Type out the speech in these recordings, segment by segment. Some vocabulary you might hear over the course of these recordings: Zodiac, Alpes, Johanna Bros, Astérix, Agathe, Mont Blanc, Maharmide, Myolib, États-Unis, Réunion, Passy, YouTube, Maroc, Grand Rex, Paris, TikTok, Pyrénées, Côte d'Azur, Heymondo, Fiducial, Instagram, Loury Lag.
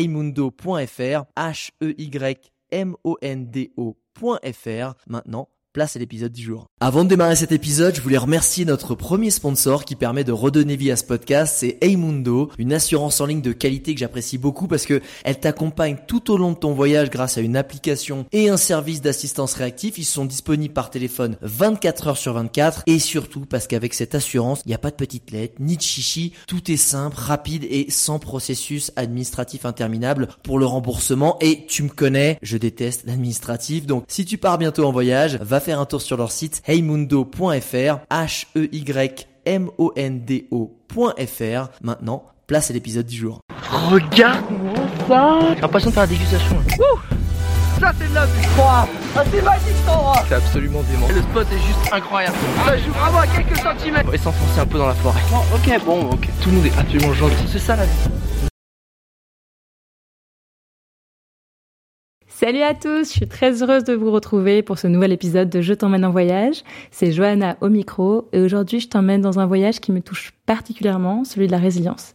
heymondo.fr, heymondo.fr. Maintenant, place à l'épisode du jour. Avant de démarrer cet épisode, je voulais remercier notre premier sponsor qui permet de redonner vie à ce podcast, c'est Heymondo, une assurance en ligne de qualité que j'apprécie beaucoup parce que elle t'accompagne tout au long de ton voyage grâce à une application et un service d'assistance réactif. Ils sont disponibles par téléphone 24h/24 et surtout parce qu'avec cette assurance, il n'y a pas de petites lettres, ni de chichi, tout est simple, rapide et sans processus administratif interminable pour le remboursement. Et tu me connais, je déteste l'administratif, donc si tu pars bientôt en voyage, va faire un tour sur leur site heymondo.fr, heymondo.fr. Maintenant, place à l'épisode du jour. Regarde-moi ça. J'ai l'impression de faire la dégustation. Ouh, ça c'est de la vue. Ah, c'est magique cet endroit. C'est absolument dément. Le spot est juste incroyable. Ça joue vraiment à quelques centimètres. On va s'enfoncer un peu dans la forêt. Oh, ok, bon, ok. Tout le monde est absolument gentil. C'est ça la vie. Salut à tous, je suis très heureuse de vous retrouver pour ce nouvel épisode de Je t'emmène en voyage. C'est Johanna au micro et aujourd'hui je t'emmène dans un voyage qui me touche particulièrement, celui de la résilience.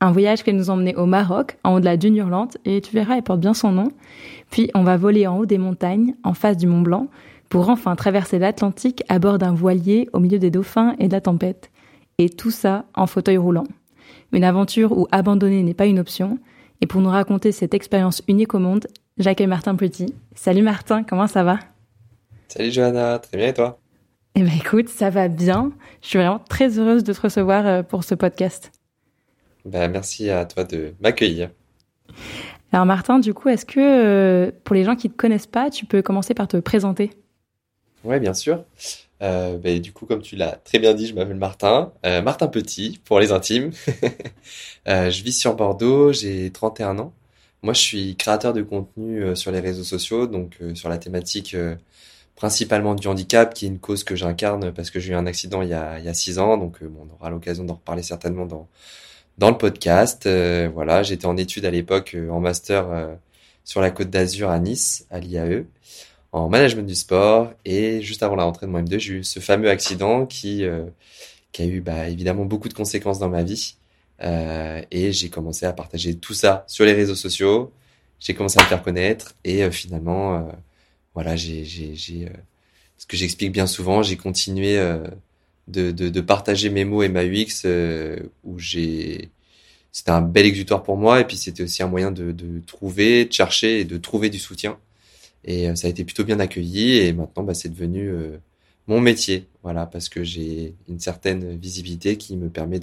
Un voyage qui va nous emmener au Maroc, en haut de la dune hurlante, et tu verras, elle porte bien son nom. Puis on va voler en haut des montagnes, en face du Mont Blanc, pour enfin traverser l'Atlantique à bord d'un voilier au milieu des dauphins et de la tempête. Et tout ça en fauteuil roulant. Une aventure où abandonner n'est pas une option. Et pour nous raconter cette expérience unique au monde, j'accueille Martin Petit. Salut Martin, comment ça va ? Salut Johanna, très bien et toi ? Eh ben écoute, ça va bien. Je suis vraiment très heureuse de te recevoir pour ce podcast. Ben merci à toi de m'accueillir. Alors Martin, du coup, est-ce que pour les gens qui ne te connaissent pas, tu peux commencer par te présenter ? Oui, bien sûr. Du coup, comme tu l'as très bien dit, je m'appelle Martin Petit, pour les intimes. Je vis sur Bordeaux, j'ai 31 ans. Moi, je suis créateur de contenu sur les réseaux sociaux, donc sur la thématique principalement du handicap, qui est une cause que j'incarne parce que j'ai eu un accident il y a 6 ans. Donc, on aura l'occasion d'en reparler certainement dans le podcast. Voilà, j'étais en études à l'époque en master sur la Côte d'Azur à Nice, à l'IAE, en management du sport. Et juste avant la rentrée de mon M2, j'ai eu ce fameux accident qui a eu évidemment beaucoup de conséquences dans ma vie. Et j'ai commencé à partager tout ça sur les réseaux sociaux, j'ai commencé à me faire connaître et finalement ce que j'explique bien souvent, j'ai continué de partager mes mots et ma UX c'était un bel exutoire pour moi et puis c'était aussi un moyen de chercher et de trouver du soutien et ça a été plutôt bien accueilli et maintenant c'est devenu mon métier, voilà, parce que j'ai une certaine visibilité qui me permet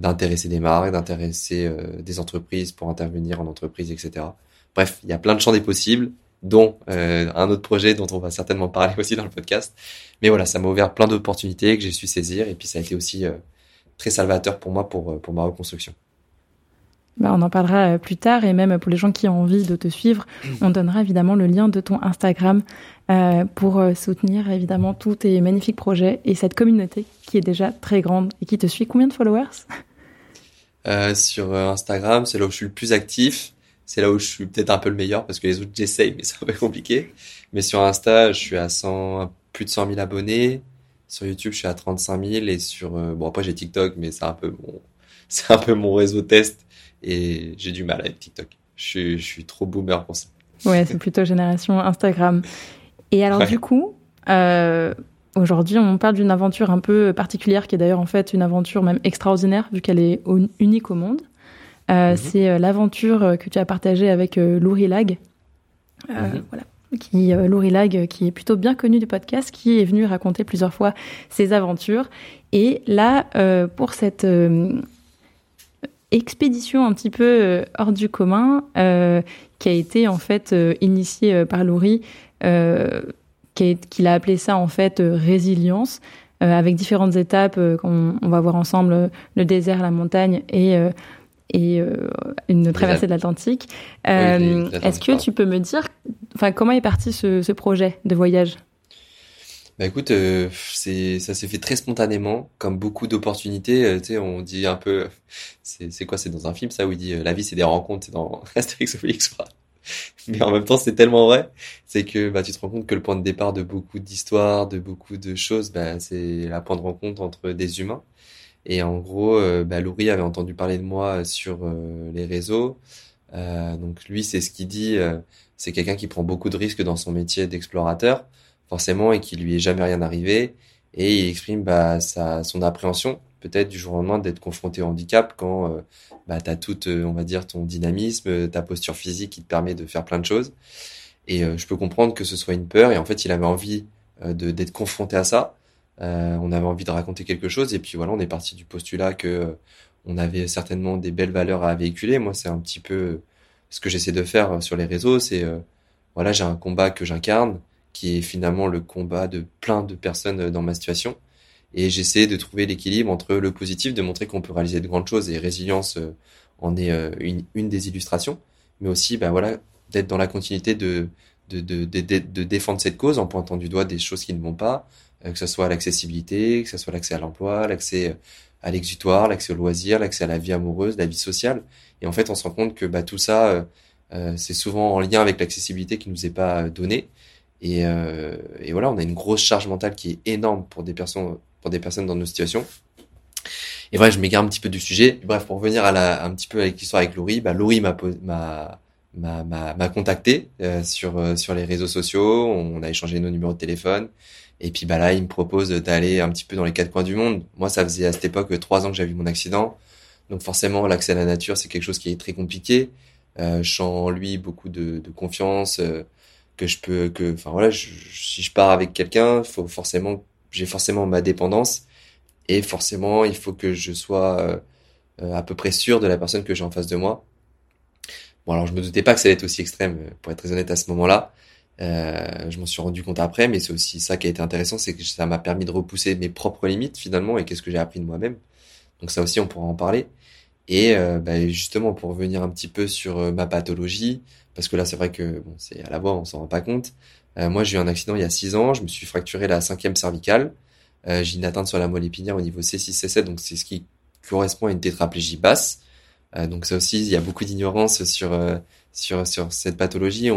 d'intéresser des marques, d'intéresser des entreprises pour intervenir en entreprise, etc. Bref, il y a plein de champs des possibles, dont un autre projet dont on va certainement parler aussi dans le podcast. Mais voilà, ça m'a ouvert plein d'opportunités que j'ai su saisir et puis ça a été aussi très salvateur pour moi pour ma reconstruction. On en parlera plus tard et même pour les gens qui ont envie de te suivre, on donnera évidemment le lien de ton Instagram pour soutenir évidemment tous tes magnifiques projets et cette communauté qui est déjà très grande et qui te suit. Combien de followers ? Sur Instagram, c'est là où je suis le plus actif, c'est là où je suis peut-être un peu le meilleur parce que les autres j'essaye mais c'est un peu compliqué. Mais sur Insta, je suis à plus de 100 000 abonnés, sur YouTube je suis à 35 000 et sur... après j'ai TikTok mais c'est un peu mon réseau test. Et j'ai du mal avec TikTok. Je suis trop boomer pour ça. Ouais, c'est plutôt génération Instagram. Et alors du coup, aujourd'hui, on parle d'une aventure un peu particulière, qui est d'ailleurs en fait une aventure même extraordinaire, vu qu'elle est unique au monde. C'est l'aventure que tu as partagée avec Loury Lag. Voilà. Loury Lag, qui est plutôt bien connu du podcast, qui est venu raconter plusieurs fois ses aventures. Et là, pour cette... expédition un petit peu hors du commun qui a été en fait initiée par Loury, qu'il a appelé ça en fait résilience, avec différentes étapes qu'on va voir ensemble, le désert, la montagne et une traversée de l'Atlantique. Est-ce que tu peux me dire comment est parti ce projet de voyage ? Bah écoute, ça s'est fait très spontanément, comme beaucoup d'opportunités. Tu sais, on dit un peu, c'est quoi, c'est dans un film ça où il dit la vie c'est des rencontres, c'est dans Astérix Obélix. Mais en même temps, c'est tellement vrai, c'est que tu te rends compte que le point de départ de beaucoup d'histoires, de beaucoup de choses, c'est la point de rencontre entre des humains. Et en gros, Loury avait entendu parler de moi sur les réseaux. Donc lui, c'est ce qu'il dit, c'est quelqu'un qui prend beaucoup de risques dans son métier d'explorateur, forcément, et qui lui est jamais rien arrivé. Et il exprime son appréhension, peut-être du jour au lendemain, d'être confronté au handicap quand t'as toute, on va dire, ton dynamisme, ta posture physique qui te permet de faire plein de choses. Et je peux comprendre que ce soit une peur. Et en fait, il avait envie d'être confronté à ça. On avait envie de raconter quelque chose et puis voilà, on est parti du postulat que on avait certainement des belles valeurs à véhiculer. Moi, c'est un petit peu ce que j'essaie de faire sur les réseaux, c'est voilà, j'ai un combat que j'incarne qui est finalement le combat de plein de personnes dans ma situation et j'essaie de trouver l'équilibre entre le positif, de montrer qu'on peut réaliser de grandes choses et Résilience en est une des illustrations, mais aussi voilà, d'être dans la continuité de défendre cette cause en pointant du doigt des choses qui ne vont pas, que ce soit l'accessibilité, que ce soit l'accès à l'emploi, l'accès à l'exutoire, l'accès aux loisirs, l'accès à la vie amoureuse, la vie sociale. Et en fait, on se rend compte que tout ça, c'est souvent en lien avec l'accessibilité qui nous est pas donnée. Et voilà, on a une grosse charge mentale qui est énorme pour des personnes dans nos situations. Et bref, je m'égare un petit peu du sujet. Bref, pour revenir un petit peu avec l'histoire avec Loury, Loury m'a contacté sur les réseaux sociaux. On a échangé nos numéros de téléphone. Et puis là, il me propose d'aller un petit peu dans les quatre coins du monde. Moi, ça faisait à cette époque 3 ans que j'avais eu mon accident. Donc forcément, l'accès à la nature, c'est quelque chose qui est très compliqué. Je sens en lui beaucoup de confiance que je peux. Si je pars avec quelqu'un, j'ai forcément ma dépendance et forcément, il faut que je sois à peu près sûr de la personne que j'ai en face de moi. Bon, alors je me doutais pas que ça allait être aussi extrême, pour être très honnête à ce moment-là. Je m'en suis rendu compte après, mais c'est aussi ça qui a été intéressant, c'est que ça m'a permis de repousser mes propres limites finalement et qu'est-ce que j'ai appris de moi-même. Donc ça aussi on pourra en parler. Et justement pour revenir un petit peu sur ma pathologie, parce que là c'est vrai que bon, c'est à la voix, on s'en rend pas compte. Moi j'ai eu un accident il y a 6 ans, je me suis fracturé la 5e cervicale. J'ai une atteinte sur la moelle épinière au niveau C6, C7, donc c'est ce qui correspond à une tétraplégie basse. Donc ça aussi il y a beaucoup d'ignorance sur cette pathologie.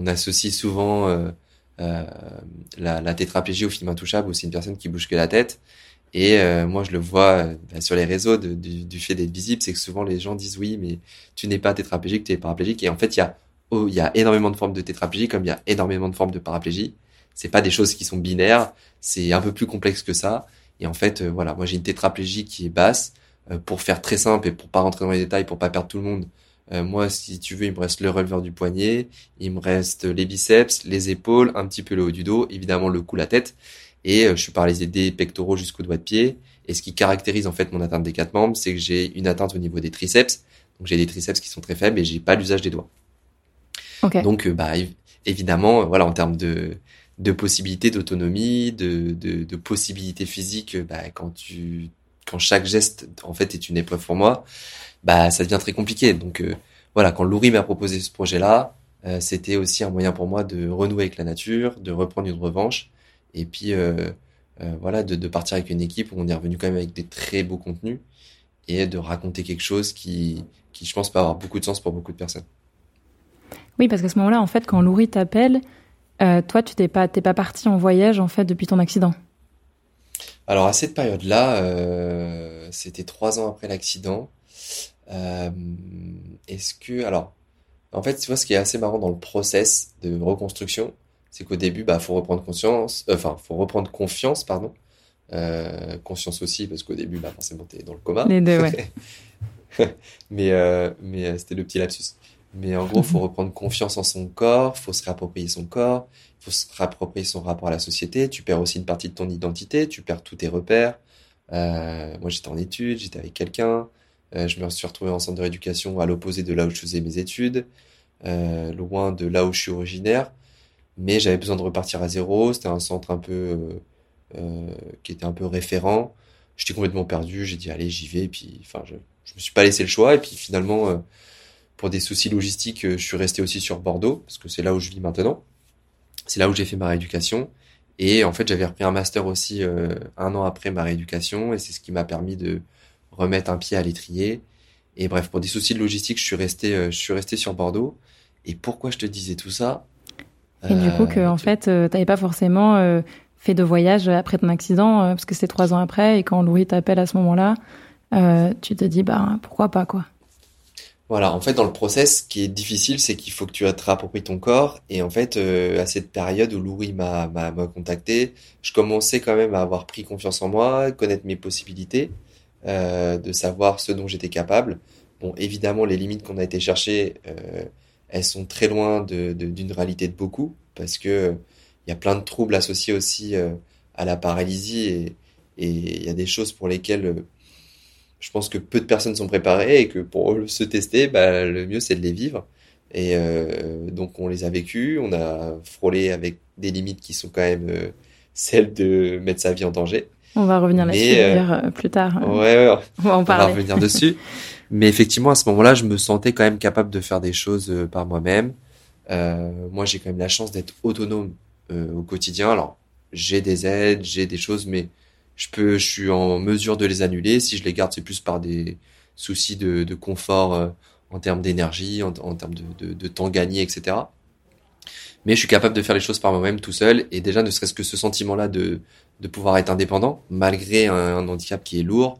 On associe souvent la tétraplégie au film intouchable où c'est une personne qui bouge que la tête. Et moi, je le vois sur les réseaux du fait d'être visible, c'est que souvent les gens disent « oui, mais tu n'es pas tétraplégique, tu es paraplégique ». Et en fait, il y a énormément de formes de tétraplégie comme il y a énormément de formes de paraplégie. C'est pas des choses qui sont binaires, c'est un peu plus complexe que ça. Et en fait, voilà, moi j'ai une tétraplégie qui est basse. Pour faire très simple et pour pas rentrer dans les détails, pour pas perdre tout le monde, moi, si tu veux, il me reste le releveur du poignet, il me reste les biceps, les épaules, un petit peu le haut du dos, évidemment le cou, la tête, et je suis paralysé des pectoraux jusqu'aux doigts de pied. Et ce qui caractérise en fait mon atteinte des 4 membres, c'est que j'ai une atteinte au niveau des triceps, donc j'ai des triceps qui sont très faibles et j'ai pas l'usage des doigts. Okay. Donc, évidemment, voilà, en termes de possibilités d'autonomie, de possibilités physiques, quand chaque geste en fait est une épreuve pour moi, ça devient très compliqué. Donc voilà, quand Loury m'a proposé ce projet-là, c'était aussi un moyen pour moi de renouer avec la nature, de reprendre une revanche, et puis voilà, de partir avec une équipe où on est revenu quand même avec des très beaux contenus et de raconter quelque chose qui je pense peut avoir beaucoup de sens pour beaucoup de personnes. Oui, parce qu'à ce moment-là, en fait, quand Loury t'appelle, toi, tu t'es pas parti en voyage en fait depuis ton accident. Alors à cette période-là, c'était 3 ans après l'accident. En fait, tu vois, ce qui est assez marrant dans le process de reconstruction, c'est qu'au début, faut reprendre confiance. Conscience aussi, parce qu'au début, forcément, t'es dans le coma. Les deux, ouais. mais c'était le petit lapsus. Mais en gros, faut reprendre confiance en son corps, faut se réapproprier son corps, faut se réapproprier son rapport à la société. Tu perds aussi une partie de ton identité, tu perds tous tes repères. Moi, j'étais en études, j'étais avec quelqu'un. Je me suis retrouvé en centre de rééducation à l'opposé de là où je faisais mes études, loin de là où je suis originaire. Mais j'avais besoin de repartir à zéro. C'était un centre un peu qui était un peu référent. J'étais complètement perdu. J'ai dit allez, j'y vais. Et puis, je me suis pas laissé le choix. Et puis finalement, pour des soucis logistiques, je suis resté aussi sur Bordeaux, parce que c'est là où je vis maintenant. C'est là où j'ai fait ma rééducation. Et en fait, j'avais repris un master aussi un an après ma rééducation. Et c'est ce qui m'a permis de remettre un pied à l'étrier. Et bref, pour des soucis de logistique, je suis resté sur Bordeaux. Et pourquoi je te disais tout ça ? Et du coup, que, en fait, t'avais pas forcément fait de voyage après ton accident, parce que c'est 3 ans après. Et quand Loury t'appelle à ce moment-là, tu te dis, bah, pourquoi pas, quoi. Voilà, en fait, dans le process, ce qui est difficile, c'est qu'il faut que tu te réappropries ton corps. Et en fait, à cette période où Loury m'a contacté, je commençais quand même à avoir pris confiance en moi, connaître mes possibilités, de savoir ce dont j'étais capable. Bon, évidemment, les limites qu'on a été chercher, elles sont très loin d'une réalité de beaucoup, parce que y a plein de troubles associés aussi à la paralysie, et il y a des choses pour lesquelles je pense que peu de personnes sont préparées, et que pour se tester, bah, le mieux, c'est de les vivre. Et donc, on les a vécues, on a frôlé avec des limites qui sont quand même celles de mettre sa vie en danger. On va revenir là-dessus plus tard. Ouais. On va en parler. On va revenir dessus. Mais effectivement, à ce moment-là, je me sentais quand même capable de faire des choses par moi-même. Moi, j'ai quand même la chance d'être autonome au quotidien. Alors, j'ai des aides, j'ai des choses, mais je suis en mesure de les annuler. Si je les garde, c'est plus par des soucis de confort en termes d'énergie, en termes de temps gagné, etc. Mais je suis capable de faire les choses par moi-même tout seul. Et déjà, ne serait-ce que ce sentiment-là de pouvoir être indépendant, malgré un handicap qui est lourd,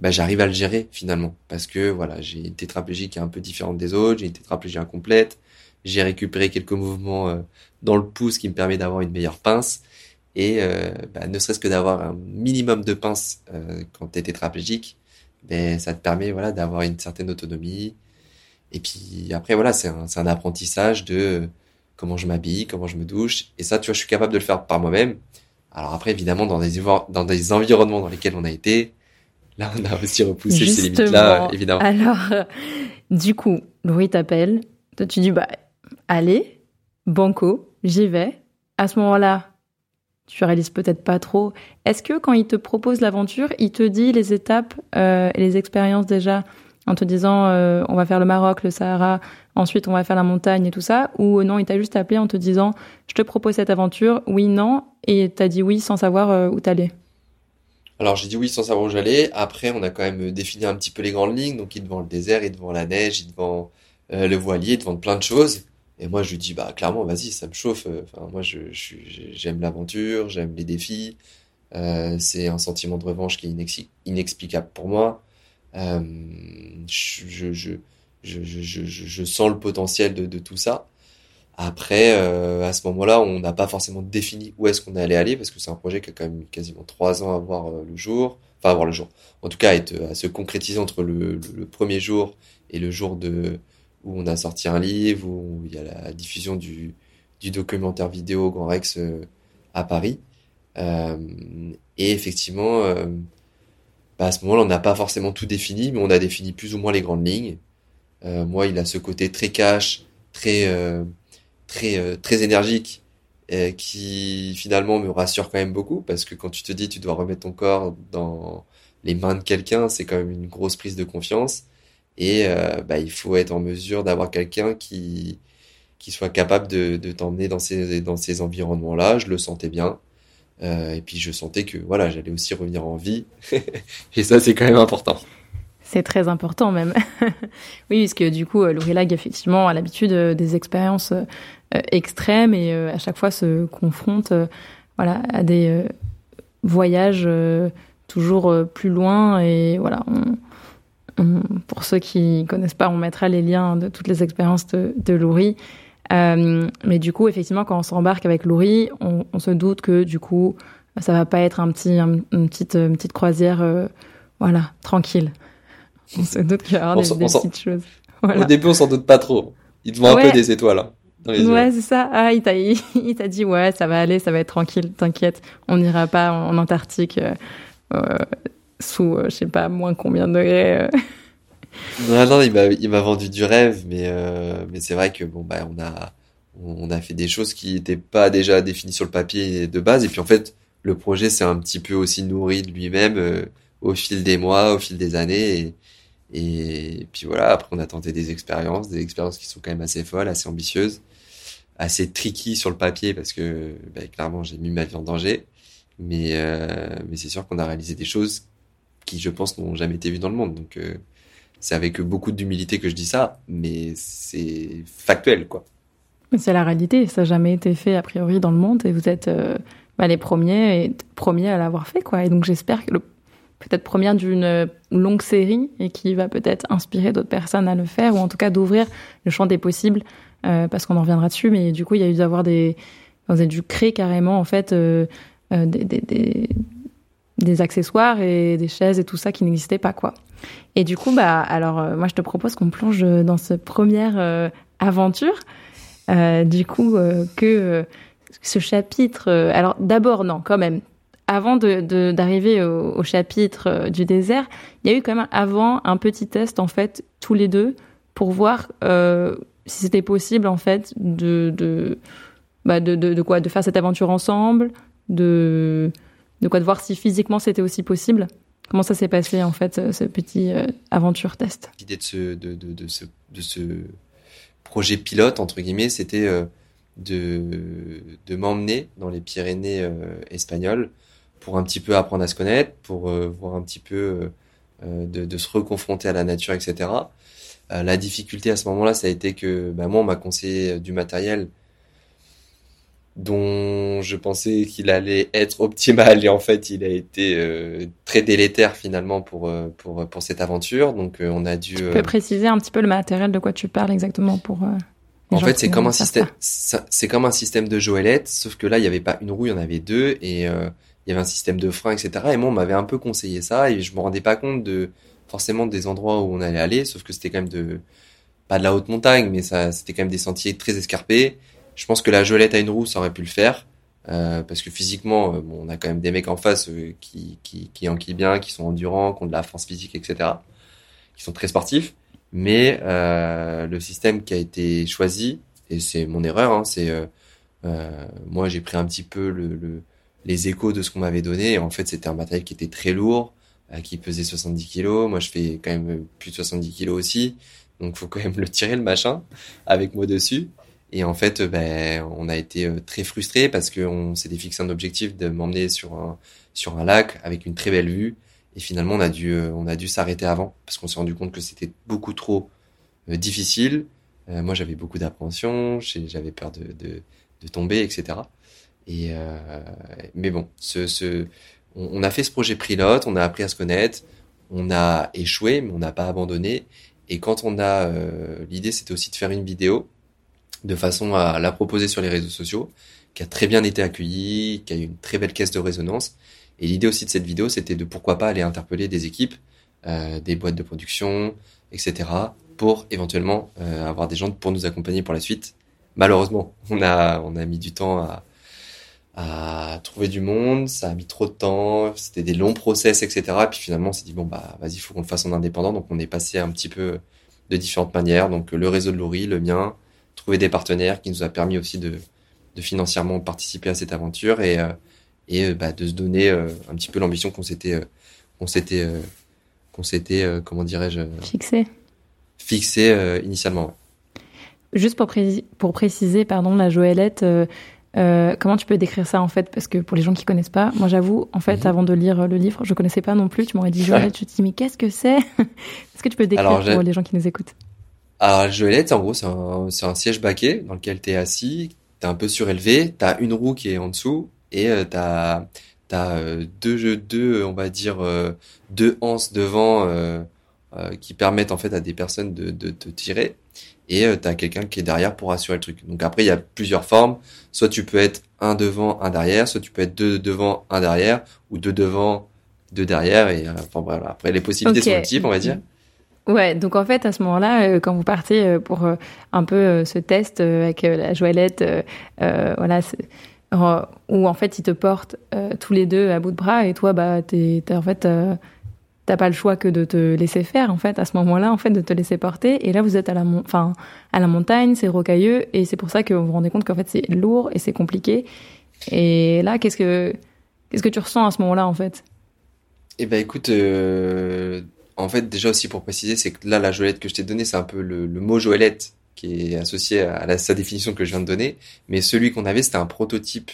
bah, j'arrive à le gérer finalement. Parce que voilà, j'ai une tétraplégie qui est un peu différente des autres, j'ai une tétraplégie incomplète, j'ai récupéré quelques mouvements dans le pouce qui me permet d'avoir une meilleure pince. Et bah, ne serait-ce que d'avoir un minimum de pince quand tu es tétraplégique, bah, ça te permet voilà, d'avoir une certaine autonomie. Et puis après, voilà, c'est un apprentissage de comment je m'habille, comment je me douche. Et ça, tu vois, je suis capable de le faire par moi-même. Alors après, évidemment, dans des environnements dans lesquels on a été, là, on a aussi repoussé ces limites-là, évidemment. Alors, du coup, Loury t'appelle. Toi, tu dis, bah, allez, banco, j'y vais. À ce moment-là, tu réalises peut-être pas trop. Est-ce que quand il te propose l'aventure, il te dit les étapes et les expériences déjà ? En te disant, on va faire le Maroc, le Sahara, ensuite on va faire la montagne et tout ça, ou non, il t'a juste appelé en te disant, je te propose cette aventure, oui, non, et t'as dit oui sans savoir où t'allais. Alors j'ai dit oui sans savoir où j'allais. Après, on a quand même défini un petit peu les grandes lignes, donc il est devant le désert, il est devant la neige, il est devant le voilier, il est devant plein de choses. Et moi je lui dis, bah clairement, vas-y, ça me chauffe. Enfin, moi j'aime l'aventure, j'aime les défis. C'est un sentiment de revanche qui est inexplicable pour moi. Je sens le potentiel de tout ça. Après, à ce moment-là, on n'a pas forcément défini où est-ce qu'on allait aller, parce que c'est un projet qui a quand même quasiment 3 ans à voir le jour. Enfin, à voir le jour. En tout cas, à se concrétiser entre le premier jour et le jour où on a sorti un livre, où il y a la diffusion du documentaire vidéo Grand Rex à Paris. Et effectivement, bah à ce moment-là, on n'a pas forcément tout défini, mais on a défini plus ou moins les grandes lignes. Moi, il a ce côté très cash, très énergique, qui finalement me rassure quand même beaucoup, parce que quand tu te dis tu dois remettre ton corps dans les mains de quelqu'un, c'est quand même une grosse prise de confiance. Et bah, il faut être en mesure d'avoir quelqu'un qui soit capable de t'emmener dans ces environnements-là. Je le sentais bien. Et puis je sentais que voilà, j'allais aussi revenir en vie. Et ça, c'est quand même important. C'est très important même. Oui, parce que du coup, Loury Lag, effectivement, a l'habitude des expériences extrêmes, et à chaque fois se confronte voilà, à des voyages toujours plus loin. Et voilà, pour ceux qui connaissent pas, on mettra les liens de toutes les expériences de Loury. Mais du coup, effectivement, quand on s'embarque avec Loury, on se doute que du coup, ça va pas être une petite croisière, voilà, tranquille. On se doute qu'il va y avoir des petites choses. Voilà. Au début, on s'en doute pas trop. Il te voit un peu des étoiles. Hein, ouais, c'est ça. Ah, il t'a dit ouais, ça va aller, ça va être tranquille, t'inquiète. On n'ira pas en Antarctique sous, je sais pas, moins combien de degrés. Non, il m'a vendu du rêve, mais c'est vrai que bon bah on a fait des choses qui n'étaient pas déjà définies sur le papier de base, et puis en fait le projet s'est un petit peu aussi nourri de lui-même au fil des mois, au fil des années. Et puis voilà, après on a tenté des expériences qui sont quand même assez folles, assez ambitieuses, assez tricky sur le papier parce que clairement j'ai mis ma vie en danger. Mais c'est sûr qu'on a réalisé des choses qui, je pense, n'ont jamais été vues dans le monde. Donc c'est avec beaucoup d'humilité que je dis ça, mais c'est factuel, quoi. C'est la réalité, ça n'a jamais été fait a priori dans le monde et vous êtes les premiers à l'avoir fait, quoi. Et donc j'espère que peut-être première d'une longue série et qui va peut-être inspirer d'autres personnes à le faire ou en tout cas d'ouvrir le champ des possibles parce qu'on en reviendra dessus. Mais du coup, il y a eu d'avoir vous avez dû créer carrément en fait des accessoires et des chaises et tout ça qui n'existaient pas, quoi. Et du coup, moi je te propose qu'on plonge dans cette première aventure. Ce chapitre... alors d'abord, non, quand même. Avant d'arriver au chapitre du désert, il y a eu quand même avant un petit test, en fait, tous les deux, pour voir si c'était possible, en fait, de faire cette aventure ensemble, de voir si physiquement c'était aussi possible. Comment ça s'est passé, en fait, ce petit aventure test ? L'idée de ce projet pilote, entre guillemets, c'était de m'emmener dans les Pyrénées espagnoles pour un petit peu apprendre à se connaître, pour voir un petit peu de se reconfronter à la nature, etc. La difficulté à ce moment-là, ça a été que moi, on m'a conseillé du matériel dont je pensais qu'il allait être optimal et en fait, il a été très délétère finalement pour cette aventure. Donc, on a dû... Tu peux préciser un petit peu le matériel de quoi tu parles exactement pour... En fait, c'est comme un système de Joëlette, sauf que là, il n'y avait pas une roue, il y en avait deux, et il y avait un système de frein, etc. Et moi, on m'avait un peu conseillé ça, et je ne me rendais pas compte forcément des endroits où on allait aller, sauf que c'était quand même pas de la haute montagne, mais c'était quand même des sentiers très escarpés. Je pense que la Joëlette à une roue, ça aurait pu le faire, parce que physiquement, on a quand même des mecs en face qui enquillent bien, qui sont endurants, qui ont de la force physique, etc., qui sont très sportifs. Mais le système qui a été choisi, et c'est mon erreur, moi j'ai pris un petit peu les échos de ce qu'on m'avait donné, et en fait c'était un matériel qui était très lourd, qui pesait 70 kilos, moi je fais quand même plus de 70 kilos aussi, donc faut quand même le tirer le machin, avec moi dessus, et en fait on a été très frustrés parce qu'on s'était fixé un objectif de m'emmener sur un lac avec une très belle vue. Et finalement, on a dû s'arrêter avant parce qu'on s'est rendu compte que c'était beaucoup trop difficile. Moi, j'avais beaucoup d'appréhension, j'avais peur de tomber, etc. Et mais bon, on a fait ce projet pilote, on a appris à se connaître, on a échoué, mais on n'a pas abandonné. Et quand on a l'idée, c'était aussi de faire une vidéo de façon à la proposer sur les réseaux sociaux, qui a très bien été accueillie, qui a eu une très belle caisse de résonance. Et l'idée aussi de cette vidéo, c'était de pourquoi pas aller interpeller des équipes, des boîtes de production, etc. pour éventuellement avoir des gens pour nous accompagner pour la suite. Malheureusement, on a mis du temps à trouver du monde, ça a mis trop de temps, c'était des longs process, etc. Puis finalement, on s'est dit, vas-y, il faut qu'on le fasse en indépendant. Donc on est passé un petit peu de différentes manières. Donc le réseau de Loury, le mien, trouver des partenaires qui nous a permis aussi de financièrement participer à cette aventure et de se donner un petit peu l'ambition qu'on s'était comment dirais-je fixé initialement. Juste pour préciser, pardon, la Joëlette, comment tu peux décrire ça en fait, parce que pour les gens qui connaissent pas, moi j'avoue en fait avant de lire le livre, je connaissais pas non plus, tu m'aurais dit Joëlette, je te dis mais qu'est-ce que c'est ? Est-ce que tu peux décrire pour les gens qui nous écoutent ? Alors Joëlette, en gros, c'est un siège baquet dans lequel tu es assis, tu es un peu surélevé, tu as une roue qui est en dessous. Et t'as deux anses devant qui permettent en fait à des personnes de te tirer. Et t'as quelqu'un qui est derrière pour assurer le truc. Donc après, il y a plusieurs formes. Soit tu peux être un devant, un derrière. Soit tu peux être deux devant, un derrière. Ou deux devant, deux derrière. Et voilà. Après, les possibilités sont multiples, on va dire. Ouais, donc en fait à ce moment-là, quand vous partez pour un peu ce test avec la Joëlette, voilà. Où en fait ils te portent tous les deux à bout de bras et toi t'as pas le choix que de te laisser faire en fait à ce moment-là, en fait de te laisser porter, et là vous êtes à la montagne, c'est rocailleux et c'est pour ça que vous vous rendez compte qu'en fait c'est lourd et c'est compliqué. Et là qu'est-ce que tu ressens à ce moment-là en fait? Eh ben écoute, en fait déjà aussi pour préciser, c'est que là la Joëlette que je t'ai donnée, c'est un peu le mot Joëlette qui est associé à sa définition que je viens de donner, mais celui qu'on avait c'était un prototype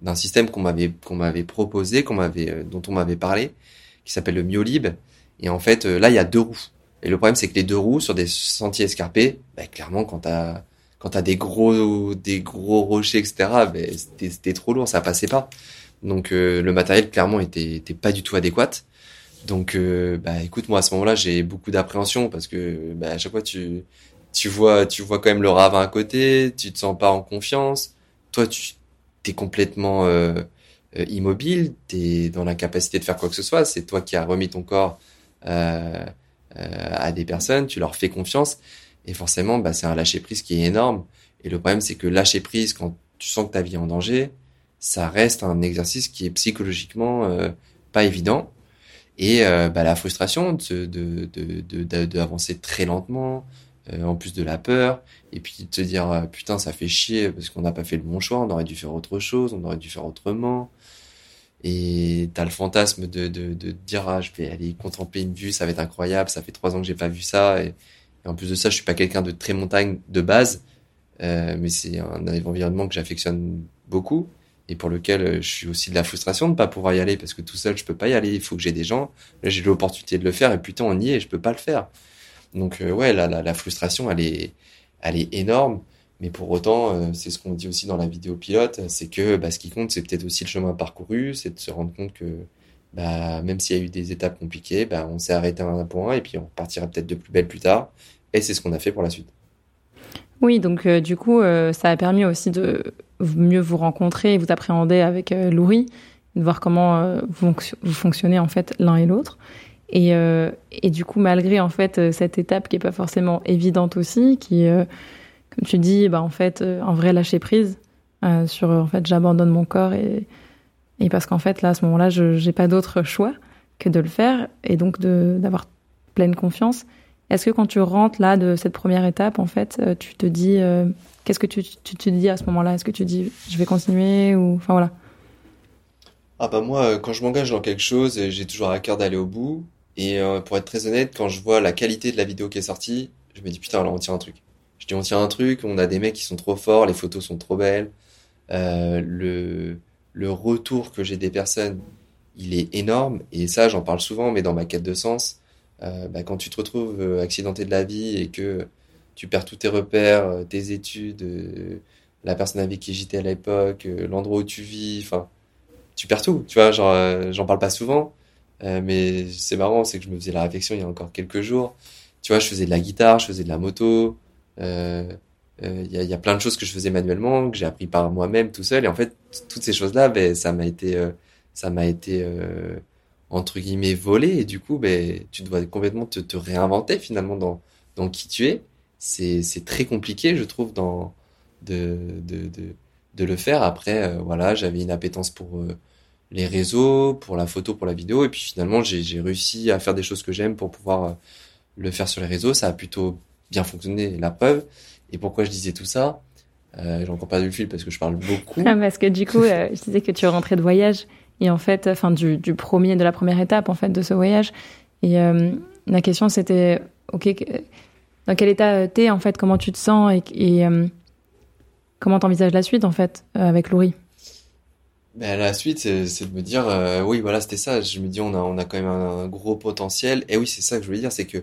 d'un système qu'on m'avait proposé, dont on m'avait parlé, qui s'appelle le Myolib, et en fait là il y a deux roues. Et le problème c'est que les deux roues sur des sentiers escarpés, bah clairement quand t'as des gros rochers etc, bah, c'était trop lourd, ça passait pas. Donc le matériel clairement était pas du tout adéquat. Donc bah écoute, moi à ce moment-là, j'ai beaucoup d'appréhension parce que bah à chaque fois tu vois quand même le ravin à côté, tu te sens pas en confiance. Toi tu t'es complètement immobile, t'es dans l'incapacité de faire quoi que ce soit, c'est toi qui as remis ton corps à des personnes, tu leur fais confiance et forcément bah c'est un lâcher prise qui est énorme. Et le problème c'est que lâcher prise quand tu sens que ta vie est en danger, ça reste un exercice qui est psychologiquement pas évident, et bah la frustration de avancer très lentement, en plus de la peur, et puis de te dire putain ça fait chier parce qu'on n'a pas fait le bon choix, on aurait dû faire autre chose, on aurait dû faire autrement. Et t'as le fantasme de dire ah je vais aller contempler une vue, ça va être incroyable, ça fait 3 ans que j'ai pas vu ça, et en plus de ça je suis pas quelqu'un de très montagne de base, mais c'est un environnement que j'affectionne beaucoup. Et pour lequel je suis aussi de la frustration de ne pas pouvoir y aller, parce que tout seul, je peux pas y aller, il faut que j'ai des gens. Là, j'ai l'opportunité de le faire, et putain, on y est, je peux pas le faire. Donc, ouais, la frustration, elle est énorme, mais pour autant, c'est ce qu'on dit aussi dans la vidéo pilote, c'est que, bah, ce qui compte, c'est peut-être aussi le chemin parcouru, c'est de se rendre compte que, bah, même s'il y a eu des étapes compliquées, bah, on s'est arrêté à un point, et puis on repartira peut-être de plus belle plus tard, et c'est ce qu'on a fait pour la suite. Oui, donc du coup, ça a permis aussi de mieux vous rencontrer et vous appréhender avec Loury, de voir comment vous fonctionnez en fait l'un et l'autre. Et du coup, malgré en fait cette étape qui est pas forcément évidente aussi, qui comme tu dis, bah en fait un vrai lâcher prise sur en fait j'abandonne mon corps et parce qu'en fait là à ce moment-là, j'ai pas d'autre choix que de le faire et donc d'avoir pleine confiance. Est-ce que quand tu rentres là de cette première étape, en fait, tu te dis qu'est-ce que tu te dis à ce moment-là ? Est-ce que tu dis je vais continuer ou enfin voilà. Ah bah moi, quand je m'engage dans quelque chose, j'ai toujours à cœur d'aller au bout. Et pour être très honnête, quand je vois la qualité de la vidéo qui est sortie, je me dis putain là on tient un truc. Je dis on tient un truc, on a des mecs qui sont trop forts, les photos sont trop belles, le retour que j'ai des personnes, il est énorme. Et ça j'en parle souvent, mais dans ma quête de sens. Bah, quand tu te retrouves accidenté de la vie et que tu perds tous tes repères, tes études, la personne avec qui j'étais à l'époque, l'endroit où tu vis, enfin, tu perds tout, tu vois, genre, j'en parle pas souvent, mais c'est marrant, c'est que je me faisais la réflexion il y a encore quelques jours, tu vois, je faisais de la guitare, je faisais de la moto, y a plein de choses que je faisais manuellement, que j'ai appris par moi-même tout seul, et en fait, toutes ces choses-là, ben, ça m'a été entre guillemets volé, et du coup ben tu dois complètement te réinventer finalement dans qui tu es. C'est très compliqué je trouve de le faire. Après voilà, j'avais une appétence pour les réseaux, pour la photo, pour la vidéo, et puis finalement j'ai réussi à faire des choses que j'aime pour pouvoir le faire sur les réseaux. Ça a plutôt bien fonctionné, la preuve. Et pourquoi je disais tout ça, j'ai encore perdu le fil parce que je parle beaucoup. Parce que du coup je disais que tu rentrais de voyage. Et en fait, enfin de la première étape en fait de ce voyage. Et la question c'était, ok, dans quel état t'es en fait, comment tu te sens et comment t'envisages la suite en fait avec Loury. Ben la suite c'est de me dire oui voilà c'était ça. Je me dis on a quand même un gros potentiel. Et oui c'est ça que je voulais dire, c'est que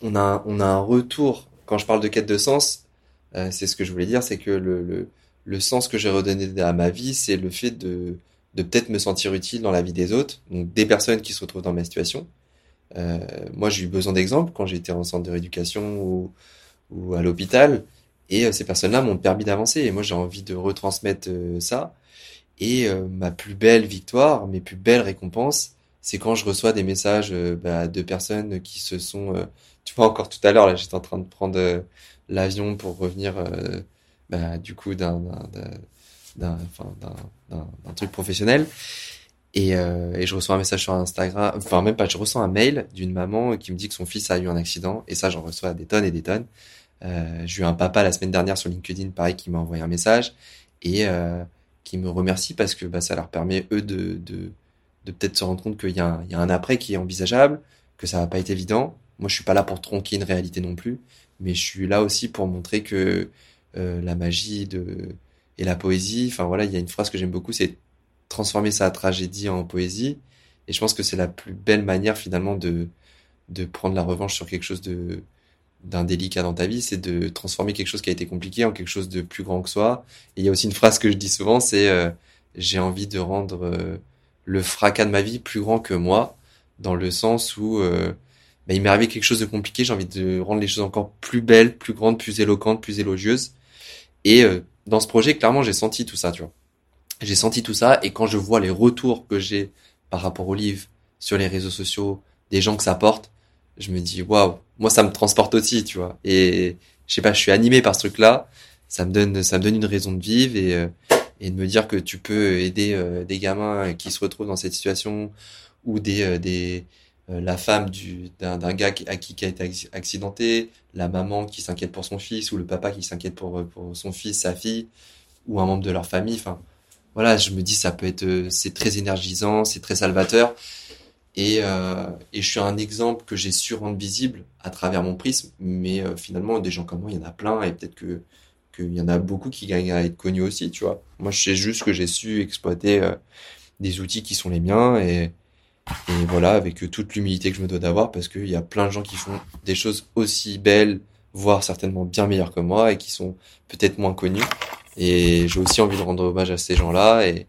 on a un retour. Quand je parle de quête de sens, c'est ce que je voulais dire, c'est que le sens que j'ai redonné à ma vie, c'est le fait de peut-être me sentir utile dans la vie des autres, donc des personnes qui se retrouvent dans ma situation. Moi, j'ai eu besoin d'exemples quand j'étais en centre de rééducation ou à l'hôpital, et ces personnes-là m'ont permis d'avancer, et moi, j'ai envie de retransmettre ça. Et ma plus belle victoire, mes plus belles récompenses, c'est quand je reçois des messages de personnes qui se sont... tu vois, encore tout à l'heure, là, j'étais en train de prendre l'avion pour revenir du coup d'un truc professionnel, et je reçois un message sur Instagram, enfin même pas, je reçois un mail d'une maman qui me dit que son fils a eu un accident, et ça j'en reçois des tonnes et des tonnes. J'ai eu un papa la semaine dernière sur LinkedIn pareil qui m'a envoyé un message et qui me remercie parce que bah ça leur permet eux de peut-être se rendre compte qu'il y a un après qui est envisageable, que ça va pas être évident. Moi, je suis pas là pour tronquer une réalité non plus, mais je suis là aussi pour montrer que la magie et la poésie, enfin voilà, il y a une phrase que j'aime beaucoup, c'est transformer sa tragédie en poésie, et je pense que c'est la plus belle manière finalement de prendre la revanche sur quelque chose d'indélicat dans ta vie, c'est de transformer quelque chose qui a été compliqué en quelque chose de plus grand que soi. Et il y a aussi une phrase que je dis souvent, c'est j'ai envie de rendre le fracas de ma vie plus grand que moi, dans le sens où il m'est arrivé quelque chose de compliqué, j'ai envie de rendre les choses encore plus belles, plus grandes, plus éloquentes, plus élogieuses. Et dans ce projet, clairement, j'ai senti tout ça, tu vois. J'ai senti tout ça, et quand je vois les retours que j'ai par rapport aux livres, sur les réseaux sociaux, des gens que ça porte, je me dis, waouh, moi ça me transporte aussi, tu vois. Et je sais pas, je suis animé par ce truc-là, ça me donne une raison de vivre, et de me dire que tu peux aider des gamins qui se retrouvent dans cette situation, ou la femme d'un gars qui a été accidenté, la maman qui s'inquiète pour son fils, ou le papa qui s'inquiète pour son fils, sa fille, ou un membre de leur famille. Enfin, voilà, je me dis, c'est très énergisant, c'est très salvateur. Et je suis un exemple que j'ai su rendre visible à travers mon prisme, mais finalement, des gens comme moi, il y en a plein, et peut-être qu'il y en a beaucoup qui gagnent à être connus aussi, tu vois. Moi, je sais juste que j'ai su exploiter des outils qui sont les miens, et voilà, avec toute l'humilité que je me dois d'avoir, parce qu'il y a plein de gens qui font des choses aussi belles, voire certainement bien meilleures que moi, et qui sont peut-être moins connus. Et j'ai aussi envie de rendre hommage à ces gens-là, et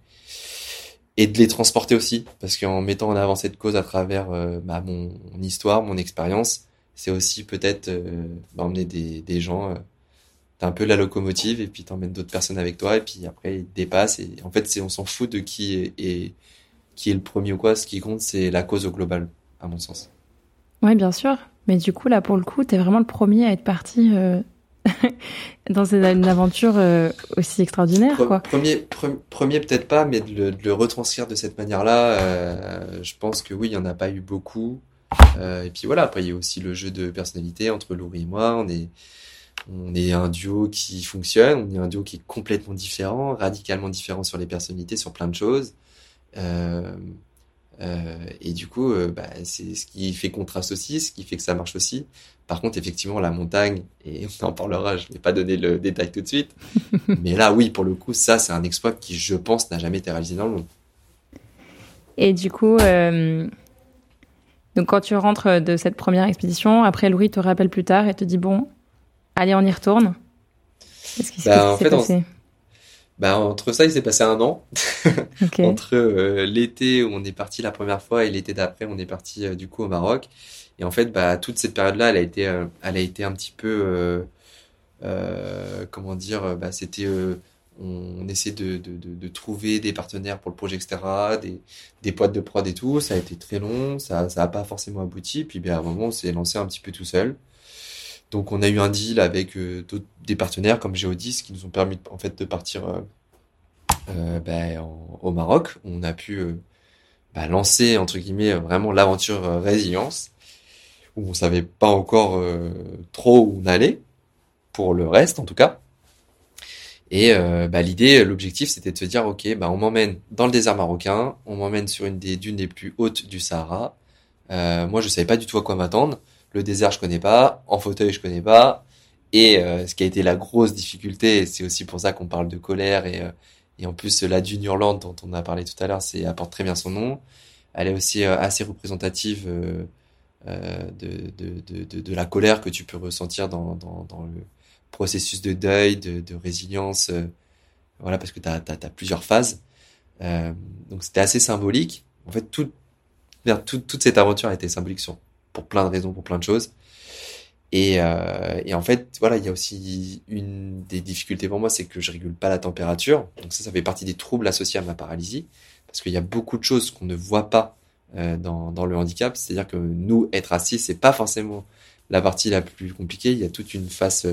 de les transporter aussi, parce qu'en mettant en avant cette cause à travers mon histoire, mon expérience, c'est aussi peut-être emmener des gens, t'es un peu la locomotive, et puis t'emmènes d'autres personnes avec toi, et puis après ils te dépassent, et en fait on s'en fout de qui est le premier ou quoi, ce qui compte c'est la cause au global, à mon sens. Oui, bien sûr, mais du coup là pour le coup t'es vraiment le premier à être parti dans une aventure aussi extraordinaire, quoi. Premier peut-être pas, mais de le retranscrire de cette manière-là, je pense que oui, il n'y en a pas eu beaucoup. Et puis voilà, après il y a aussi le jeu de personnalité entre Loury et moi. On est un duo qui fonctionne, on est un duo qui est complètement différent, radicalement différent sur les personnalités, sur plein de choses. Et du coup, c'est ce qui fait contraste aussi, ce qui fait que ça marche aussi. Par contre, effectivement, la montagne, et on en parlera, je ne vais pas donner le détail tout de suite, mais là, oui, pour le coup, ça, c'est un exploit qui, je pense, n'a jamais été réalisé dans le monde. Et du coup, donc quand tu rentres de cette première expédition, après, Loury te rappelle plus tard et te dit, bon, allez, on y retourne. Qu'est-ce qui s'est passé ? Entre ça, il s'est passé 1 an. Okay. Entre l'été où on est parti la première fois et l'été d'après, on est parti du coup au Maroc. Et en fait, toute cette période-là, elle a été un petit peu, c'était, on essayait de trouver des partenaires pour le projet, etc., des boîtes de prod et tout. Ça a été très long, ça a pas forcément abouti. Puis, à un moment, on s'est lancé un petit peu tout seul. Donc, on a eu un deal avec des partenaires comme Geodis qui nous ont permis en fait de partir au Maroc. On a pu lancer entre guillemets vraiment l'aventure Résilience, où on savait pas encore trop où on allait pour le reste en tout cas. Et l'objectif c'était de se dire ok, on m'emmène dans le désert marocain, on m'emmène sur une des dunes les plus hautes du Sahara. Moi je savais pas du tout à quoi m'attendre. Le désert, je connais pas. En fauteuil, je connais pas. Et ce qui a été la grosse difficulté, c'est aussi pour ça qu'on parle de colère. Et en plus, la dune hurlante dont on a parlé tout à l'heure, apporte très bien son nom. Elle est aussi assez représentative de la colère que tu peux ressentir dans le processus de deuil, de résilience. Voilà, parce que t'as plusieurs phases. Donc, c'était assez symbolique. En fait, toute cette aventure a été symbolique pour plein de raisons, pour plein de choses. Et en fait, voilà, il y a aussi une des difficultés pour moi, c'est que je régule pas la température. Donc ça fait partie des troubles associés à ma paralysie, parce qu'il y a beaucoup de choses qu'on ne voit pas dans le handicap. C'est-à-dire que nous, être assis, c'est pas forcément la partie la plus compliquée. Il y a toute une face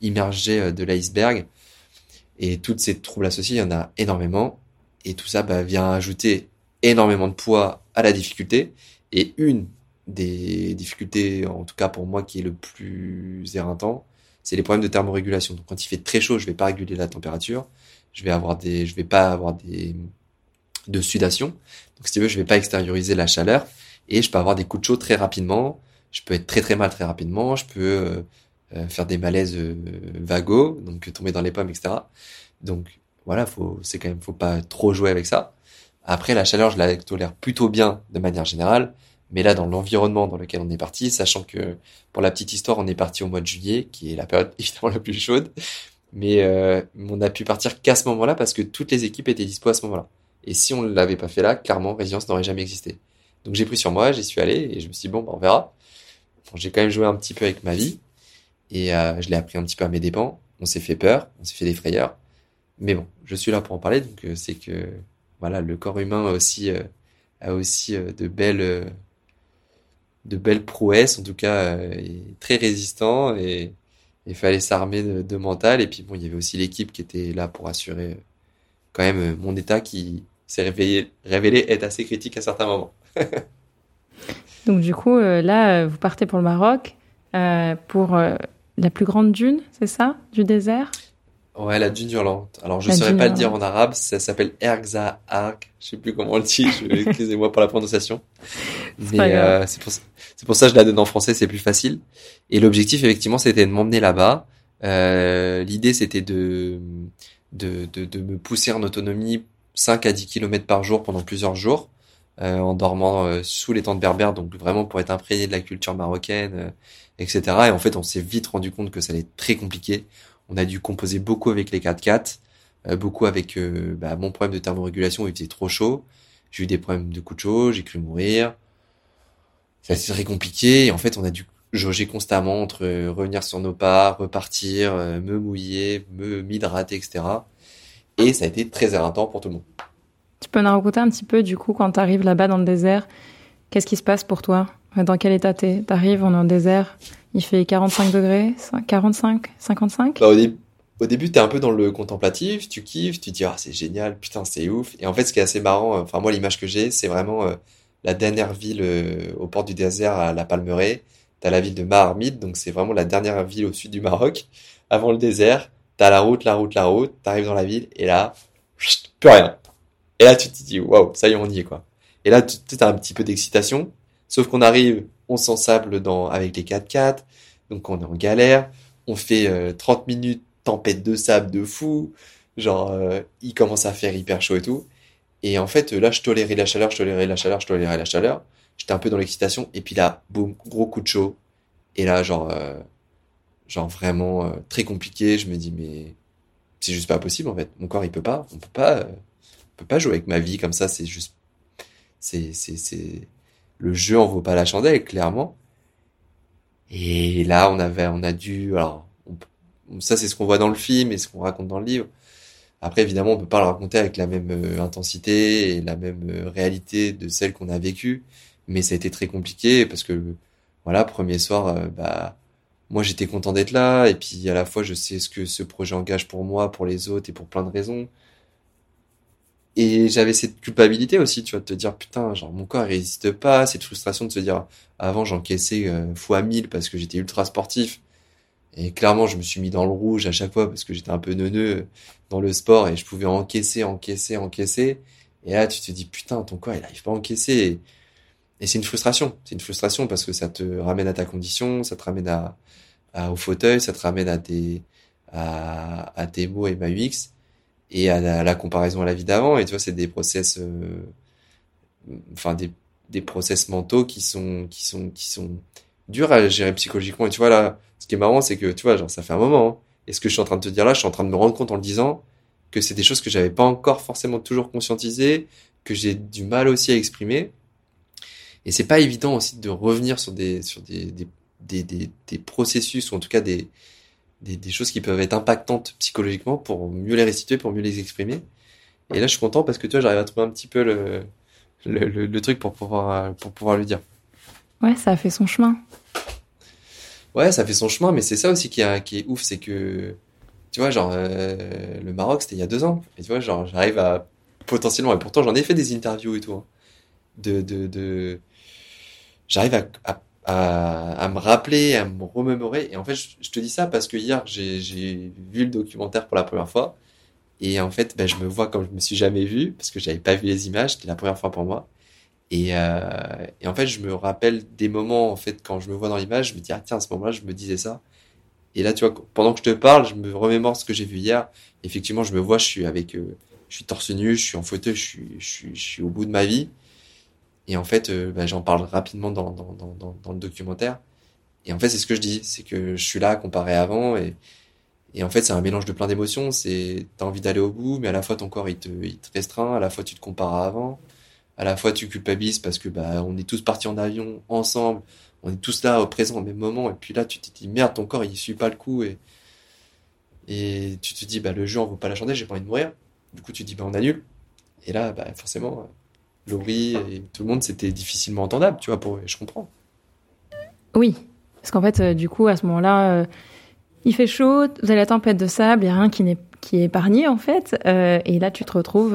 immergée de l'iceberg. Et toutes ces troubles associés, il y en a énormément. Et tout ça vient ajouter énormément de poids à la difficulté. Et une des difficultés, en tout cas pour moi, qui est le plus éreintant, c'est les problèmes de thermorégulation. Donc quand il fait très chaud, je vais pas réguler la température, je vais pas avoir de sudation. Donc, si tu veux, je vais pas extérioriser la chaleur et je peux avoir des coups de chaud très rapidement. Je peux être très très mal très rapidement. Je peux faire des malaises vagos, donc tomber dans les pommes, etc. Donc voilà, faut pas trop jouer avec ça. Après, la chaleur, je la tolère plutôt bien de manière générale. Mais là, dans l'environnement dans lequel on est parti, sachant que, pour la petite histoire, on est parti au mois de juillet, qui est la période évidemment la plus chaude. Mais on a pu partir qu'à ce moment-là parce que toutes les équipes étaient dispo à ce moment-là. Et si on ne l'avait pas fait là, clairement, Résilience n'aurait jamais existé. Donc j'ai pris sur moi, j'y suis allé et je me suis dit, bon, bah, on verra. Bon, j'ai quand même joué un petit peu avec ma vie et je l'ai appris un petit peu à mes dépens. On s'est fait peur, on s'est fait des frayeurs. Mais bon, je suis là pour en parler, donc c'est que voilà, le corps humain a aussi de belles prouesses, en tout cas est très résistant et il fallait s'armer de mental. Et puis bon, il y avait aussi l'équipe qui était là pour assurer quand même mon état qui s'est révélé être assez critique à certains moments. Donc du coup, là, vous partez pour le Maroc, pour la plus grande dune, c'est ça, du désert? Ouais, la dune hurlante. Alors, je ne saurais pas le dire en arabe, ça s'appelle Erzahar. Je sais plus comment on le dit, excusez-moi pour la prononciation. Mais c'est pour ça que je la donne en français, c'est plus facile. Et l'objectif, effectivement, c'était de m'emmener là-bas. L'idée, c'était de me pousser en autonomie 5 à 10 km par jour pendant plusieurs jours, en dormant sous les tentes berbères, donc vraiment pour être imprégné de la culture marocaine, etc. Et en fait, on s'est vite rendu compte que ça allait être très compliqué. On a dû composer beaucoup avec les 4x4, beaucoup avec mon problème de thermorégulation où il faisait trop chaud. J'ai eu des problèmes de coups de chaud, j'ai cru mourir. Ça a été très compliqué. Et en fait, on a dû jauger constamment entre revenir sur nos pas, repartir, me mouiller, m'hydrater, etc. Et ça a été très éreintant pour tout le monde. Tu peux nous raconter un petit peu, du coup, quand tu arrives là-bas dans le désert, qu'est-ce qui se passe pour toi ? Dans quel état t'arrives ? On est dans le désert ? Il fait 45 degrés, 45, 55. Bah, au début, t'es un peu dans le contemplatif, tu kiffes, tu te dis, ah, c'est génial, putain, c'est ouf. Et en fait, ce qui est assez marrant, enfin, moi, l'image que j'ai, c'est vraiment la dernière ville au port du désert à la Palmeraie. T'as la ville de Maharmide, donc c'est vraiment la dernière ville au sud du Maroc. Avant le désert, t'as la route, t'arrives dans la ville, et là, plus rien. Et là, tu te dis, waouh, ça y est, on y est, quoi. Et là, t'as un petit peu d'excitation, sauf qu'on arrive. On s'ensable avec les 4x4, donc on est en galère, on fait 30 minutes, tempête de sable de fou, genre il commence à faire hyper chaud et tout. Et en fait, là, je tolérais la chaleur, j'étais un peu dans l'excitation, et puis là, boum, gros coup de chaud. Et là, genre vraiment très compliqué, je me dis, mais c'est juste pas possible en fait, mon corps il peut pas, on peut pas jouer avec ma vie comme ça, c'est juste... Le jeu en vaut pas la chandelle, clairement. Et là, on a dû, alors, ça c'est ce qu'on voit dans le film et ce qu'on raconte dans le livre. Après, évidemment, on peut pas le raconter avec la même intensité et la même réalité de celle qu'on a vécue. Mais ça a été très compliqué parce que, voilà, premier soir, moi j'étais content d'être là. Et puis, à la fois, je sais ce que ce projet engage pour moi, pour les autres et pour plein de raisons. Et j'avais cette culpabilité aussi, tu vois, de te dire, putain, genre, mon corps résiste pas, cette frustration de se dire, avant, j'encaissais x 1000 parce que j'étais ultra sportif. Et clairement, je me suis mis dans le rouge à chaque fois parce que j'étais un peu neuneux dans le sport et je pouvais encaisser. Et là, tu te dis, putain, ton corps, il arrive pas à encaisser. Et c'est une frustration. C'est une frustration parce que ça te ramène à ta condition, ça te ramène au fauteuil, ça te ramène à tes mots et ma UX. Et à la comparaison à la vie d'avant, et tu vois, c'est des process, des process mentaux qui sont durs à gérer psychologiquement. Et tu vois, là, ce qui est marrant, c'est que, tu vois, genre, ça fait un moment, hein. Et ce que je suis en train de te dire là, je suis en train de me rendre compte en le disant que c'est des choses que j'avais pas encore forcément toujours conscientisées, que j'ai du mal aussi à exprimer. Et c'est pas évident aussi de revenir sur des processus, ou en tout cas des choses qui peuvent être impactantes psychologiquement pour mieux les restituer, pour mieux les exprimer. Et là, je suis content parce que tu vois, j'arrive à trouver un petit peu le truc pour pouvoir le dire. Ouais, ça a fait son chemin. Ouais, ça a fait son chemin, mais c'est ça aussi qui est ouf, c'est que, tu vois, genre, le Maroc, c'était il y a 2 ans. Et tu vois, genre, j'arrive à potentiellement, et pourtant, j'en ai fait des interviews et tout. Hein, j'arrive à me rappeler, à me remémorer. Et en fait, je te dis ça parce que hier, j'ai vu le documentaire pour la première fois Et en fait, je me vois comme je me suis jamais vu, parce que j'avais pas vu les images, c'était la première fois pour moi. Et en fait, je me rappelle des moments, en fait, quand je me vois dans l'image, je me dis, ah tiens, à ce moment-là, je me disais ça. Et là, tu vois, pendant que je te parle, je me remémore ce que j'ai vu hier. Effectivement, je me vois, je suis torse nu, je suis en fauteuil, je suis au bout de ma vie. Et en fait, j'en parle rapidement dans le documentaire. Et en fait, c'est ce que je dis, c'est que je suis là comparé à avant. Et en fait, c'est un mélange de plein d'émotions. C'est, t'as envie d'aller au bout, mais à la fois, ton corps, il te restreint. À la fois, tu te compares à avant. À la fois, tu culpabilises parce que, on est tous partis en avion ensemble. On est tous là au présent, au même moment. Et puis là, tu te dis, merde, ton corps, il suit pas le coup. Et tu te dis, le jeu en vaut pas la chandelle, j'ai pas envie de mourir. Du coup, tu te dis, on annule. Et là, forcément, Loury et tout le monde, c'était difficilement entendable, tu vois, je comprends. Oui. Parce qu'en fait, du coup, à ce moment-là, il fait chaud, vous avez la tempête de sable, il n'y a rien qui est épargné, en fait. Et là, tu te retrouves... tu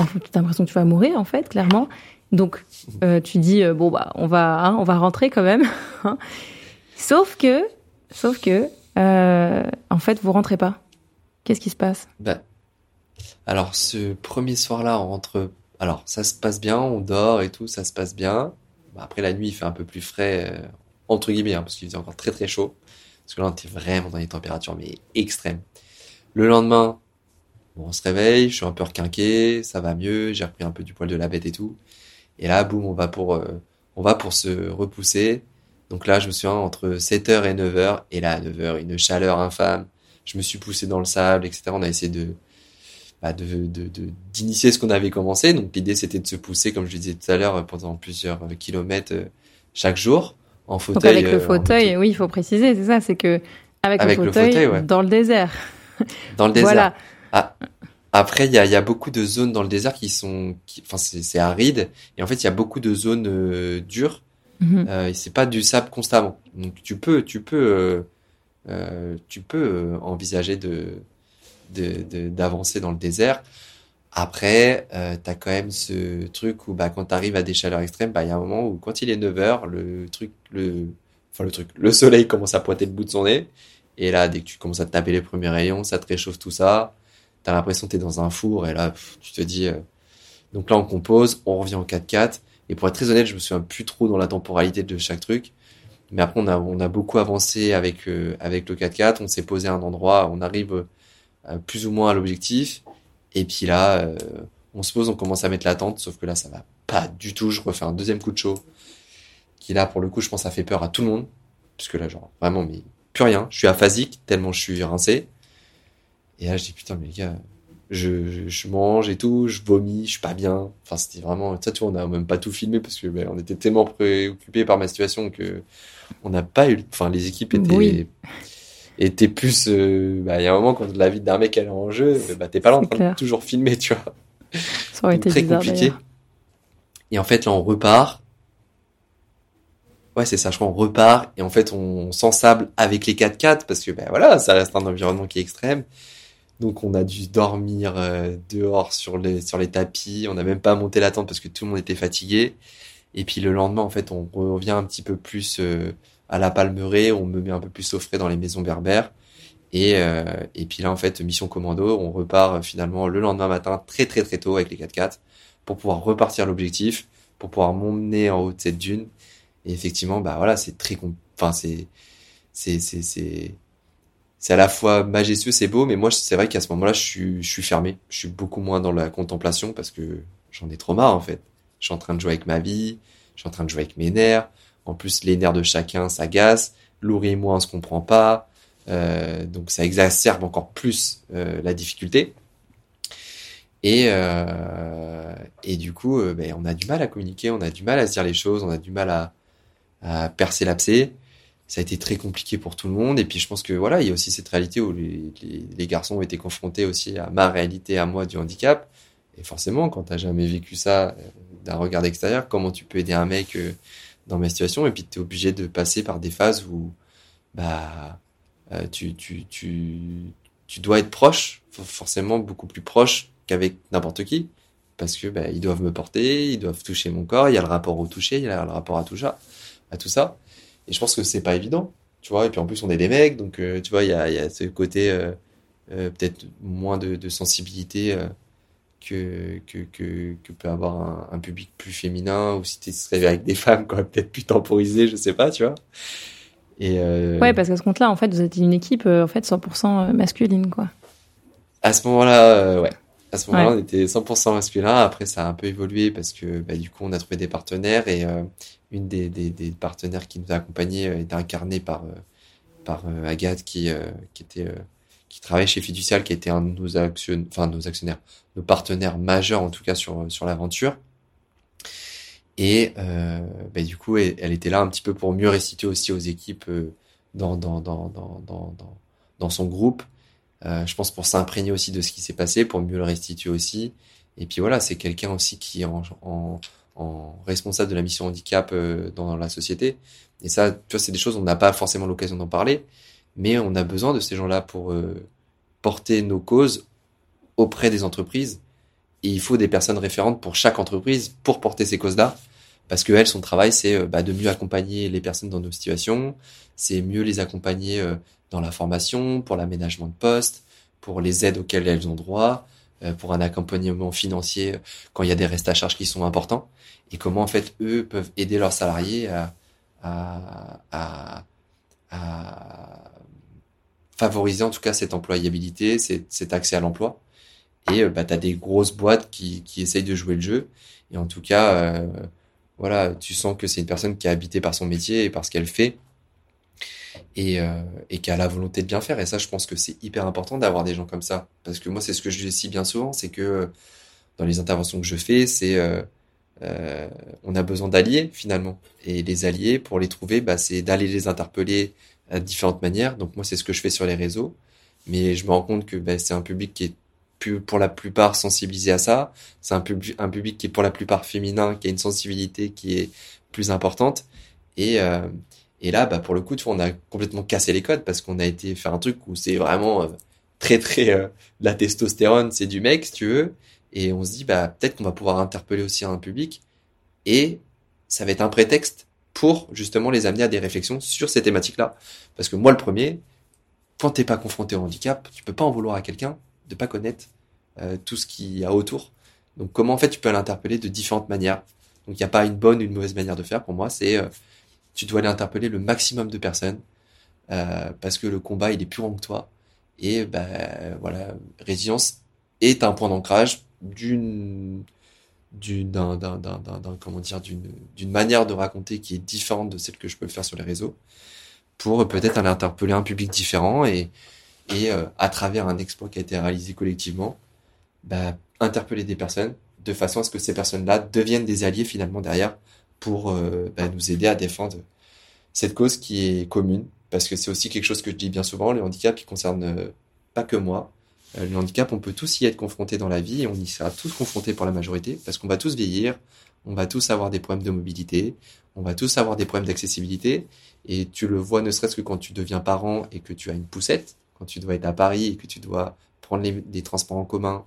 as l'impression que tu vas mourir, en fait, clairement. Donc, tu dis, on va rentrer quand même. Sauf que, en fait, vous rentrez pas. Qu'est-ce qui se passe ? Alors, ce premier soir-là, on rentre... Alors, ça se passe bien, on dort et tout, ça se passe bien. Après, la nuit, il fait un peu plus frais, entre guillemets, parce qu'il faisait encore très, très chaud. Parce que là, on était vraiment dans des températures, mais extrêmes. Le lendemain, on se réveille, je suis un peu requinqué, ça va mieux, j'ai repris un peu du poil de la bête et tout. Et là, boum, on va pour se repousser. Donc là, je me souviens, entre 7h et 9h. Et là, à 9h, une chaleur infâme. Je me suis poussé dans le sable, etc. On a essayé d'initier ce qu'on avait commencé. Donc l'idée, c'était de se pousser, comme je le disais tout à l'heure, pendant plusieurs kilomètres chaque jour. En fauteuil. Donc avec le fauteuil, oui, il faut préciser, c'est ça, c'est que avec le fauteuil ouais. Dans le désert. Dans le désert. Voilà. Ah, après, il y a beaucoup de zones dans le désert qui sont, c'est aride, et en fait, il y a beaucoup de zones dures. Mm-hmm. Et c'est pas du sable constamment. Donc tu peux envisager d'avancer dans le désert. Après, t'as quand même ce truc où, quand t'arrives à des chaleurs extrêmes, il y a un moment où, quand il est 9h, le soleil commence à pointer le bout de son nez. Et là, dès que tu commences à te taper les premiers rayons, ça te réchauffe tout ça. T'as l'impression que t'es dans un four. Et là, tu te dis, donc là, on compose, on revient en 4x4. Et pour être très honnête, je me souviens plus trop dans la temporalité de chaque truc. Mais après, on a beaucoup avancé avec le 4x4. On s'est posé à un endroit, on arrive plus ou moins à l'objectif. Et puis là, on se pose, on commence à mettre la tente, sauf que là, ça va pas du tout. Je refais un deuxième coup de chaud, qui là, pour le coup, je pense, a fait peur à tout le monde. Parce que là, vraiment, mais plus rien. Je suis aphasique, tellement je suis rincé. Et là, je dis, putain, mais les gars, je mange et tout, je vomis, je suis pas bien. Enfin, c'était vraiment, ça, tu vois, on a même pas tout filmé parce que, on était tellement préoccupés par ma situation que on n'a pas eu, les équipes étaient... Oui. Et t'es plus... il y a un moment, quand la vie d'un mec elle est en jeu, t'es pas là en train de toujours filmer, tu vois. Ça aurait été très bizarre, compliqué. D'ailleurs. Et en fait, là, on repart. Ouais, c'est ça, je crois, on repart. Et en fait, on s'ensable avec les 4x4 parce que, ça reste un environnement qui est extrême. Donc, on a dû dormir dehors sur les tapis. On n'a même pas monté la tente parce que tout le monde était fatigué. Et puis, le lendemain, en fait, on revient un petit peu plus... à la Palmeraie, on me met un peu plus au frais dans les maisons berbères. Et puis là, en fait, mission commando, on repart finalement le lendemain matin, très très très tôt avec les 4x4, pour pouvoir repartir l'objectif, pour pouvoir m'emmener en haut de cette dune. Et effectivement, c'est très... c'est à la fois majestueux, c'est beau, mais moi, c'est vrai qu'à ce moment-là, je suis fermé. Je suis beaucoup moins dans la contemplation parce que j'en ai trop marre, en fait. Je suis en train de jouer avec ma vie, je suis en train de jouer avec mes nerfs. En plus, les nerfs de chacun s'agacent. Loury et moi, on se comprend pas. Donc, ça exacerbe encore plus la difficulté. Et du coup, on a du mal à communiquer, on a du mal à se dire les choses, on a du mal à percer l'abcès. Ça a été très compliqué pour tout le monde. Et puis, je pense que il y a aussi cette réalité où les garçons ont été confrontés aussi à ma réalité, à moi, du handicap. Et forcément, quand t'as jamais vécu ça d'un regard extérieur, comment tu peux aider un mec dans ma situation, et puis tu es obligé de passer par des phases où tu dois être proche, forcément beaucoup plus proche qu'avec n'importe qui, parce que ils doivent me porter, ils doivent toucher mon corps, il y a le rapport au toucher, il y a le rapport à tout ça, et je pense que c'est pas évident, tu vois, et puis en plus on est des mecs, donc tu vois, il y a ce côté peut-être moins de sensibilité que peut avoir un public plus féminin, ou si tu serais avec des femmes, quoi, peut-être plus temporisé, je sais pas, tu vois. Et ouais, parce qu'à ce compte-là, en fait, vous êtes une équipe en fait 100% masculine, quoi. À ce moment-là, ouais. À ce moment-là, ouais. On était 100% masculin. Après, ça a un peu évolué parce que du coup, on a trouvé des partenaires, et une des partenaires qui nous a accompagnés était incarnée par Agathe, qui travaille chez Fiducial, qui était un de nos actionnaires, nos partenaires majeurs en tout cas sur l'aventure. Et du coup, elle était là un petit peu pour mieux restituer aussi aux équipes dans son groupe. Je pense pour s'imprégner aussi de ce qui s'est passé, pour mieux le restituer aussi. Et puis voilà, c'est quelqu'un aussi qui est en responsable de la mission handicap dans la société. Et ça, tu vois, c'est des choses, on n'a pas forcément l'occasion d'en parler, mais on a besoin de ces gens-là pour porter nos causes auprès des entreprises. Et il faut des personnes référentes pour chaque entreprise pour porter ces causes-là. Parce que elle, son travail, c'est de mieux accompagner les personnes dans nos situations, c'est mieux les accompagner dans la formation, pour l'aménagement de poste, pour les aides auxquelles elles ont droit, pour un accompagnement financier quand il y a des restes à charge qui sont importants, et comment en fait eux peuvent aider leurs salariés à favoriser en tout cas cette employabilité, cet accès à l'emploi. Et t'as des grosses boîtes qui essayent de jouer le jeu, et en tout cas voilà, tu sens que c'est une personne qui est habitée par son métier et par ce qu'elle fait, et qui a la volonté de bien faire. Et ça, je pense que c'est hyper important d'avoir des gens comme ça, parce que moi, c'est ce que je dis bien souvent, c'est que dans les interventions que je fais, c'est on a besoin d'alliés finalement, et les alliés, pour les trouver, c'est d'aller les interpeller à différentes manières. Donc moi, c'est ce que je fais sur les réseaux, mais je me rends compte que c'est un public qui est pour la plupart sensibilisé à ça, c'est un public qui est pour la plupart féminin, qui a une sensibilité qui est plus importante, et là pour le coup, tu vois, on a complètement cassé les codes, parce qu'on a été faire un truc où c'est vraiment très très la testostérone, c'est du mec si tu veux, et on se dit peut-être qu'on va pouvoir interpeller aussi un public, et ça va être un prétexte pour justement les amener à des réflexions sur ces thématiques-là. Parce que moi, le premier, quand t'es pas confronté au handicap, tu peux pas en vouloir à quelqu'un de pas connaître tout ce qu'il y a autour. Donc comment en fait tu peux l'interpeller de différentes manières. Donc il n'y a pas une bonne ou une mauvaise manière de faire. Pour moi, c'est tu dois aller interpeller le maximum de personnes, parce que le combat, il est plus grand que toi. Et voilà, Résilience est un point d'ancrage d'une manière de raconter qui est différente de celle que je peux faire sur les réseaux, pour peut-être aller interpeller un public différent, et à travers un exploit qui a été réalisé collectivement, interpeller des personnes de façon à ce que ces personnes-là deviennent des alliés finalement derrière, pour nous aider à défendre cette cause qui est commune. Parce que c'est aussi quelque chose que je dis bien souvent, le handicap, qui concerne pas que moi. Le handicap, on peut tous y être confrontés dans la vie, et on y sera tous confrontés pour la majorité, parce qu'on va tous vieillir, on va tous avoir des problèmes de mobilité, on va tous avoir des problèmes d'accessibilité, et tu le vois ne serait-ce que quand tu deviens parent et que tu as une poussette, quand tu dois être à Paris et que tu dois prendre des transports en commun,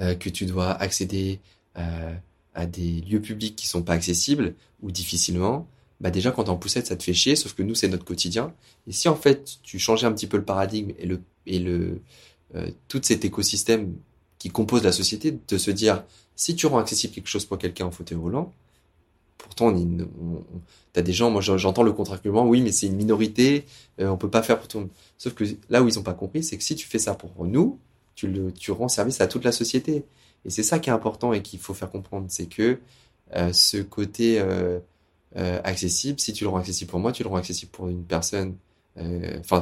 que tu dois accéder à des lieux publics qui sont pas accessibles ou difficilement, déjà quand t'es en poussette, ça te fait chier, sauf que nous, c'est notre quotidien. Et si en fait tu changeais un petit peu le paradigme et tout cet écosystème qui compose la société, de se dire, si tu rends accessible quelque chose pour quelqu'un en fauteuil roulant, pourtant, t'as des gens, moi j'entends le contre-argument, oui, mais c'est une minorité, on peut pas faire pour tout le monde. Sauf que là où ils ont pas compris, c'est que si tu fais ça pour nous, tu rends service à toute la société. Et c'est ça qui est important et qu'il faut faire comprendre, c'est que ce côté accessible, si tu le rends accessible pour moi, tu le rends accessible pour une personne,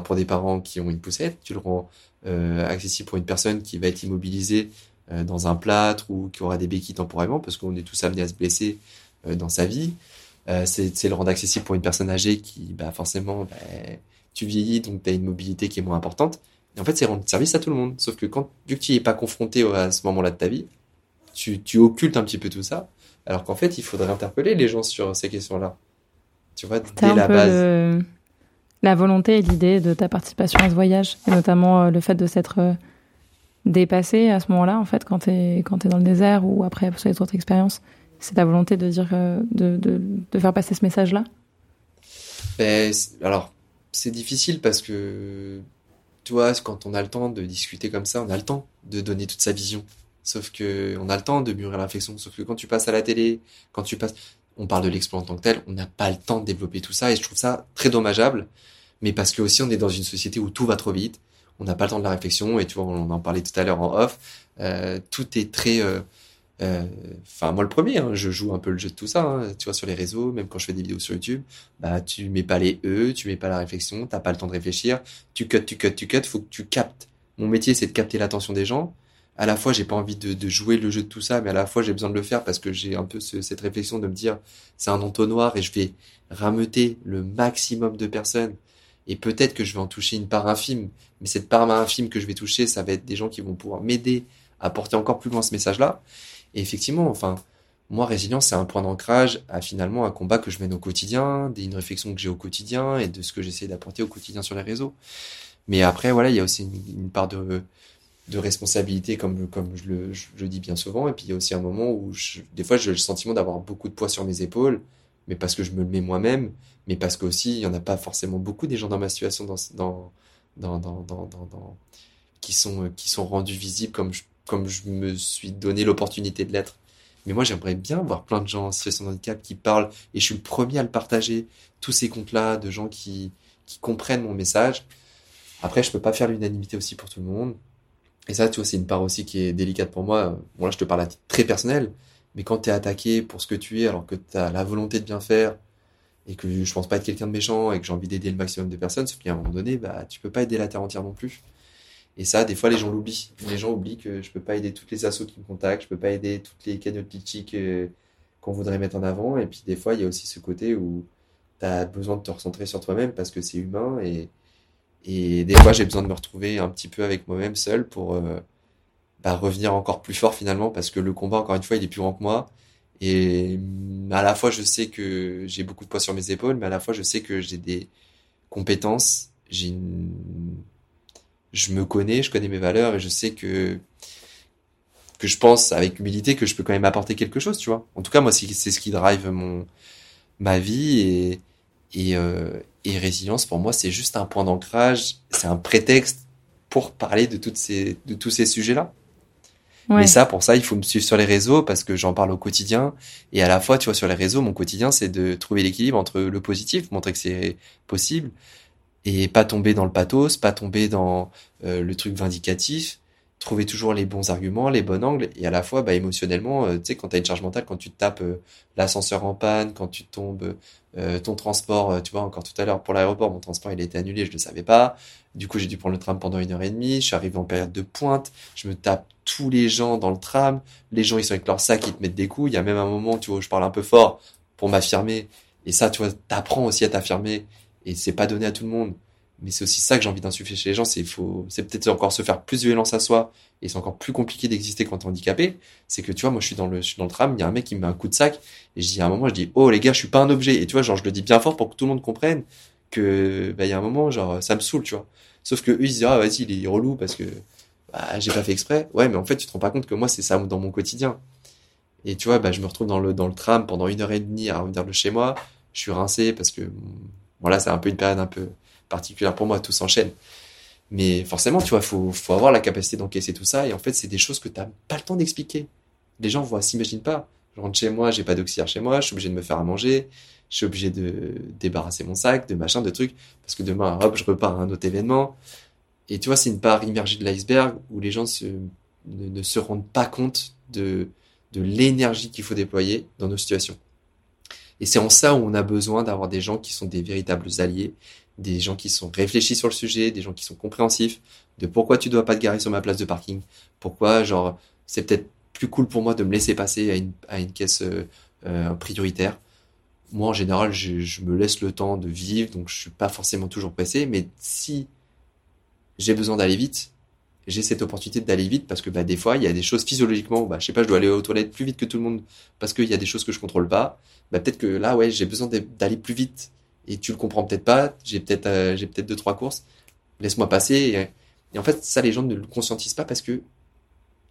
pour des parents qui ont une poussette, tu le rends accessible pour une personne qui va être immobilisée dans un plâtre, ou qui aura des béquilles temporairement, parce qu'on est tous amenés à se blesser dans sa vie. C'est le rendre accessible pour une personne âgée qui, forcément, tu vieillis, donc tu as une mobilité qui est moins importante. Et en fait, c'est rendre service à tout le monde. Sauf que vu que tu n'y es pas confronté à ce moment-là de ta vie, tu occultes un petit peu tout ça, alors qu'en fait, il faudrait interpeller les gens sur ces questions-là. Tu vois, dès la base. La volonté et l'idée de ta participation à ce voyage, et notamment le fait de s'être dépassé à ce moment-là, en fait, quand t'es dans le désert, ou après, sur les autres expériences. C'est ta volonté de dire, de faire passer ce message-là? Alors, c'est difficile parce que Tu vois, quand on a le temps de discuter comme ça, on a le temps de donner toute sa vision. Sauf que on a le temps de mûrir l'infection. Sauf que quand tu passes à la télé, quand tu passes, on parle de l'explo en tant que tel, on n'a pas le temps de développer tout ça. Et je trouve ça très dommageable. Mais parce que aussi, on est dans une société où tout va trop vite. On n'a pas le temps de la réflexion. Et tu vois, on en parlait tout à l'heure en off. Tout est très... Enfin, moi le premier, hein, je joue un peu le jeu de tout ça. Hein, tu vois, sur les réseaux, même quand je fais des vidéos sur YouTube, bah, tu mets pas les E, tu mets pas la réflexion, t'as pas le temps de réfléchir. Tu cut, faut que tu captes. Mon métier, c'est de capter l'attention des gens. À la fois, j'ai pas envie de jouer le jeu de tout ça, mais à la fois, j'ai besoin de le faire parce que j'ai un peu cette réflexion de me dire, c'est un entonnoir et je vais rameuter le maximum de personnes. Et peut-être que je vais en toucher une part infime, mais cette part infime que je vais toucher, ça va être des gens qui vont pouvoir m'aider à porter encore plus loin ce message-là. Et effectivement, enfin, moi, résilience, c'est un point d'ancrage à finalement un combat que je mène au quotidien, une réflexion que j'ai au quotidien et de ce que j'essaie d'apporter au quotidien sur les réseaux. Mais après, voilà, il y a aussi une part de responsabilité, comme je le dis bien souvent. Et puis, il y a aussi un moment où, des fois, j'ai le sentiment d'avoir beaucoup de poids sur mes épaules, mais parce que je me le mets moi-même, mais parce qu'aussi, il n'y en a pas forcément beaucoup des gens dans ma situation qui sont rendus visibles comme je me suis donné l'opportunité de l'être. Mais moi, j'aimerais bien voir plein de gens en situation de handicap qui parlent, et je suis le premier à le partager, tous ces comptes-là de gens qui comprennent mon message. Après, je peux pas faire l'unanimité aussi pour tout le monde. Et ça, tu vois, c'est une part aussi qui est délicate pour moi. Bon, là, je te parle à titre très personnel, mais quand t'es attaqué pour ce que tu es, alors que t'as la volonté de bien faire, et que je pense pas être quelqu'un de méchant, et que j'ai envie d'aider le maximum de personnes, sauf qu'à un moment donné, bah, tu peux pas aider la terre entière non plus. Et ça, des fois, les gens l'oublient. Les gens oublient que je peux pas aider toutes les assos qui me contactent, je peux pas aider toutes les cagnottes Litchi qu'on voudrait mettre en avant. Et puis, des fois, il y a aussi ce côté où t'as besoin de te recentrer sur toi-même parce que c'est humain. Et des fois, j'ai besoin de me retrouver un petit peu avec moi-même seul pour revenir encore plus fort finalement, parce que le combat, encore une fois, il est plus grand que moi. Et à la fois, je sais que j'ai beaucoup de poids sur mes épaules, mais à la fois, je sais que j'ai des compétences, je me connais, je connais mes valeurs, et je sais que je pense avec humilité que je peux quand même apporter quelque chose, tu vois. En tout cas, moi, c'est ce qui drive ma vie, et résilience, pour moi, c'est juste un point d'ancrage, c'est un prétexte pour parler de tous ces sujets-là. Ouais. Mais ça, pour ça, il faut me suivre sur les réseaux parce que j'en parle au quotidien. Et à la fois, tu vois, sur les réseaux, mon quotidien, c'est de trouver l'équilibre entre le positif, montrer que c'est possible, et pas tomber dans le pathos, pas tomber dans le truc vindicatif, trouver toujours les bons arguments, les bons angles, et à la fois, émotionnellement, tu sais, quand t'as une charge mentale, quand tu te tapes l'ascenseur en panne, quand tu tombes, ton transport, tu vois, encore tout à l'heure pour l'aéroport, mon transport, il a été annulé, je le savais pas, du coup, j'ai dû prendre le tram pendant 1h30, je suis arrivé en période de pointe, je me tape tous les gens dans le tram, les gens, ils sont avec leur sac, ils te mettent des coups, il y a même un moment, tu vois, où je parle un peu fort pour m'affirmer, et ça, tu vois, t'apprends aussi à t'affirmer. Et c'est pas donné à tout le monde. Mais c'est aussi ça que j'ai envie d'insuffler chez les gens. C'est peut-être encore se faire plus violence à soi. Et c'est encore plus compliqué d'exister quand t'es handicapé. C'est que, tu vois, moi, je suis dans le tram, il y a un mec qui me met un coup de sac. Et je dis, à un moment, je dis, oh, les gars, je suis pas un objet. Et tu vois, genre, je le dis bien fort pour que tout le monde comprenne que, il y a un moment, genre, ça me saoule, tu vois. Sauf que eux, ils se disent, ah, vas-y, il est relou parce que, j'ai pas fait exprès. Ouais, mais en fait, tu te rends pas compte que moi, c'est ça dans mon quotidien. Et tu vois, je me retrouve dans le tram pendant 1h30 à revenir de chez moi. Je suis rincé parce que, voilà, c'est un peu une période un peu particulière pour moi, tout s'enchaîne. Mais forcément, tu vois, faut avoir la capacité d'encaisser tout ça. Et en fait, c'est des choses que t'as pas le temps d'expliquer. Les gens s'imaginent pas. Je rentre chez moi, j'ai pas d'auxiliaire chez moi, je suis obligé de me faire à manger, je suis obligé de débarrasser mon sac, de machin, de trucs, parce que demain, hop, je repars à un autre événement. Et tu vois, c'est une part immergée de l'iceberg où les gens ne se rendent pas compte de l'énergie qu'il faut déployer dans nos situations. Et c'est en ça où on a besoin d'avoir des gens qui sont des véritables alliés, des gens qui sont réfléchis sur le sujet, des gens qui sont compréhensifs de pourquoi tu dois pas te garer sur ma place de parking, pourquoi genre c'est peut-être plus cool pour moi de me laisser passer à une caisse prioritaire. Moi en général, je me laisse le temps de vivre, donc je suis pas forcément toujours pressé, mais si j'ai besoin d'aller vite, j'ai cette opportunité d'aller vite parce que des fois il y a des choses physiologiquement, je sais pas, je dois aller aux toilettes plus vite que tout le monde parce qu'il y a des choses que je contrôle pas, peut-être que là ouais j'ai besoin d'aller plus vite et tu le comprends peut-être pas, j'ai peut-être 2-3 courses, laisse-moi passer et en fait ça les gens ne le conscientisent pas parce que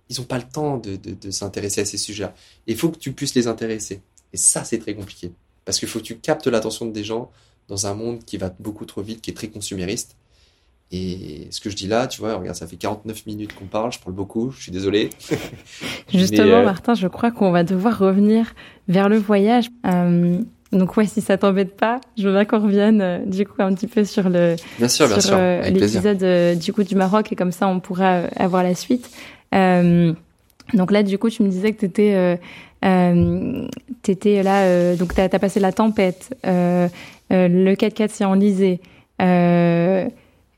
ils ont pas le temps de s'intéresser à ces sujets-là. Il faut que tu puisses les intéresser et ça c'est très compliqué parce qu'il faut que tu captes l'attention des gens dans un monde qui va beaucoup trop vite, qui est très consumériste. Et ce que je dis là, tu vois, regarde, ça fait 49 minutes qu'on parle, je parle beaucoup, je suis désolé. Justement, Martin, je crois qu'on va devoir revenir vers le voyage. Donc ouais, si ça t'embête pas, je veux bien qu'on revienne du coup un petit peu sur le bien sûr, avec l'épisode du coup du Maroc, et comme ça on pourra avoir la suite. Donc là du coup tu me disais que t'étais là, donc t'as passé la tempête, le 4x4 s'est enlisé,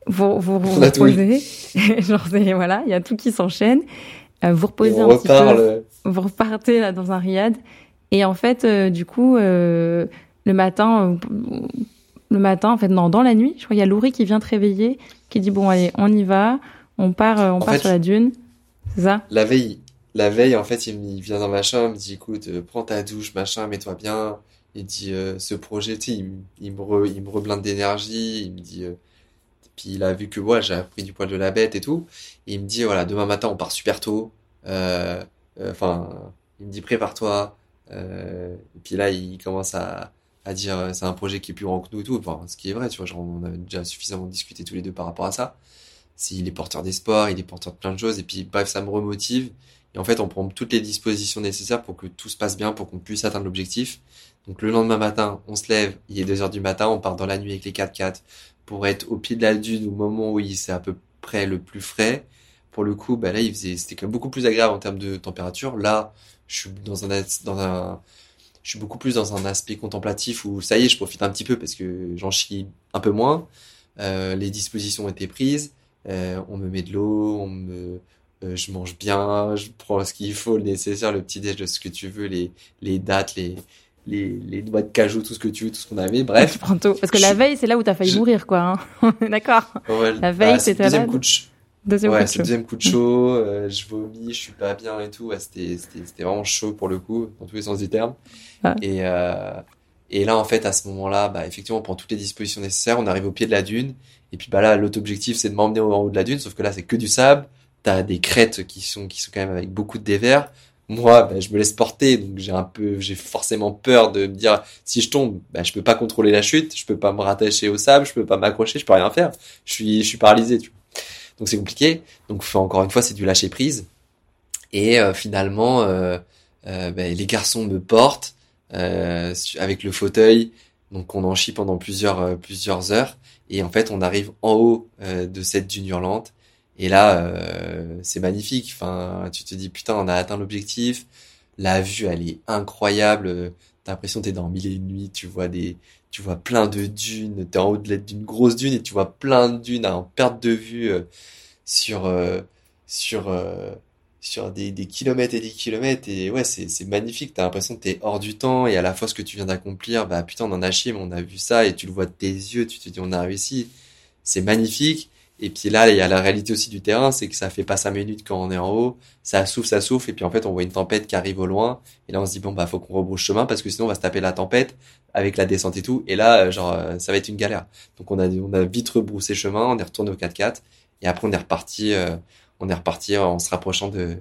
vous reposez, genre voilà, il y a tout qui s'enchaîne, vous reposez un petit peu, vous repartez là dans un riad. Et en fait, du coup, le matin, en fait, non, dans la nuit, je crois qu'il y a Loury qui vient te réveiller, qui dit bon, allez, on y va, on part sur la dune, c'est ça ? La veille, en fait, il vient dans ma chambre, il me dit écoute, prends ta douche, machin, mets-toi bien. Il dit ce projet, tu sais, il me reblinde d'énergie, il me dit. Puis il a vu que moi, j'ai pris du poil de la bête et tout, et il me dit voilà, demain matin, on part super tôt. Il me dit prépare-toi. Et puis là il commence à dire c'est un projet qui est plus grand que nous et tout, enfin, ce qui est vrai, tu vois, genre, on avait déjà suffisamment discuté tous les deux par rapport à ça. Il est porteur d'espoir, il est porteur de plein de choses, et puis bref, ça me remotive, et en fait on prend toutes les dispositions nécessaires pour que tout se passe bien, pour qu'on puisse atteindre l'objectif. Donc le lendemain matin on se lève, il est 2h du matin, on part dans la nuit avec les 4x4 pour être au pied de la dune au moment où c'est à peu près le plus frais. Pour le coup, bah là c'était quand même beaucoup plus agréable en termes de température. Là je suis je suis beaucoup plus dans un aspect contemplatif où ça y est, je profite un petit peu parce que j'en chie un peu moins. Les dispositions ont été prises. On me met de l'eau, je mange bien, je prends ce qu'il faut, le nécessaire, le petit déj, ce que tu veux, les dates, les noix de cajou, tout ce que tu veux, tout ce qu'on avait, bref. Tu prends tout. Parce que la veille, c'est là où t'as failli mourir, quoi. Hein. D'accord. Ouais, la veille, c'était la deuxième couche. C'est le deuxième coup de chaud, je vomis, je suis pas bien et tout. Ouais, c'était vraiment chaud pour le coup, dans tous les sens du terme. Ah. Et là, en fait, à ce moment-là, bah, effectivement, on prend toutes les dispositions nécessaires, on arrive au pied de la dune. Et puis, bah, là, l'autre objectif, c'est de m'emmener en haut de la dune. Sauf que là, c'est que du sable. T'as des crêtes qui sont quand même avec beaucoup de dévers. Moi, bah, je me laisse porter, donc j'ai forcément peur de me dire, si je tombe, bah, je peux pas contrôler la chute, je peux pas me rattacher au sable, je peux pas m'accrocher, je peux rien faire. Je suis paralysé, tu vois. Donc c'est compliqué. Donc encore une fois, c'est du lâcher prise. Et finalement, les garçons me portent avec le fauteuil. Donc on en chie pendant plusieurs heures. Et en fait, on arrive en haut de cette dune hurlante. Et là, c'est magnifique. Enfin, tu te dis putain, on a atteint l'objectif. La vue, elle est incroyable. T'as l'impression que t'es dans mille et une nuits. Tu vois plein de dunes, t'es en haut d'une grosse dune et tu vois plein de dunes en perte de vue sur des kilomètres et des kilomètres, et ouais, c'est magnifique, t'as l'impression que t'es hors du temps, et à la fois ce que tu viens d'accomplir, bah putain, on en a chié, mais on a vu ça, et tu le vois de tes yeux, tu te dis on a réussi, c'est magnifique. Et puis là, il y a la réalité aussi du terrain, c'est que ça fait pas 5 minutes quand on est en haut, ça souffle, et puis en fait, on voit une tempête qui arrive au loin, et là, on se dit, bon, bah, faut qu'on rebrousse chemin, parce que sinon, on va se taper la tempête, avec la descente et tout, et là, genre, ça va être une galère. Donc, on a vite rebroussé chemin, on est retourné au 4x4, et après, on est reparti en se rapprochant de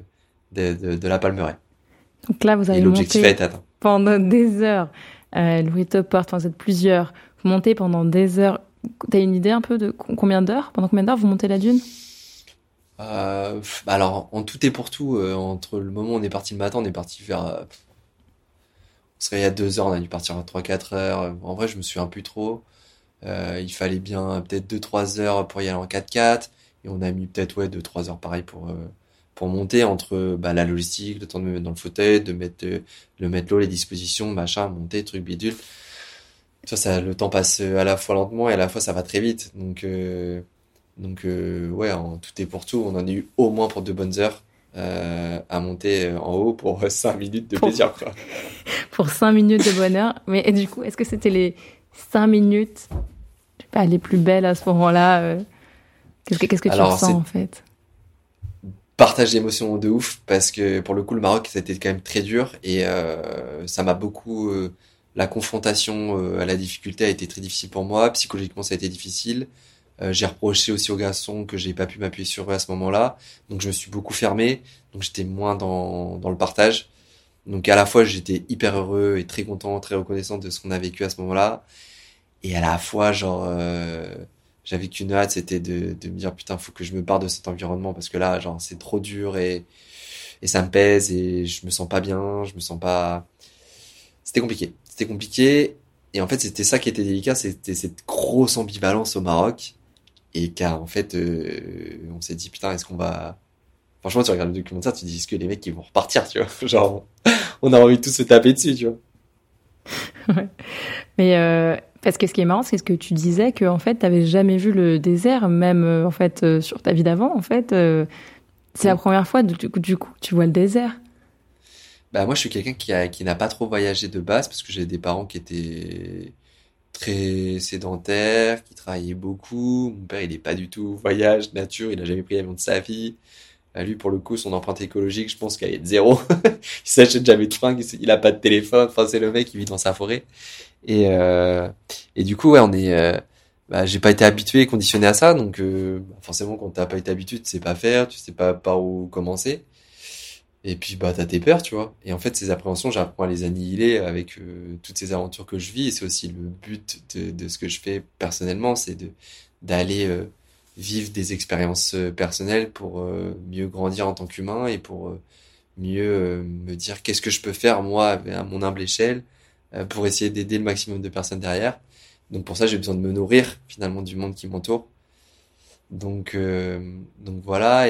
la Palmeraie. Donc là, vous avez l'objectif a été atteint. Pendant des heures, Loury te porte, vous êtes plusieurs, vous montez pendant des heures. T'as une idée un peu de pendant combien d'heures vous montez la dune ? Alors, en tout et pour tout, entre le moment où on est parti le matin, on est parti vers... on serait il y a 2 heures, on a dû partir à 3-4 heures. En vrai, je me souviens plus trop. Il fallait bien peut-être 2-3 heures pour y aller en 4x4. Et on a mis peut-être 2-3 heures pareil pour monter, entre la logistique, le temps de me mettre dans le fauteuil, de mettre l'eau, les dispositions, machin, monter, truc bidule. Ça, le temps passe à la fois lentement et à la fois ça va très vite. Donc, ouais, en tout et pour tout, on en a eu au moins pour 2 bonnes heures à monter en haut pour 5 minutes de plaisir, quoi. Pour 5 minutes de bonheur. Mais du coup, est-ce que c'était les 5 minutes, je sais pas, les plus belles à ce moment-là ? Qu'est-ce que tu ressens, en fait ? Partage d'émotions de ouf, parce que pour le coup, le Maroc, ça a été quand même très dur, et ça m'a beaucoup... la confrontation à la difficulté a été très difficile pour moi. Psychologiquement, ça a été difficile. J'ai reproché aussi aux garçons que j'ai pas pu m'appuyer sur eux à ce moment-là. Donc, je me suis beaucoup fermé. Donc, j'étais moins dans le partage. Donc, à la fois, j'étais hyper heureux et très content, très reconnaissant de ce qu'on a vécu à ce moment-là. Et à la fois, genre, J'avais qu'une hâte, c'était de me dire putain, faut que je me barre de cet environnement parce que là, genre, c'est trop dur et ça me pèse et je me sens pas bien, je me sens pas. C'était compliqué et en fait c'était ça qui était délicat, c'était cette grosse ambivalence au Maroc et car en fait on s'est dit putain, est-ce qu'on va. Franchement, tu regardes le documentaire, tu te dis est-ce que les mecs ils vont repartir, tu vois, genre on a envie de tous se taper dessus, tu vois. Ouais. Mais parce que ce qui est marrant, c'est ce que tu disais que en fait t'avais jamais vu le désert, même en fait sur ta vie d'avant, en fait c'est la première fois du coup tu vois le désert. Bah moi je suis quelqu'un qui n'a pas trop voyagé de base parce que j'ai des parents qui étaient très sédentaires, qui travaillaient beaucoup. Mon père il est pas du tout voyage, nature, il a jamais pris l'avion de sa vie. Lui pour le coup son empreinte écologique je pense qu'elle est de zéro. Il s'achète jamais de fringues, il a pas de téléphone. Enfin c'est le mec qui vit dans sa forêt. Et du coup ouais on est j'ai pas été habitué et conditionné à ça donc forcément quand t'as pas été habitué tu sais pas faire, tu sais pas par où commencer. Et puis, bah, t'as tes peurs, tu vois. Et en fait, ces appréhensions, j'apprends à les annihiler avec toutes ces aventures que je vis. Et c'est aussi le but de ce que je fais personnellement, c'est d'aller vivre des expériences personnelles pour mieux grandir en tant qu'humain et pour mieux me dire qu'est-ce que je peux faire, moi, à mon humble échelle, pour essayer d'aider le maximum de personnes derrière. Donc, pour ça, j'ai besoin de me nourrir, finalement, du monde qui m'entoure. Donc voilà.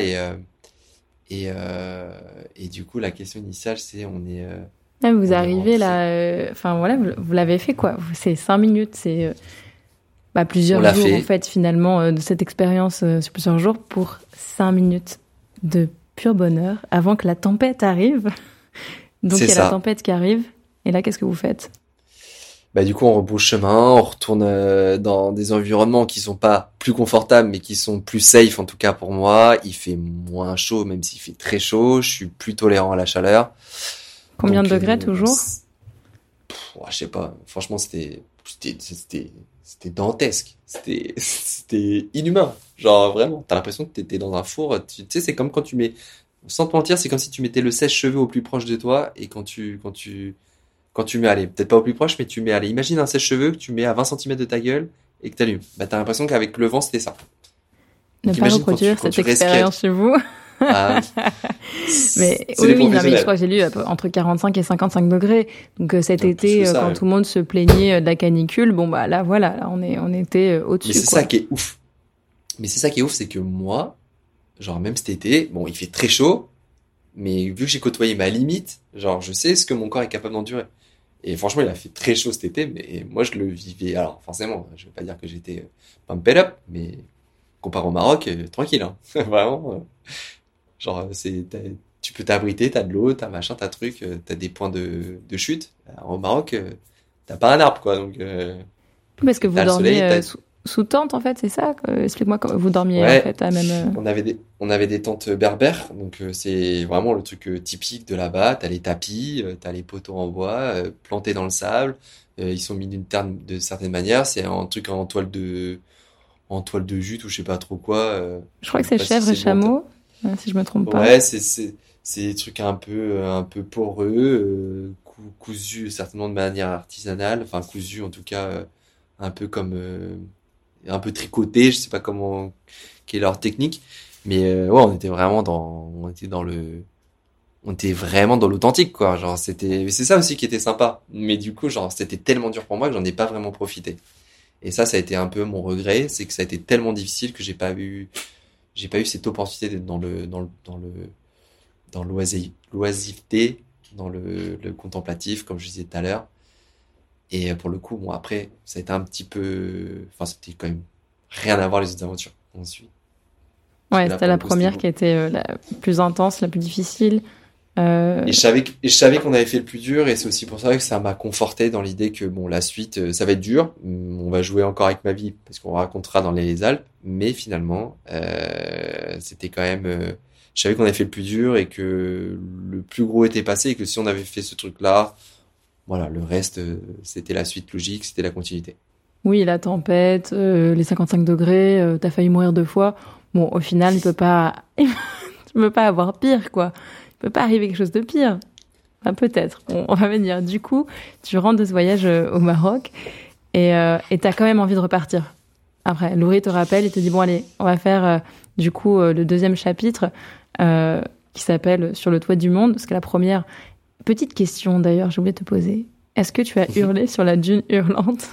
Et du coup la question initiale c'est on est vous arrivez là enfin voilà vous l'avez fait quoi, c'est 5 minutes, c'est plusieurs jours fait. En fait finalement de cette expérience sur plusieurs jours pour 5 minutes de pur bonheur avant que la tempête arrive. Donc il y a la tempête qui arrive et là qu'est-ce que vous faites? Du coup on rebrousse chemin, on retourne dans des environnements qui sont pas plus confortables mais qui sont plus safe en tout cas pour moi. Il fait moins chaud même s'il fait très chaud, je suis plus tolérant à la chaleur. Combien de degrés toujours? Je sais pas, franchement c'était dantesque, c'était inhumain. Genre vraiment, t'as l'impression que t'étais dans un four, tu sais c'est comme quand tu mets, sans te mentir, c'est comme si tu mettais le sèche-cheveux au plus proche de toi et quand tu mets, allez, peut-être pas au plus proche, mais tu mets, allez, imagine un sèche-cheveux que tu mets à 20 cm de ta gueule et que t'allumes. T'as l'impression qu'avec le vent, c'était ça. Ne pas reproduire cette expérience chez vous. Mais je crois que j'ai lu entre 45 et 55 degrés. Donc cet été, quand tout le monde se plaignait de la canicule, là, on était au-dessus. Mais c'est ça qui est ouf. C'est que moi, genre même cet été, il fait très chaud, mais vu que j'ai côtoyé ma limite, genre je sais ce que mon corps est capable d'endurer. Et franchement, il a fait très chaud cet été, mais moi, je le vivais. Alors, forcément, je vais pas dire que j'étais pumped up, mais comparé au Maroc, tranquille, hein. Vraiment. Genre, tu peux t'abriter, t'as de l'eau, t'as machin, t'as truc, t'as des points de chute. Alors, au Maroc, t'as pas un arbre, quoi. Donc, parce que vous dormiez sous tente, en fait, c'est ça? Explique-moi comment vous dormiez, en fait, à même. On avait des tentes berbères, donc c'est vraiment le truc typique de là-bas. T'as les tapis, t'as les poteaux en bois plantés dans le sable. Ils sont mis d'une terre de certaine manière. C'est un truc en toile de jute ou je sais pas trop quoi. Je crois que c'est chèvre et chameau, si je me trompe pas. Ouais, c'est des trucs un peu poreux, cousus certainement de manière artisanale, enfin cousus en tout cas, un peu comme un peu tricoté, je sais pas comment quelle est leur technique, mais on était vraiment dans l'authentique quoi, genre c'est ça aussi qui était sympa, mais du coup genre c'était tellement dur pour moi que j'en ai pas vraiment profité. Et ça a été un peu mon regret, c'est que ça a été tellement difficile que j'ai pas eu cette opportunité d'être dans l'oisiveté, dans le contemplatif comme je disais tout à l'heure. Et pour le coup, après, ça a été un petit peu... Enfin, c'était quand même rien à voir les autres aventures. Ensuite. Ouais, c'était la première qui était la plus intense, la plus difficile. Et je savais qu'on avait fait le plus dur, et c'est aussi pour ça que ça m'a conforté dans l'idée que la suite, ça va être dur. On va jouer encore avec ma vie, parce qu'on racontera dans les Alpes. Mais finalement, c'était quand même... je savais qu'on avait fait le plus dur, et que le plus gros était passé, et que si on avait fait ce truc-là... Voilà, le reste, c'était la suite logique, c'était la continuité. Oui, la tempête, les 55 degrés, t'as failli mourir 2 fois. Bon, au final, tu peux pas avoir pire, quoi. Il peut pas arriver quelque chose de pire. Enfin, peut-être. On va venir. Du coup, tu rentres de ce voyage au Maroc et t'as quand même envie de repartir. Après, Loury te rappelle, il te dit « Bon, allez, on va faire du coup le deuxième chapitre qui s'appelle « Sur le toit du monde », parce que la première... Petite question, d'ailleurs, j'ai oublié de te poser. Est-ce que tu as hurlé sur la dune hurlante ?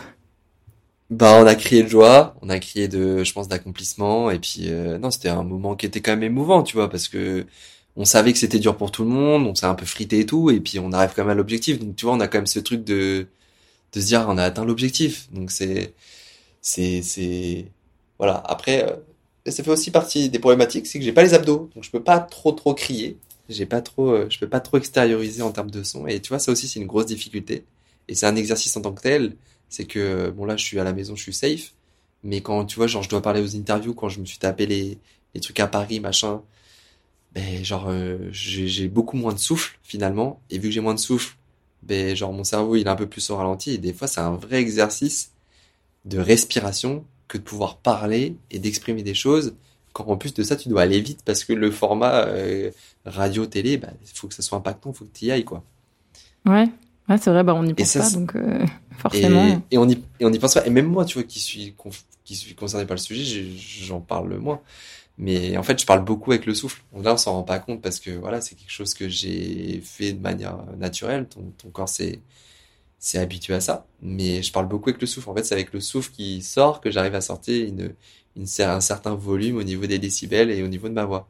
On a crié de joie, on a crié de, je pense, d'accomplissement, et puis non, c'était un moment qui était quand même émouvant, tu vois, parce que on savait que c'était dur pour tout le monde, on s'est un peu frité et tout, et puis on arrive quand même à l'objectif. Donc tu vois, on a quand même ce truc de se dire, on a atteint l'objectif. Donc c'est voilà. Après, ça fait aussi partie des problématiques, c'est que j'ai pas les abdos, donc je peux pas trop crier, je peux pas trop extérioriser en termes de son, et tu vois, ça aussi c'est une grosse difficulté, et c'est un exercice en tant que tel. C'est que, bon, là, je suis à la maison, je suis safe. Mais quand, tu vois, genre, je dois parler aux interviews, quand je me suis tapé les trucs à Paris, machin, ben, genre, j'ai beaucoup moins de souffle, finalement. Et vu que j'ai moins de souffle, ben, genre, mon cerveau, il est un peu plus au ralenti. Et des fois, c'est un vrai exercice de respiration que de pouvoir parler et d'exprimer des choses. Quand, en plus de ça, tu dois aller vite parce que le format radio, télé, ben, faut que ça soit impactant, faut que tu y ailles, quoi. Ouais. Ouais, c'est vrai, bah on n'y pense pas, donc forcément. Et on n'y pense pas. Et même moi, tu vois, qui suis concerné par le sujet, j'en parle le moins. Mais en fait, je parle beaucoup avec le souffle. Là, on s'en rend pas compte parce que voilà, c'est quelque chose que j'ai fait de manière naturelle. Ton corps s'est habitué à ça. Mais je parle beaucoup avec le souffle. En fait, c'est avec le souffle qui sort que j'arrive à sortir un certain volume au niveau des décibels et au niveau de ma voix.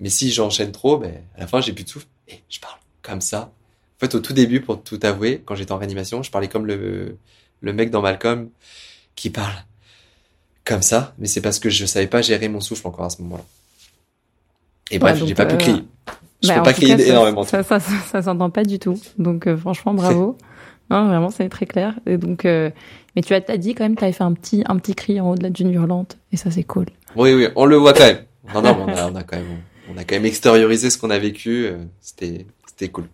Mais si j'enchaîne trop, à la fin, j'ai plus de souffle. Et je parle comme ça. En fait, au tout début, pour tout avouer, quand j'étais en réanimation, je parlais comme le mec dans Malcolm qui parle comme ça, mais c'est parce que je savais pas gérer mon souffle encore à ce moment-là. Et bref, j'ai pas pu crier. Je peux pas crier énormément. Ça s'entend pas du tout. Donc franchement, bravo. Non, vraiment, c'est très clair. Et donc, mais tu as dit quand même, tu avais fait un petit cri en haut de la dune hurlante, et ça c'est cool. Oui, on le voit quand même. Non, on a quand même extériorisé ce qu'on a vécu. C'était cool.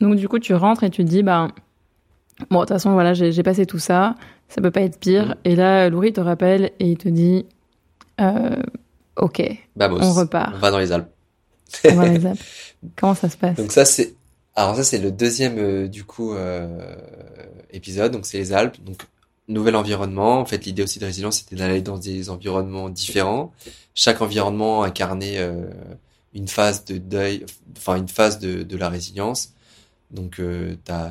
Donc, du coup, tu rentres et tu te dis, bon, de toute façon, voilà, j'ai passé tout ça, ça peut pas être pire. Et là, Loury te rappelle et il te dit, ok, on repart. On va dans les Alpes. On va dans les Alpes. Comment ça se passe ? Donc, ça, c'est le deuxième, épisode. Donc, c'est les Alpes. Donc, nouvel environnement. En fait, l'idée aussi de Résilience, c'était d'aller dans des environnements différents. Chaque environnement incarnait, une phase de deuil, enfin, une phase de la résilience. Donc,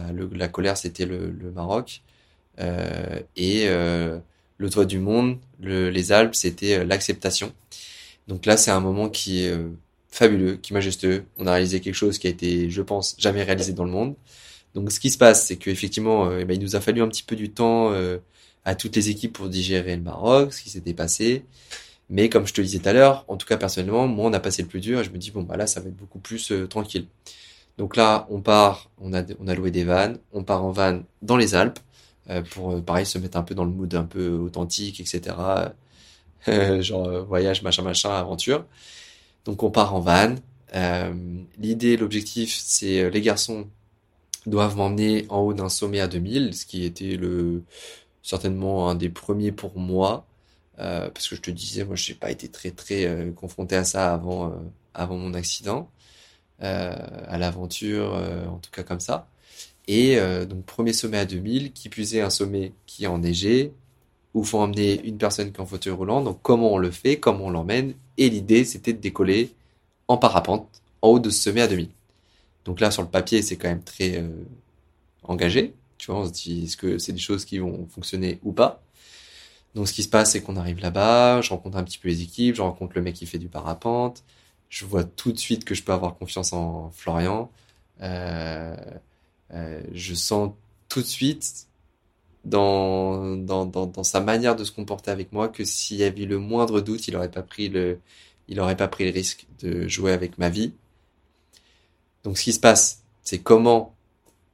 la colère, c'était le Maroc. Le toit du monde, les Alpes, c'était l'acceptation. Donc là, c'est un moment qui est fabuleux, qui est majestueux. On a réalisé quelque chose qui a été, je pense, jamais réalisé dans le monde. Donc, ce qui se passe, c'est qu'effectivement, il nous a fallu un petit peu du temps à toutes les équipes pour digérer le Maroc, ce qui s'était passé. Mais comme je te le disais tout à l'heure, en tout cas, personnellement, moi, on a passé le plus dur. Et je me dis, là, ça va être beaucoup plus tranquille. Donc là, on part, on a loué des vannes, on part en van dans les Alpes pour, pareil, se mettre un peu dans le mood un peu authentique, etc. Voyage, machin, aventure. Donc on part en van. L'idée, l'objectif, c'est les garçons doivent m'emmener en haut d'un sommet à 2000, ce qui était certainement un des premiers pour moi, parce que je te disais, moi, je n'ai pas été très, très confronté à ça avant mon accident. À l'aventure, en tout cas comme ça. Et donc, premier sommet à 2000, qui plus est un sommet qui est enneigé, où il faut emmener une personne qui est en fauteuil roulant. Donc, comment on le fait, comment on l'emmène. Et l'idée, c'était de décoller en parapente, en haut de ce sommet à 2000. Donc là, sur le papier, c'est quand même très engagé. Tu vois, on se dit, est-ce que c'est des choses qui vont fonctionner ou pas ? Donc, ce qui se passe, c'est qu'on arrive là-bas, je rencontre un petit peu les équipes, je rencontre le mec qui fait du parapente. Je vois tout de suite que je peux avoir confiance en Florian. Je sens tout de suite dans sa manière de se comporter avec moi que s'il y avait le moindre doute, il aurait pas pris le risque de jouer avec ma vie. Donc, ce qui se passe, c'est comment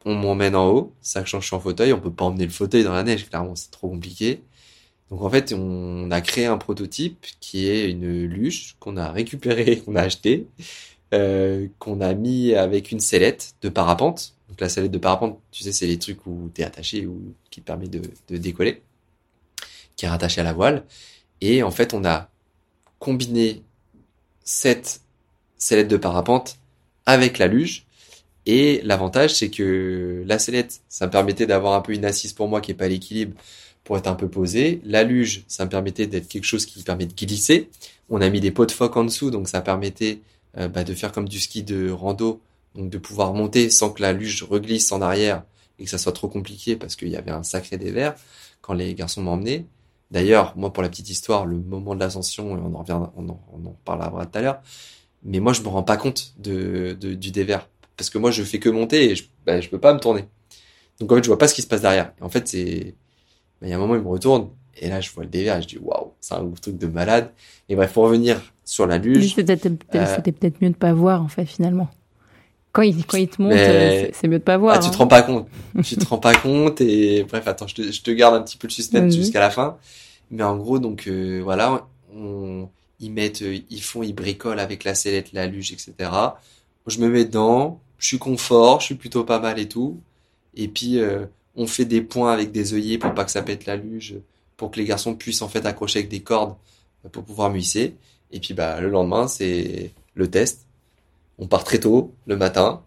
on m'emmène en haut, sachant que je suis en fauteuil. On peut pas emmener le fauteuil dans la neige, clairement, c'est trop compliqué. Donc en fait, on a créé un prototype qui est une luge qu'on a récupérée, qu'on a achetée, qu'on a mis avec une sellette de parapente. Donc la sellette de parapente, tu sais, c'est les trucs où t'es attaché ou qui te permet de décoller, qui est rattaché à la voile. Et en fait, on a combiné cette sellette de parapente avec la luge. Et l'avantage, c'est que la sellette, ça me permettait d'avoir un peu une assise pour moi qui est pas à l'équilibre, pour être un peu posé. La luge, ça me permettait d'être quelque chose qui permet de glisser. On a mis des pots de phoque en dessous, donc ça permettait de faire comme du ski de rando, donc de pouvoir monter sans que la luge reglisse en arrière et que ça soit trop compliqué parce qu'il y avait un sacré dévers quand les garçons m'emmenaient. D'ailleurs, moi, pour la petite histoire, le moment de l'ascension, on en parlera tout à l'heure, mais moi, je me rends pas compte du dévers parce que moi, je fais que monter et je peux pas me tourner. Donc, en fait, je vois pas ce qui se passe derrière. Et en fait, il y a un moment, il me retourne et là, je vois le dévers et je dis waouh, c'est un truc de malade. Et bref, pour revenir sur la luge. C'était peut-être mieux de pas voir, en fait, finalement. Quand il te monte, c'est mieux de pas voir. Ah, hein. Tu te rends pas compte. Tu te rends pas compte et bref, attends, je te garde un petit peu le suspense jusqu'à la fin. Mais en gros, donc voilà, ils bricolent avec la sellette, la luge, etc. Je me mets dedans, je suis confort, je suis plutôt pas mal et tout. Et puis on fait des points avec des œillets pour pas que ça pète la luge, pour que les garçons puissent en fait accrocher avec des cordes pour pouvoir me hisser. Et puis le lendemain, c'est le test. On part très tôt le matin,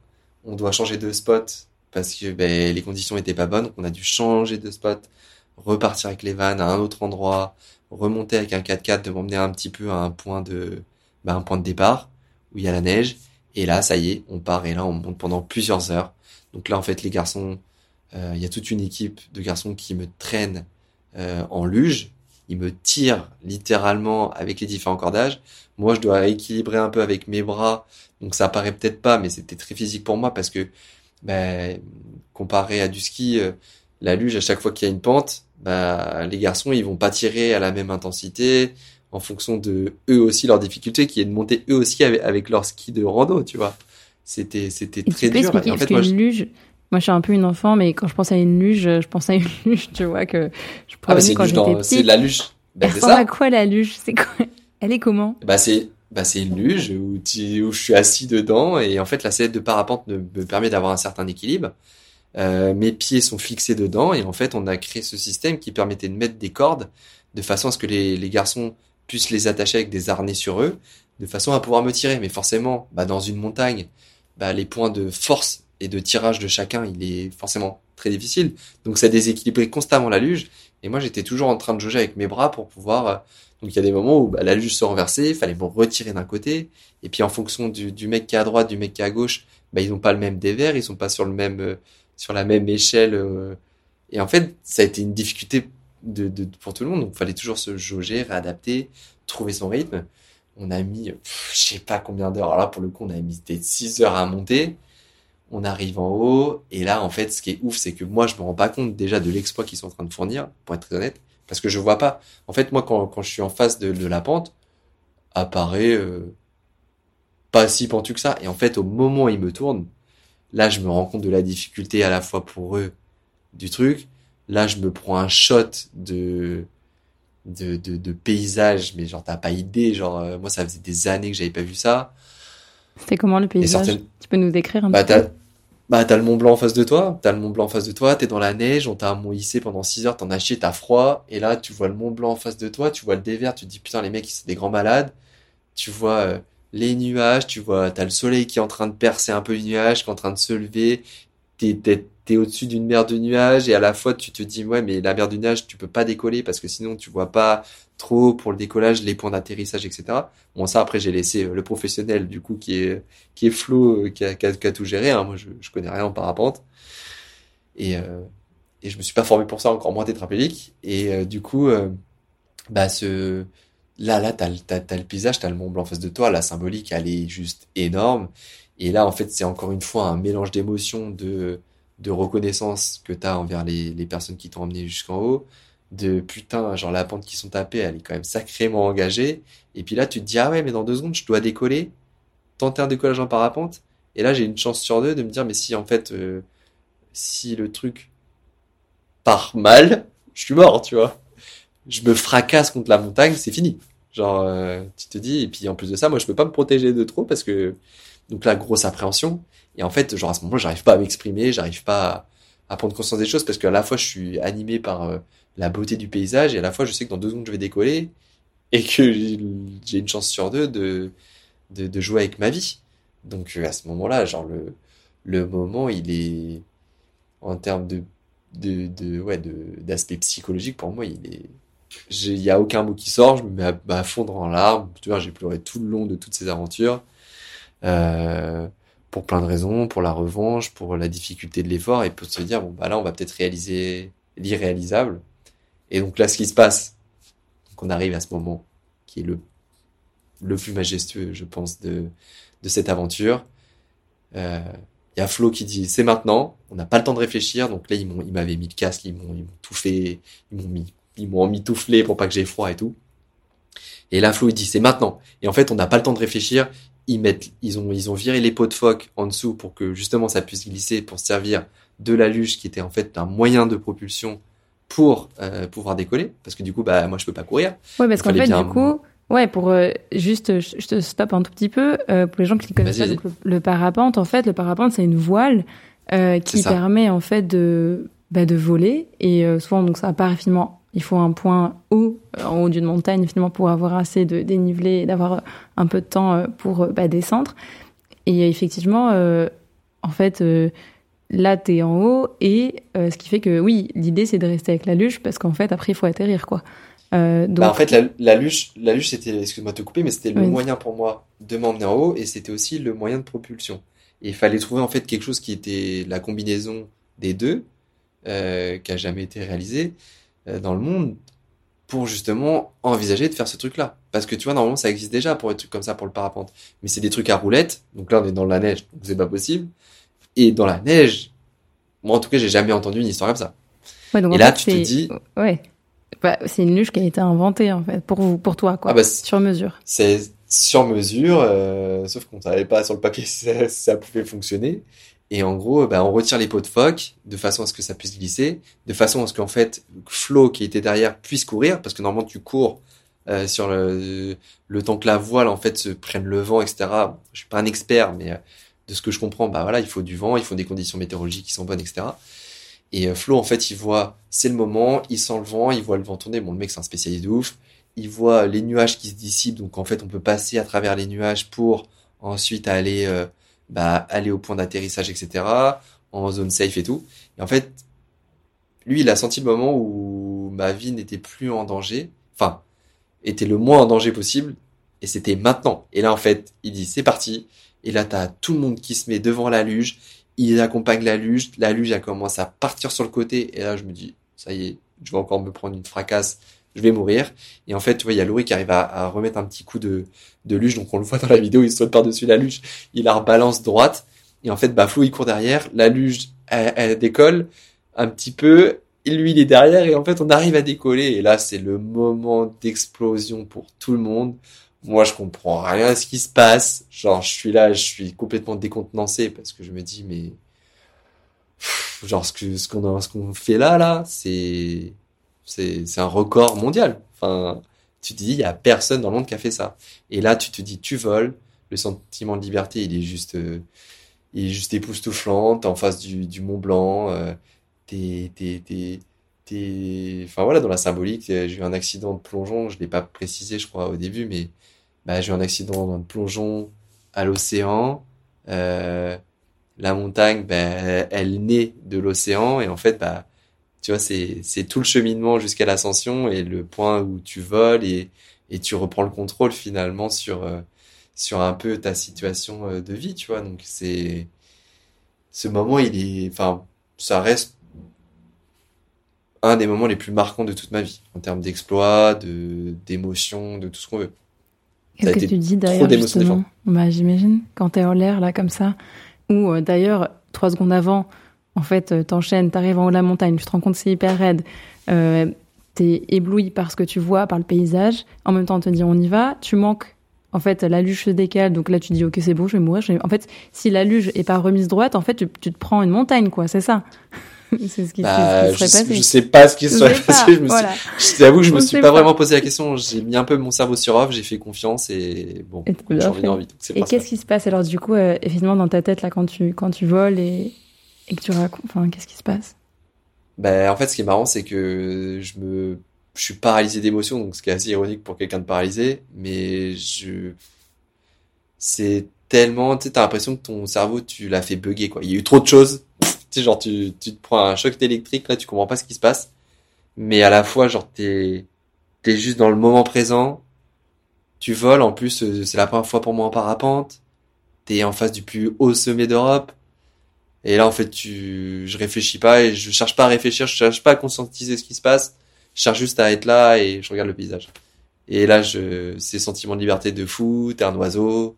on doit changer de spot parce que les conditions étaient pas bonnes, on a dû changer de spot, repartir avec les vannes à un autre endroit, remonter avec un 4x4 de m'emmener un petit peu à un point de départ où il y a la neige et là ça y est, on part et là on monte pendant plusieurs heures. Donc là en fait les garçons, il y a toute une équipe de garçons qui me traînent en luge, ils me tirent littéralement avec les différents cordages. Moi, je dois rééquilibrer un peu avec mes bras. Donc, ça apparaît peut-être pas, mais c'était très physique pour moi parce que, comparé à du ski, la luge, à chaque fois qu'il y a une pente, les garçons, ils vont pas tirer à la même intensité en fonction de eux aussi leur difficulté qui est de monter eux aussi avec leur ski de rando, tu vois. C'était très dur. Et en fait, moi, moi, je suis un peu une enfant, mais quand je pense à une luge, tu vois, que je prenais quand j'étais petite. C'est de la luge. Elle ressemble à quoi, la luge? C'est quoi? Elle est comment? C'est une luge où je suis assis dedans et en fait la sellette de parapente me permet d'avoir un certain équilibre. Mes pieds sont fixés dedans et en fait on a créé ce système qui permettait de mettre des cordes de façon à ce que les garçons puissent les attacher avec des harnais sur eux de façon à pouvoir me tirer. Mais forcément, dans une montagne, les points de force et de tirage de chacun, il est forcément très difficile. Donc ça déséquilibrait constamment la luge et moi j'étais toujours en train de jauger avec mes bras pour pouvoir... Donc il y a des moments où la luge se renversait, il fallait me retirer d'un côté, et puis en fonction du mec qui est à droite, du mec qui est à gauche, ils n'ont pas le même dévers, ils sont pas sur la même échelle. Et en fait, ça a été une difficulté pour tout le monde. Donc il fallait toujours se jauger, réadapter, trouver son rythme. On a mis je sais pas combien d'heures. Alors là pour le coup, on a mis 6 heures à monter. On arrive en haut, et là en fait, ce qui est ouf, c'est que moi je me rends pas compte déjà de l'exploit qu'ils sont en train de fournir, pour être très honnête. Parce que je vois pas. En fait, moi, quand je suis en face de la pente, apparaît pas si pentu que ça. Et en fait, au moment où ils me tournent, là, je me rends compte de la difficulté à la fois pour eux du truc. Là, je me prends un shot de paysage, mais genre t'as pas idée. Genre moi, ça faisait des années que j'avais pas vu ça. C'était comment le paysage? Tu peux nous décrire un petit peu? T'as le Mont Blanc en face de toi, t'es dans la neige, on t'a un mont hissé pendant 6 heures, t'en as chié, t'as froid, et là, tu vois le Mont Blanc en face de toi, tu vois le dévers, tu te dis, putain, les mecs, c'est des grands malades, tu vois les nuages, t'as le soleil qui est en train de percer un peu les nuages, qui est en train de se lever, t'es au-dessus d'une mer de nuages, et à la fois, tu te dis, ouais, mais la mer de nuages, tu peux pas décoller, parce que sinon, tu vois pas trop pour le décollage, les points d'atterrissage, etc. Bon, ça, après, j'ai laissé le professionnel, du coup, qui est Flo, qui a tout géré, hein. Moi, je connais rien en parapente. Et je me suis pas formé pour ça, encore moins tétraplégique. Et, du coup, là, t'as le paysage, t'as le Mont Blanc en face de toi, la symbolique, elle est juste énorme. Et là, en fait, c'est encore une fois un mélange d'émotions, de reconnaissance que t'as envers les personnes qui t'ont emmené jusqu'en haut. De putain, genre la pente qui sont tapées, elle est quand même sacrément engagée. Et puis là, tu te dis, ah ouais, mais dans 2 secondes, je dois décoller, tenter un décollage en parapente. Et là, j'ai une chance sur 2 de me dire, mais si en fait, si le truc part mal, je suis mort, tu vois. Je me fracasse contre la montagne, c'est fini. Genre, tu te dis, et puis en plus de ça, moi, je peux pas me protéger de trop parce que, donc là, grosse appréhension. Et en fait, genre à ce moment-là, j'arrive pas à m'exprimer, j'arrive pas à prendre conscience des choses parce qu'à la fois, je suis animé par la beauté du paysage et à la fois je sais que dans 2 secondes je vais décoller et que j'ai une chance sur 2 de jouer avec ma vie. Donc à ce moment-là, genre le moment il est en termes de d'aspect psychologique, pour moi, il n'y a aucun mot qui sort. Je me mets à fondre en larmes. Tu vois, j'ai pleuré tout le long de toutes ces aventures. Pour plein de raisons, pour la revanche, pour la difficulté de l'effort, et pour se dire, bon, bah là, on va peut-être réaliser l'irréalisable. Et donc là, ce qui se passe, donc on arrive à ce moment qui est le plus majestueux, je pense, de cette aventure. Il y a Flo qui dit, c'est maintenant, on n'a pas le temps de réfléchir. Donc là, ils m'avaient mis le casque, ils m'ont tout fait, ils m'ont emmitouflé pour pas que j'aie froid et tout. Et là, Flo, il dit, c'est maintenant. Et en fait, on n'a pas le temps de réfléchir. Ils ont viré les pots de phoque en dessous pour que justement ça puisse glisser, pour servir de la luge qui était en fait un moyen de propulsion pour pouvoir décoller, parce que du coup bah moi je peux pas courir. Ouais, parce qu'en fait du coup je te stoppe un tout petit peu pour les gens qui ne connaissent pas. Donc, le parapente, en fait le parapente c'est une voile qui permet en fait de voler, et souvent donc ça part finalement. Il faut un point haut, en haut d'une montagne, finalement, pour avoir assez de dénivelé et d'avoir un peu de temps pour descendre. Et effectivement, là, t'es en haut. Et ce qui fait que, oui, l'idée, c'est de rester avec la luge, parce qu'en fait, après, il faut atterrir, quoi. Donc... en fait, la luge, c'était, excuse-moi de te couper, mais c'était le moyen pour moi de m'emmener en haut. Et c'était aussi le moyen de propulsion. Et il fallait trouver, en fait, quelque chose qui était la combinaison des deux, qui n'a jamais été réalisée dans le monde, pour justement envisager de faire ce truc-là. Parce que tu vois, normalement, ça existe déjà pour des trucs comme ça, pour le parapente. Mais c'est des trucs à roulettes. Donc là, on est dans la neige, donc c'est pas possible. Et dans la neige, moi, en tout cas, j'ai jamais entendu une histoire comme ça. Ouais, donc et là, tu te dis... Ouais. Bah, c'est une luge qui a été inventée, en fait, pour toi, quoi. Ah bah, sur mesure. C'est sur mesure, sauf qu'on ne savait pas sur le papier si ça pouvait fonctionner. Et en gros, bah, on retire les pots de phoque de façon à ce que ça puisse glisser, de façon à ce qu'en fait, Flo qui était derrière puisse courir, parce que normalement tu cours sur le temps que la voile en fait se prenne le vent, etc. Je suis pas un expert, mais de ce que je comprends, bah voilà, il faut du vent, il faut des conditions météorologiques qui sont bonnes, etc. Et Flo en fait, il voit, c'est le moment, il sent le vent, il voit le vent tourner. Bon, le mec c'est un spécialiste de ouf. Il voit les nuages qui se dissipent, donc en fait on peut passer à travers les nuages pour ensuite aller au point d'atterrissage, etc., en zone safe et tout. Et en fait, lui, il a senti le moment où ma vie n'était plus en danger, enfin, était le moins en danger possible, et c'était maintenant. Et là, en fait, il dit, c'est parti. Et là, t'as tout le monde qui se met devant la luge, il accompagne la luge, elle commence à partir sur le côté, et là, je me dis, ça y est, je vais encore me prendre une fracasse, je vais mourir. Et en fait, tu vois, il y a Loury qui arrive à remettre un petit coup de luge. Donc, on le voit dans la vidéo, il saute par-dessus la luge. Il la rebalance droite. Et en fait, bah, Flo, il court derrière. La luge, elle décolle un petit peu. Et lui, il est derrière. Et en fait, on arrive à décoller. Et là, c'est le moment d'explosion pour tout le monde. Moi, je comprends rien à ce qui se passe. Genre, je suis là, je suis complètement décontenancé parce que je me dis, mais, genre, ce qu'on fait là, c'est un record mondial. Enfin, tu te dis, il n'y a personne dans le monde qui a fait ça. Et là, tu te dis, tu voles. Le sentiment de liberté, il est juste époustouflant. T'es en face du Mont Blanc. Enfin, voilà, dans la symbolique, j'ai eu un accident de plongeon. Je ne l'ai pas précisé, je crois, au début, mais bah, j'ai eu un accident de plongeon à l'océan. La montagne, bah, elle naît de l'océan. Et en fait, bah, tu vois, c'est tout le cheminement jusqu'à l'ascension et le point où tu voles et tu reprends le contrôle finalement sur un peu ta situation de vie, tu vois. Donc c'est ce moment, ça reste un des moments les plus marquants de toute ma vie en termes d'exploits, d'émotions, de tout ce qu'on veut. Qu'est-ce que tu dis d'ailleurs justement ? Bah, j'imagine quand t'es en l'air là comme ça, ou d'ailleurs 3 secondes avant. En fait, t'enchaînes, t'arrives en haut de la montagne, tu te rends compte que c'est hyper raide, t'es ébloui par ce que tu vois, par le paysage. En même temps, on te dit on y va, tu manques. En fait, la luge se décale, donc là tu dis ok c'est bon, je vais mourir. En fait, si la luge est pas remise droite, en fait tu te prends une montagne, quoi, c'est ça. C'est ce qui serait passé. Je sais pas ce qui serait passé. Je t'avoue que je me suis pas vraiment posé la question. J'ai mis un peu mon cerveau sur off, j'ai fait confiance et bon, j'ai envie d'envie. Et qu'est-ce qui se passe alors du coup, effectivement dans ta tête là quand tu voles et que tu racontes, enfin, qu'est-ce qui se passe? Ben, en fait, ce qui est marrant, c'est que je suis paralysé d'émotion, donc ce qui est assez ironique pour quelqu'un de paralysé, mais c'est tellement, tu sais, t'as l'impression que ton cerveau, tu l'as fait bugger, quoi. Il y a eu trop de choses, sais, genre, tu te prends un choc électrique, là, tu comprends pas ce qui se passe. Mais à la fois, genre, t'es juste dans le moment présent. Tu voles, en plus, c'est la première fois pour moi en parapente. T'es en face du plus haut sommet d'Europe. Et là, en fait, je réfléchis pas et je cherche pas à réfléchir, je cherche pas à conscientiser ce qui se passe. Je cherche juste à être là et je regarde le paysage. Et là, ces sentiments de liberté de fou, t'es un oiseau.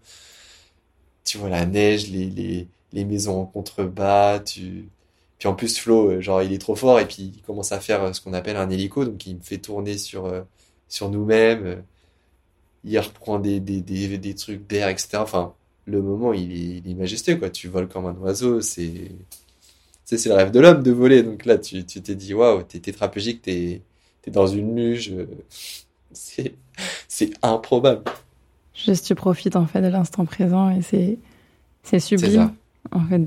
Tu vois la neige, les maisons en contrebas, puis en plus Flo, genre il est trop fort et puis il commence à faire ce qu'on appelle un hélico, donc il me fait tourner sur nous-mêmes, il reprend des trucs d'air, etc. Enfin, le moment il est majestueux quoi, tu voles comme un oiseau, c'est le rêve de l'homme de voler, donc là tu t'es dit waouh, t'es tétraplégique, t'es dans une luge, c'est improbable. Juste tu profites en fait de l'instant présent et c'est sublime. C'est ça. En fait,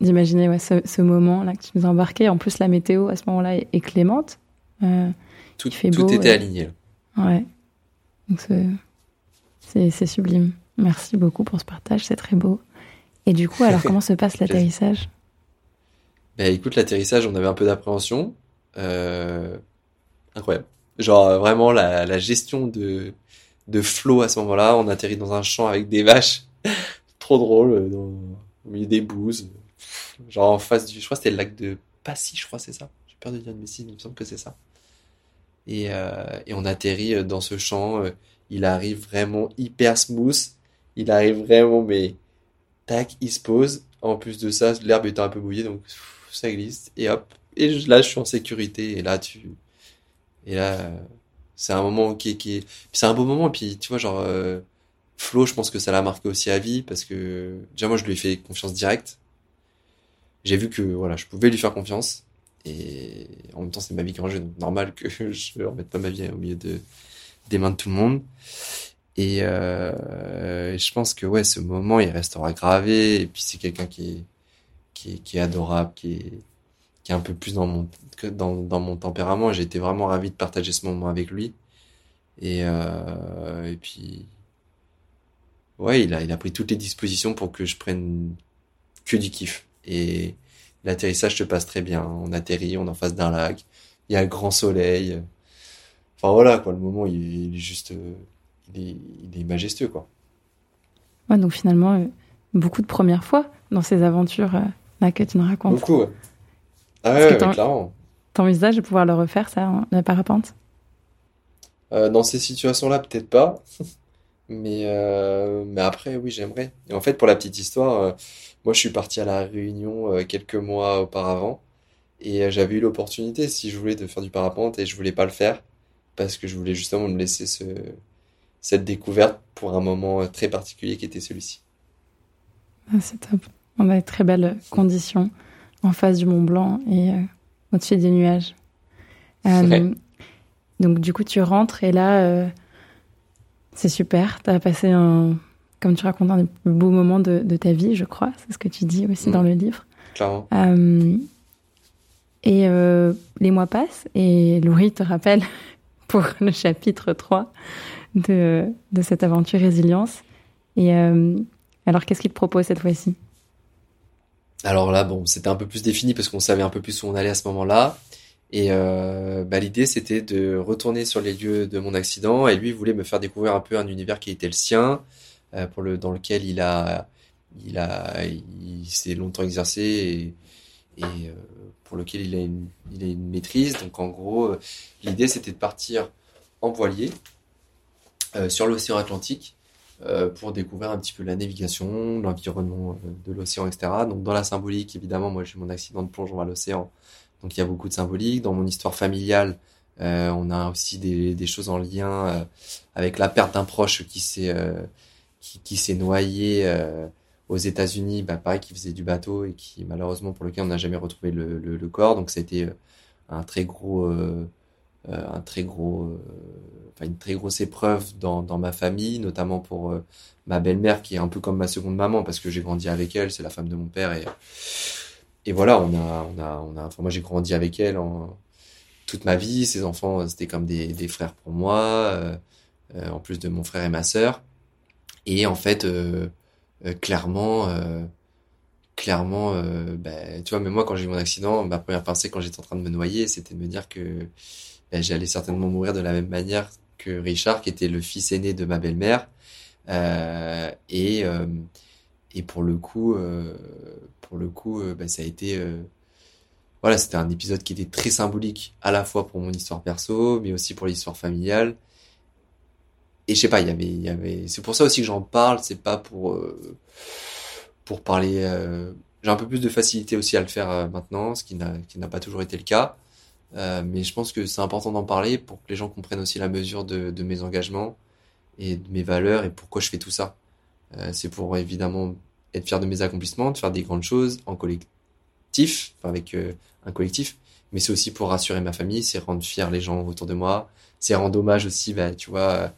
d'imaginer ouais, ce moment-là que tu nous embarquais. En plus, la météo, à ce moment-là, est clémente. Tout fait beau. Tout était aligné. Ouais. Donc, c'est sublime. Merci beaucoup pour ce partage, c'est très beau. Et du coup, alors, comment se passe l'atterrissage ? Ben, écoute, l'atterrissage, on avait un peu d'appréhension. Incroyable. Genre, vraiment, la gestion de flow à ce moment-là. On atterrit dans un champ avec des vaches. Trop drôle, au milieu des bouses, genre en face je crois que c'était le lac de Passy, je crois c'est ça, j'ai peur de dire de bêtises, il me semble que c'est ça, et on atterrit dans ce champ, il arrive vraiment hyper smooth, il arrive vraiment, mais tac, il se pose, en plus de ça, l'herbe étant un peu mouillée, donc ça glisse, et hop, et là je suis en sécurité, et là, c'est un moment qui est... Puis c'est un beau moment, et puis tu vois, genre... Flo, je pense que ça l'a marqué aussi à vie parce que déjà moi je lui ai fait confiance directe. J'ai vu que voilà, je pouvais lui faire confiance et en même temps c'est ma vie qui est en jeu, donc normal que je remette pas ma vie au milieu des mains de tout le monde. Et je pense que ouais, ce moment il restera gravé et puis c'est quelqu'un qui est adorable, qui est un peu plus dans mon tempérament. J'ai été vraiment ravi de partager ce moment avec lui et puis. Ouais, il a pris toutes les dispositions pour que je prenne que du kiff. Et l'atterrissage se passe très bien. On atterrit, on est en face d'un lac. Il y a le grand soleil. Enfin voilà, quoi, le moment, il est juste... Il est majestueux, quoi. Ouais, donc finalement, beaucoup de premières fois dans ces aventures là que tu nous racontes. Beaucoup, ouais. Ah ouais, clairement. T'envisages de pouvoir le refaire, ça, le parapente ? Dans ces situations-là, peut-être pas. Mais après, oui, j'aimerais. Et en fait, pour la petite histoire, moi, je suis parti à La Réunion quelques mois auparavant et j'avais eu l'opportunité, si je voulais, de faire du parapente et je voulais pas le faire parce que je voulais justement me laisser cette découverte pour un moment très particulier qui était celui-ci. Ah, c'est top. On a de très belles conditions en face du Mont Blanc et au-dessus des nuages. Ouais. Donc, du coup, tu rentres et là... C'est super, tu as passé comme tu racontes, un des plus beaux moments de ta vie, je crois. C'est ce que tu dis aussi dans le livre. Clairement. Et les mois passent et Loury te rappelle pour le chapitre 3 de cette aventure Résilience. Et alors, qu'est-ce qu'il te propose cette fois-ci ? Alors là, bon, c'était un peu plus défini parce qu'on savait un peu plus où on allait à ce moment-là. Et l'idée, c'était de retourner sur les lieux de mon accident. Et lui, il voulait me faire découvrir un peu un univers qui était le sien, dans lequel il s'est longtemps exercé et pour lequel il a une maîtrise. Donc, en gros, l'idée, c'était de partir en voilier sur l'océan Atlantique pour découvrir un petit peu la navigation, l'environnement de l'océan, etc. Donc, dans la symbolique, évidemment, moi, j'ai mon accident de plongeon à l'océan. Donc il y a beaucoup de symboliques. Dans mon histoire familiale, on a aussi des choses en lien avec la perte d'un proche qui s'est noyé aux États-Unis, pareil, qui faisait du bateau et qui malheureusement pour lequel on n'a jamais retrouvé le corps. Donc c'était une très grosse épreuve dans ma famille, notamment pour ma belle-mère qui est un peu comme ma seconde maman parce que j'ai grandi avec elle. C'est la femme de mon père et voilà, enfin moi j'ai grandi avec elle toute ma vie, ses enfants c'était comme des frères pour moi, en plus de mon frère et ma sœur. Et en fait, clairement, clairement, tu vois, mais moi, quand j'ai eu mon accident, ma première pensée, quand j'étais en train de me noyer, c'était de me dire que j'allais certainement mourir de la même manière que Richard, qui était le fils aîné de ma belle-mère. Et pour le coup, ça a été... Voilà, c'était un épisode qui était très symbolique, à la fois pour mon histoire perso, mais aussi pour l'histoire familiale. Et je sais pas, il y avait... C'est pour ça aussi que j'en parle, c'est pas pour parler... J'ai un peu plus de facilité aussi à le faire maintenant, ce qui n'a pas toujours été le cas. Mais je pense que c'est important d'en parler pour que les gens comprennent aussi la mesure de mes engagements et de mes valeurs et pourquoi je fais tout ça. C'est pour évidemment être fier de mes accomplissements, de faire des grandes choses en collectif, enfin avec un collectif, mais c'est aussi pour rassurer ma famille, c'est rendre fiers les gens autour de moi, c'est rendre hommage aussi, tu vois,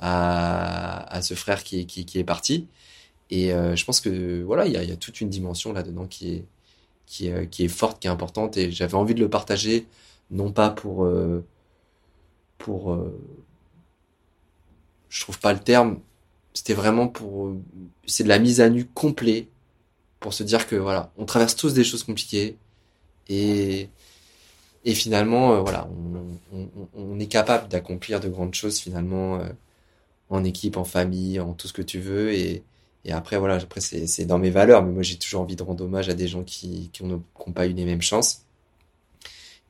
à ce frère qui est parti. Et je pense que voilà, il y a toute une dimension là-dedans qui est forte, qui est importante, et j'avais envie de le partager, non pas pour je trouve pas le terme, c'était vraiment pour, c'est de la mise à nu complète, pour se dire que voilà, on traverse tous des choses compliquées et finalement voilà, on est capable d'accomplir de grandes choses finalement, en équipe, en famille, en tout ce que tu veux, et après voilà, après c'est dans mes valeurs, mais moi j'ai toujours envie de rendre hommage à des gens qui n'ont pas eu les mêmes chances,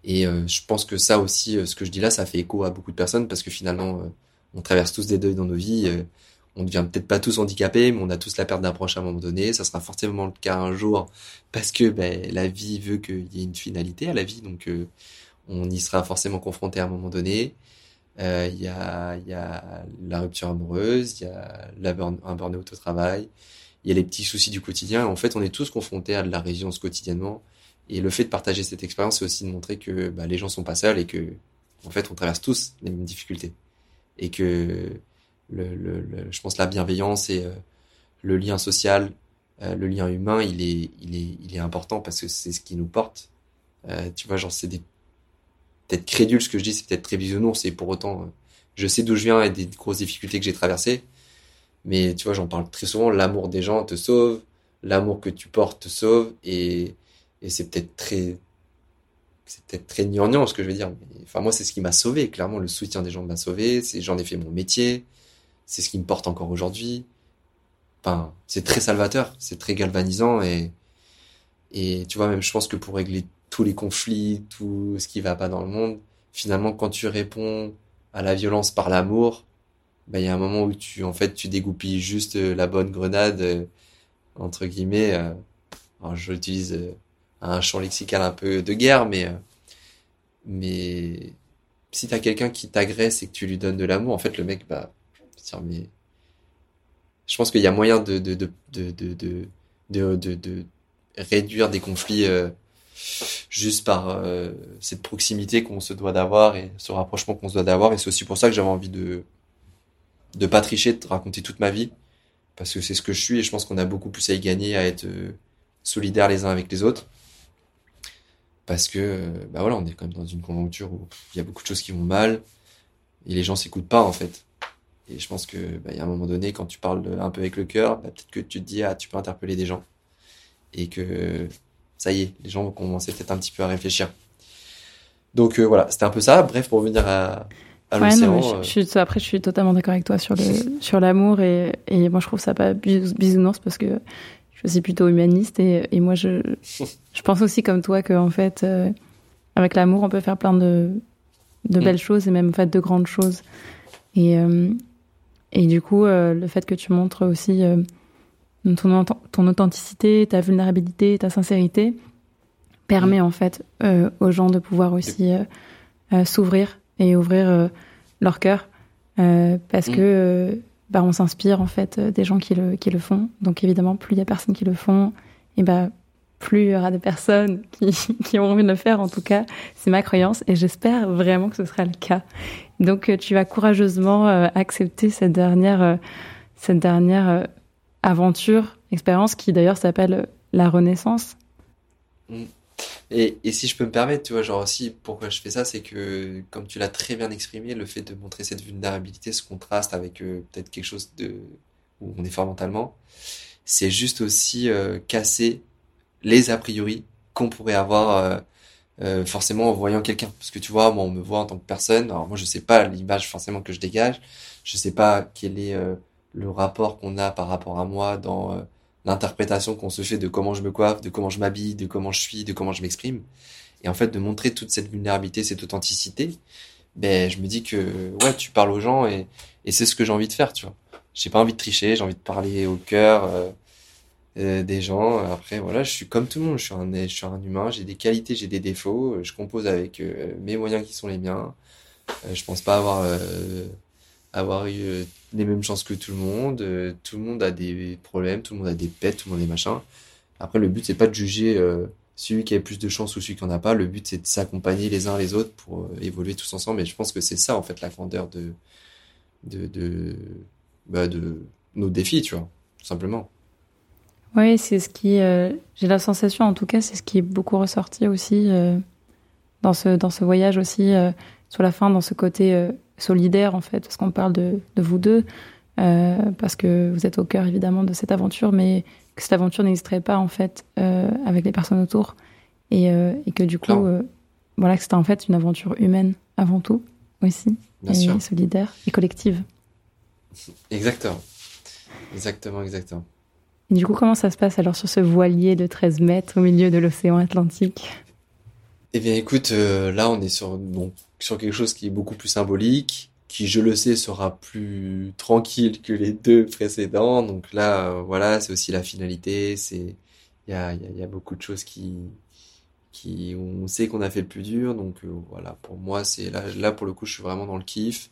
et je pense que ça aussi, ce que je dis là, ça fait écho à beaucoup de personnes, parce que finalement on traverse tous des deuils dans nos vies, on ne devient peut-être pas tous handicapés, mais on a tous la perte d'un proche à un moment donné. Ça sera forcément le cas un jour, parce que la vie veut qu'il y ait une finalité à la vie, donc on y sera forcément confronté à un moment donné. Il y a la rupture amoureuse, il y a un burn-out au travail, il y a les petits soucis du quotidien. En fait, on est tous confrontés à de la résilience quotidiennement. Et le fait de partager cette expérience, c'est aussi de montrer que les gens sont pas seuls, et que en fait, on traverse tous les mêmes difficultés, et que je pense la bienveillance et le lien social, le lien humain, il est important, parce que c'est ce qui nous porte. Tu vois, genre, peut-être crédule ce que je dis, c'est peut-être très bisounours, et pour autant, je sais d'où je viens et des grosses difficultés que j'ai traversées. Mais tu vois, j'en parle très souvent, l'amour des gens te sauve, l'amour que tu portes te sauve, et c'est peut-être très gnangnan ce que je veux dire. Mais, enfin, moi, c'est ce qui m'a sauvé, clairement, le soutien des gens m'a sauvé, j'en ai fait mon métier. C'est ce qui me porte encore aujourd'hui. Enfin, c'est très salvateur, c'est très galvanisant, et tu vois, même je pense que pour régler tous les conflits, tout ce qui va pas dans le monde, finalement, quand tu réponds à la violence par l'amour, il y a un moment où tu dégoupilles juste la bonne grenade, entre guillemets. Alors j'utilise un champ lexical un peu de guerre, mais si t'as quelqu'un qui t'agresse et que tu lui donnes de l'amour, en fait, le mec, mais je pense qu'il y a moyen de réduire des conflits juste par cette proximité qu'on se doit d'avoir, et ce rapprochement qu'on se doit d'avoir. Et c'est aussi pour ça que j'avais envie de pas tricher, de raconter toute ma vie, parce que c'est ce que je suis, et je pense qu'on a beaucoup plus à y gagner à être solidaires les uns avec les autres, parce que voilà, on est quand même dans une conjoncture où il y a beaucoup de choses qui vont mal et les gens s'écoutent pas, en fait. Et je pense que il y a un moment donné, quand tu parles un peu avec le cœur, peut-être que tu te dis, tu peux interpeller des gens, et que ça y est, les gens vont commencer peut-être un petit peu à réfléchir. Donc voilà, c'était un peu ça. Bref, pour revenir à l'océan. Non, je suis totalement d'accord avec toi sur l'amour, et moi je trouve ça pas bisounours, parce que je suis plutôt humaniste, et moi je pense aussi comme toi que, en fait, avec l'amour on peut faire plein de belles choses, et même en fait de grandes choses. Et du coup, le fait que tu montres aussi ton authenticité, ta vulnérabilité, ta sincérité permet en fait aux gens de pouvoir aussi s'ouvrir et ouvrir leur cœur, parce que on s'inspire en fait des gens qui le font. Donc évidemment, plus il y a personnes qui le font, et plus il y aura des personnes qui ont envie de le faire. En tout cas, c'est ma croyance, et j'espère vraiment que ce sera le cas. Donc tu vas courageusement accepter cette dernière aventure, expérience, qui d'ailleurs s'appelle la renaissance. Et si je peux me permettre, tu vois, genre aussi pourquoi je fais ça, c'est que, comme tu l'as très bien exprimé, le fait de montrer cette vulnérabilité, ce contraste avec peut-être quelque chose où on est fort mentalement, c'est juste aussi casser les a priori qu'on pourrait avoir forcément en voyant quelqu'un. Parce que tu vois, moi on me voit en tant que personne, alors moi je sais pas l'image forcément que je dégage, je sais pas quel est le rapport qu'on a par rapport à moi dans l'interprétation qu'on se fait de comment je me coiffe, de comment je m'habille, de comment je suis, de comment je m'exprime. Et en fait, de montrer toute cette vulnérabilité, cette authenticité, ben je me dis que ouais, tu parles aux gens et c'est ce que j'ai envie de faire, tu vois. J'ai pas envie de tricher, j'ai envie de parler au cœur des gens. Après voilà, je suis comme tout le monde, je suis un humain, j'ai des qualités, j'ai des défauts, je compose avec mes moyens qui sont les miens. Je pense pas avoir eu les mêmes chances que tout le monde a des problèmes, tout le monde a des pets, tout le monde a des machins. Après, le but, c'est pas de juger celui qui a plus de chance ou celui qui en a pas. Le but, c'est de s'accompagner les uns les autres pour évoluer tous ensemble. Et je pense que c'est ça, en fait, la grandeur de nos défis, tu vois, tout simplement. Oui, c'est ce qui... j'ai la sensation, en tout cas, c'est ce qui est beaucoup ressorti aussi dans ce voyage aussi, sur la fin, dans ce côté... solidaire en fait, parce qu'on parle de vous deux, parce que vous êtes au cœur évidemment de cette aventure, mais que cette aventure n'existerait pas en fait avec les personnes autour, et que du coup voilà, que c'était en fait une aventure humaine avant tout aussi, et solidaire et collective. Exactement. Et du coup, comment ça se passe alors sur ce voilier de 13 mètres au milieu de l'océan Atlantique ? Eh bien, écoute, là, on est sur quelque chose qui est beaucoup plus symbolique, qui, je le sais, sera plus tranquille que les deux précédents. Donc là, voilà, c'est aussi la finalité. C'est, il y a beaucoup de choses qui, on sait qu'on a fait le plus dur. Donc voilà, pour moi, c'est là pour le coup, je suis vraiment dans le kiff.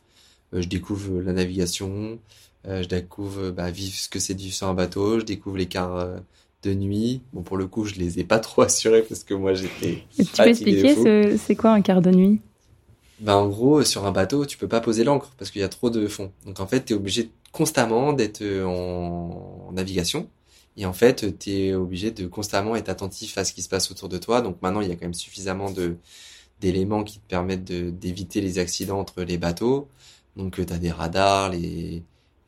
Je découvre la navigation, je découvre vivre ce que c'est de vivre sur un bateau, je découvre l'écart. De nuit, bon pour le coup je les ai pas trop assurés parce que moi j'étais fatigué. Tu peux expliquer c'est quoi un quart de nuit ? En gros, sur un bateau tu peux pas poser l'ancre parce qu'il y a trop de fond, donc en fait t'es obligé constamment d'être en navigation et en fait t'es obligé de constamment être attentif à ce qui se passe autour de toi. Donc maintenant il y a quand même suffisamment d'éléments qui te permettent d'éviter les accidents entre les bateaux, donc t'as des radars,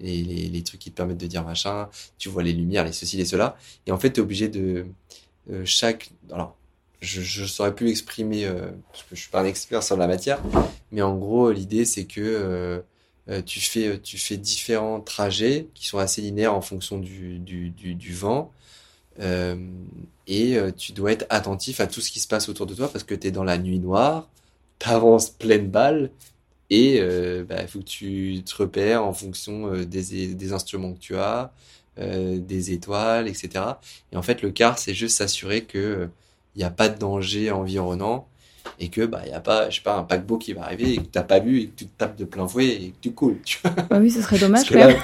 les trucs qui te permettent de dire machin, tu vois les lumières, les ceci, les cela, et en fait t'es obligé de alors je saurais plus l'exprimer parce que je suis pas un expert sur la matière, mais en gros l'idée c'est que tu fais différents trajets qui sont assez linéaires en fonction du vent, et tu dois être attentif à tout ce qui se passe autour de toi parce que t'es dans la nuit noire, t'avances pleine balle. Et faut que tu te repères en fonction des instruments que tu as, des étoiles, etc. Et en fait, le quart, c'est juste s'assurer que il n'y a pas de danger environnant et que il n'y a pas, je sais pas, un paquebot qui va arriver et que t'as pas vu et que tu te tapes de plein fouet et que tu coules. Tu vois, oui, ce serait dommage. Là,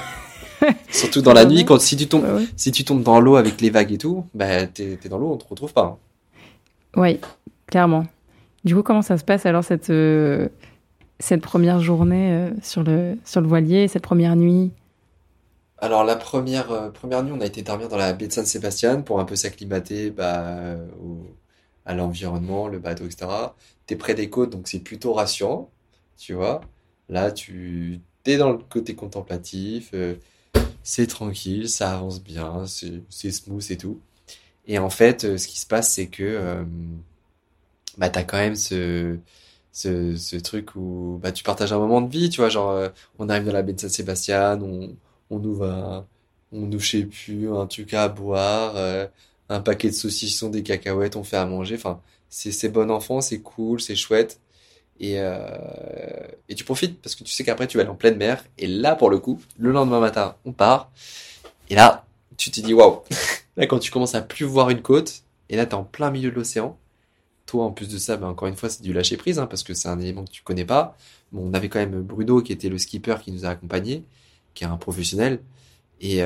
surtout dans la nuit, quand si tu tombes dans l'eau avec les vagues et tout, t'es dans l'eau, on te retrouve pas. Hein. Oui, clairement. Du coup, comment ça se passe alors cette première journée sur le voilier, cette première nuit? Alors la première nuit, on a été dormir dans la baie de Saint-Sébastien pour un peu s'acclimater à l'environnement, le bateau, etc. T'es près des côtes, donc c'est plutôt rassurant, tu vois. Là, tu es dans le côté contemplatif, c'est tranquille, ça avance bien, c'est smooth et tout. Et en fait, ce qui se passe, c'est que t'as quand même ce truc où tu partages un moment de vie, tu vois, genre on arrive dans la baie de Saint-Sébastien, on nous je sais plus, un truc à boire, un paquet de saucissons, des cacahuètes, on fait à manger, enfin c'est bon enfant, c'est cool, c'est chouette, et tu profites parce que tu sais qu'après tu vas aller en pleine mer. Et là pour le coup, le lendemain matin on part, et là tu te dis waouh. Là quand tu commences à plus voir une côte, et là t'es en plein milieu de l'océan. Toi, en plus de ça, encore une fois, c'est du lâcher prise, hein, parce que c'est un élément que tu connais pas. Bon, on avait quand même Bruno, qui était le skipper qui nous a accompagnés, qui est un professionnel, et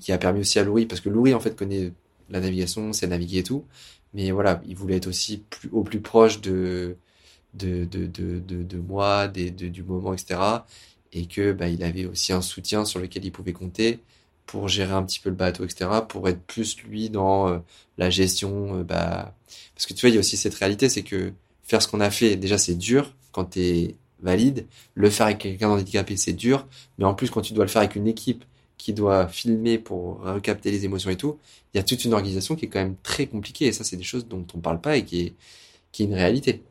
qui a permis aussi à Loury, parce que Loury, en fait, connaît la navigation, sait naviguer et tout, mais voilà, il voulait être aussi au plus proche de moi, du moment, etc. Et que, il avait aussi un soutien sur lequel il pouvait compter pour gérer un petit peu le bateau, etc., pour être plus, lui, dans la gestion, parce que tu vois, il y a aussi cette réalité, c'est que faire ce qu'on a fait, déjà, c'est dur, quand t'es valide, le faire avec quelqu'un handicapé, c'est dur, mais en plus, quand tu dois le faire avec une équipe, qui doit filmer pour recapter les émotions et tout, il y a toute une organisation qui est quand même très compliquée. Et ça, c'est des choses dont on ne parle pas et qui est une réalité.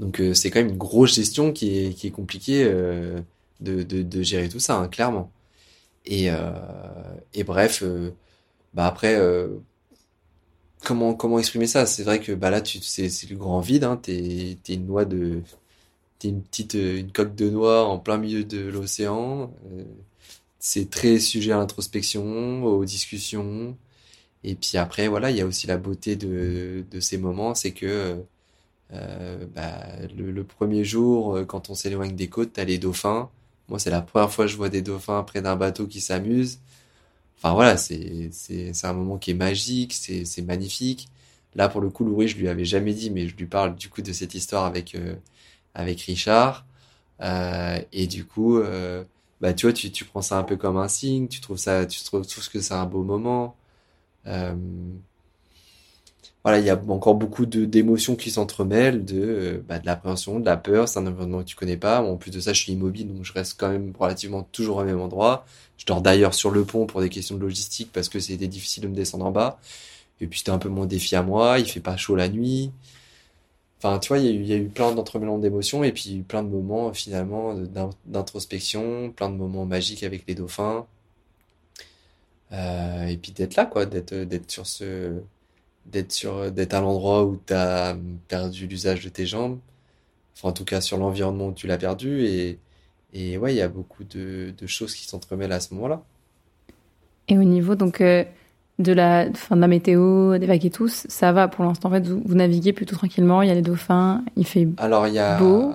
Donc, c'est quand même une grosse gestion qui est compliquée de gérer tout ça, hein, clairement. Et bref, après, comment exprimer ça ? C'est vrai que bah, là, c'est le grand vide. Hein, t'es une noix de... T'es une coque de noix en plein milieu de l'océan. C'est très sujet à l'introspection, aux discussions. Et puis après, voilà, il y a aussi la beauté de ces moments. C'est que le premier jour, quand on s'éloigne des côtes, t'as les dauphins. Moi, c'est la première fois que je vois des dauphins près d'un bateau qui s'amusent. Enfin voilà, c'est un moment qui est magique, c'est magnifique. Là, pour le coup, Loury, je lui avais jamais dit, mais je lui parle du coup de cette histoire avec Richard, et du coup tu vois, tu prends ça un peu comme un signe, tu trouves que c'est un beau moment. Voilà, il y a encore beaucoup d'émotions qui s'entremêlent, de l'appréhension, de la peur, c'est un environnement que tu connais pas. En plus de ça, je suis immobile, donc je reste quand même relativement toujours au même endroit. Je dors d'ailleurs sur le pont pour des questions de logistique parce que c'était difficile de me descendre en bas, et puis c'était un peu mon défi à moi, il fait pas chaud la nuit. Enfin, tu vois, il y a eu plein d'entremêlements d'émotions, et puis plein de moments, finalement, d'introspection, plein de moments magiques avec les dauphins. Et puis d'être là, quoi, d'être à l'endroit où t'as perdu l'usage de tes jambes. Enfin, en tout cas, sur l'environnement où tu l'as perdu. Et ouais, il y a beaucoup de choses qui s'entremêlent à ce moment-là. Et au niveau, donc... de la météo, des vagues et tout, ça va pour l'instant. En fait, vous naviguez plutôt tranquillement, il y a les dauphins, il fait beau.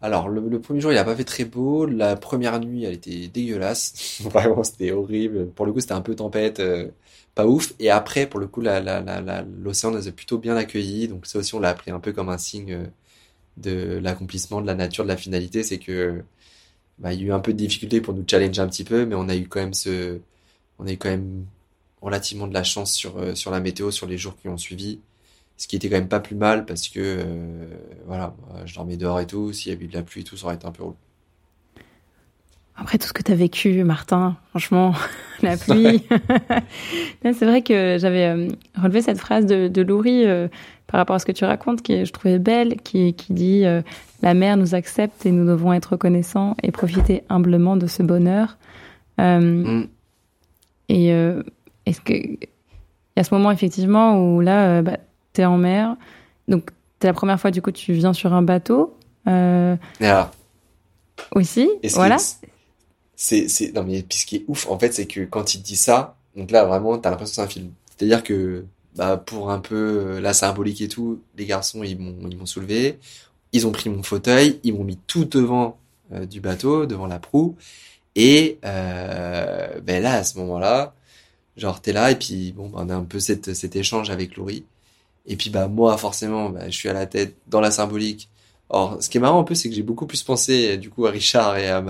Alors, le premier jour, il n'a pas fait très beau. La première nuit, elle était dégueulasse. Vraiment, c'était horrible. Pour le coup, c'était un peu tempête, pas ouf. Et après, pour le coup, l'océan nous a plutôt bien accueillis. Donc ça aussi, on l'a appris un peu comme un signe de l'accomplissement, de la nature, de la finalité. C'est que il y a eu un peu de difficulté pour nous challenger un petit peu, mais on a eu quand même on a eu relativement de la chance sur la météo, sur les jours qui ont suivi, ce qui était quand même pas plus mal, parce que je dormais dehors et tout. S'il y avait eu de la pluie et tout, ça aurait été un peu roule. Après tout ce que t'as vécu, Martin, franchement, la pluie. Là, c'est vrai que j'avais relevé cette phrase de Loury par rapport à ce que tu racontes, que je trouvais belle, qui dit la mer nous accepte et nous devons être reconnaissants et profiter humblement de ce bonheur. Et est-ce que il y a ce moment effectivement où là t'es en mer, donc c'est la première fois du coup tu viens sur un bateau aussi. Voilà, c'est non mais puis ce qui est ouf en fait, c'est que quand il te dit ça, donc là vraiment t'as l'impression que c'est un film. C'est-à-dire que pour un peu la symbolique et tout, les garçons ils m'ont soulevé, ils ont pris mon fauteuil, ils m'ont mis tout devant du bateau, devant la proue. Et là, à ce moment-là, genre t'es là, et puis on a un peu cet échange avec Loury. Et puis moi, forcément, je suis à la tête dans la symbolique. Or, ce qui est marrant un peu, c'est que j'ai beaucoup plus pensé du coup à Richard et à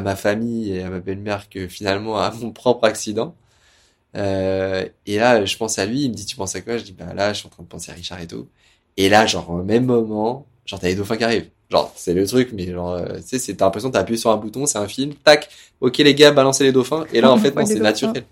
ma famille et à ma belle-mère que finalement à mon propre accident. Et là, je pense à lui. Il me dit tu penses à quoi ? Je dis là, je suis en train de penser à Richard et tout. Et là, genre au même moment, genre t'as les dauphins qui arrivent. Genre, c'est le truc, mais genre, tu sais, t'as l'impression que t'as appuyé sur un bouton, c'est un film, tac, ok les gars, balancez les dauphins, et là, en fait, non, c'est naturel.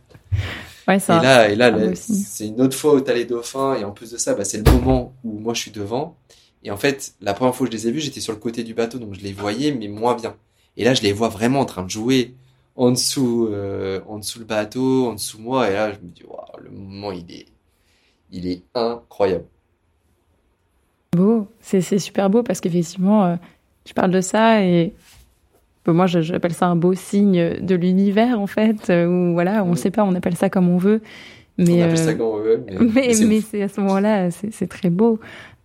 Ouais, ça. Et là, c'est une autre fois où t'as les dauphins, et en plus de ça, c'est le moment où moi, je suis devant, et en fait, la première fois que je les ai vus, j'étais sur le côté du bateau, donc je les voyais, mais moins bien. Et là, je les vois vraiment en train de jouer en dessous le bateau, en dessous moi, et là, je me dis, waouh, le moment, il est incroyable. Beau, c'est super beau parce qu'effectivement, tu parles de ça et moi j'appelle ça un beau signe de l'univers en fait, où voilà, on ne sait pas, on appelle ça comme on veut. Mais, on appelle ça comme on veut. Mais c'est à ce moment-là, c'est très beau.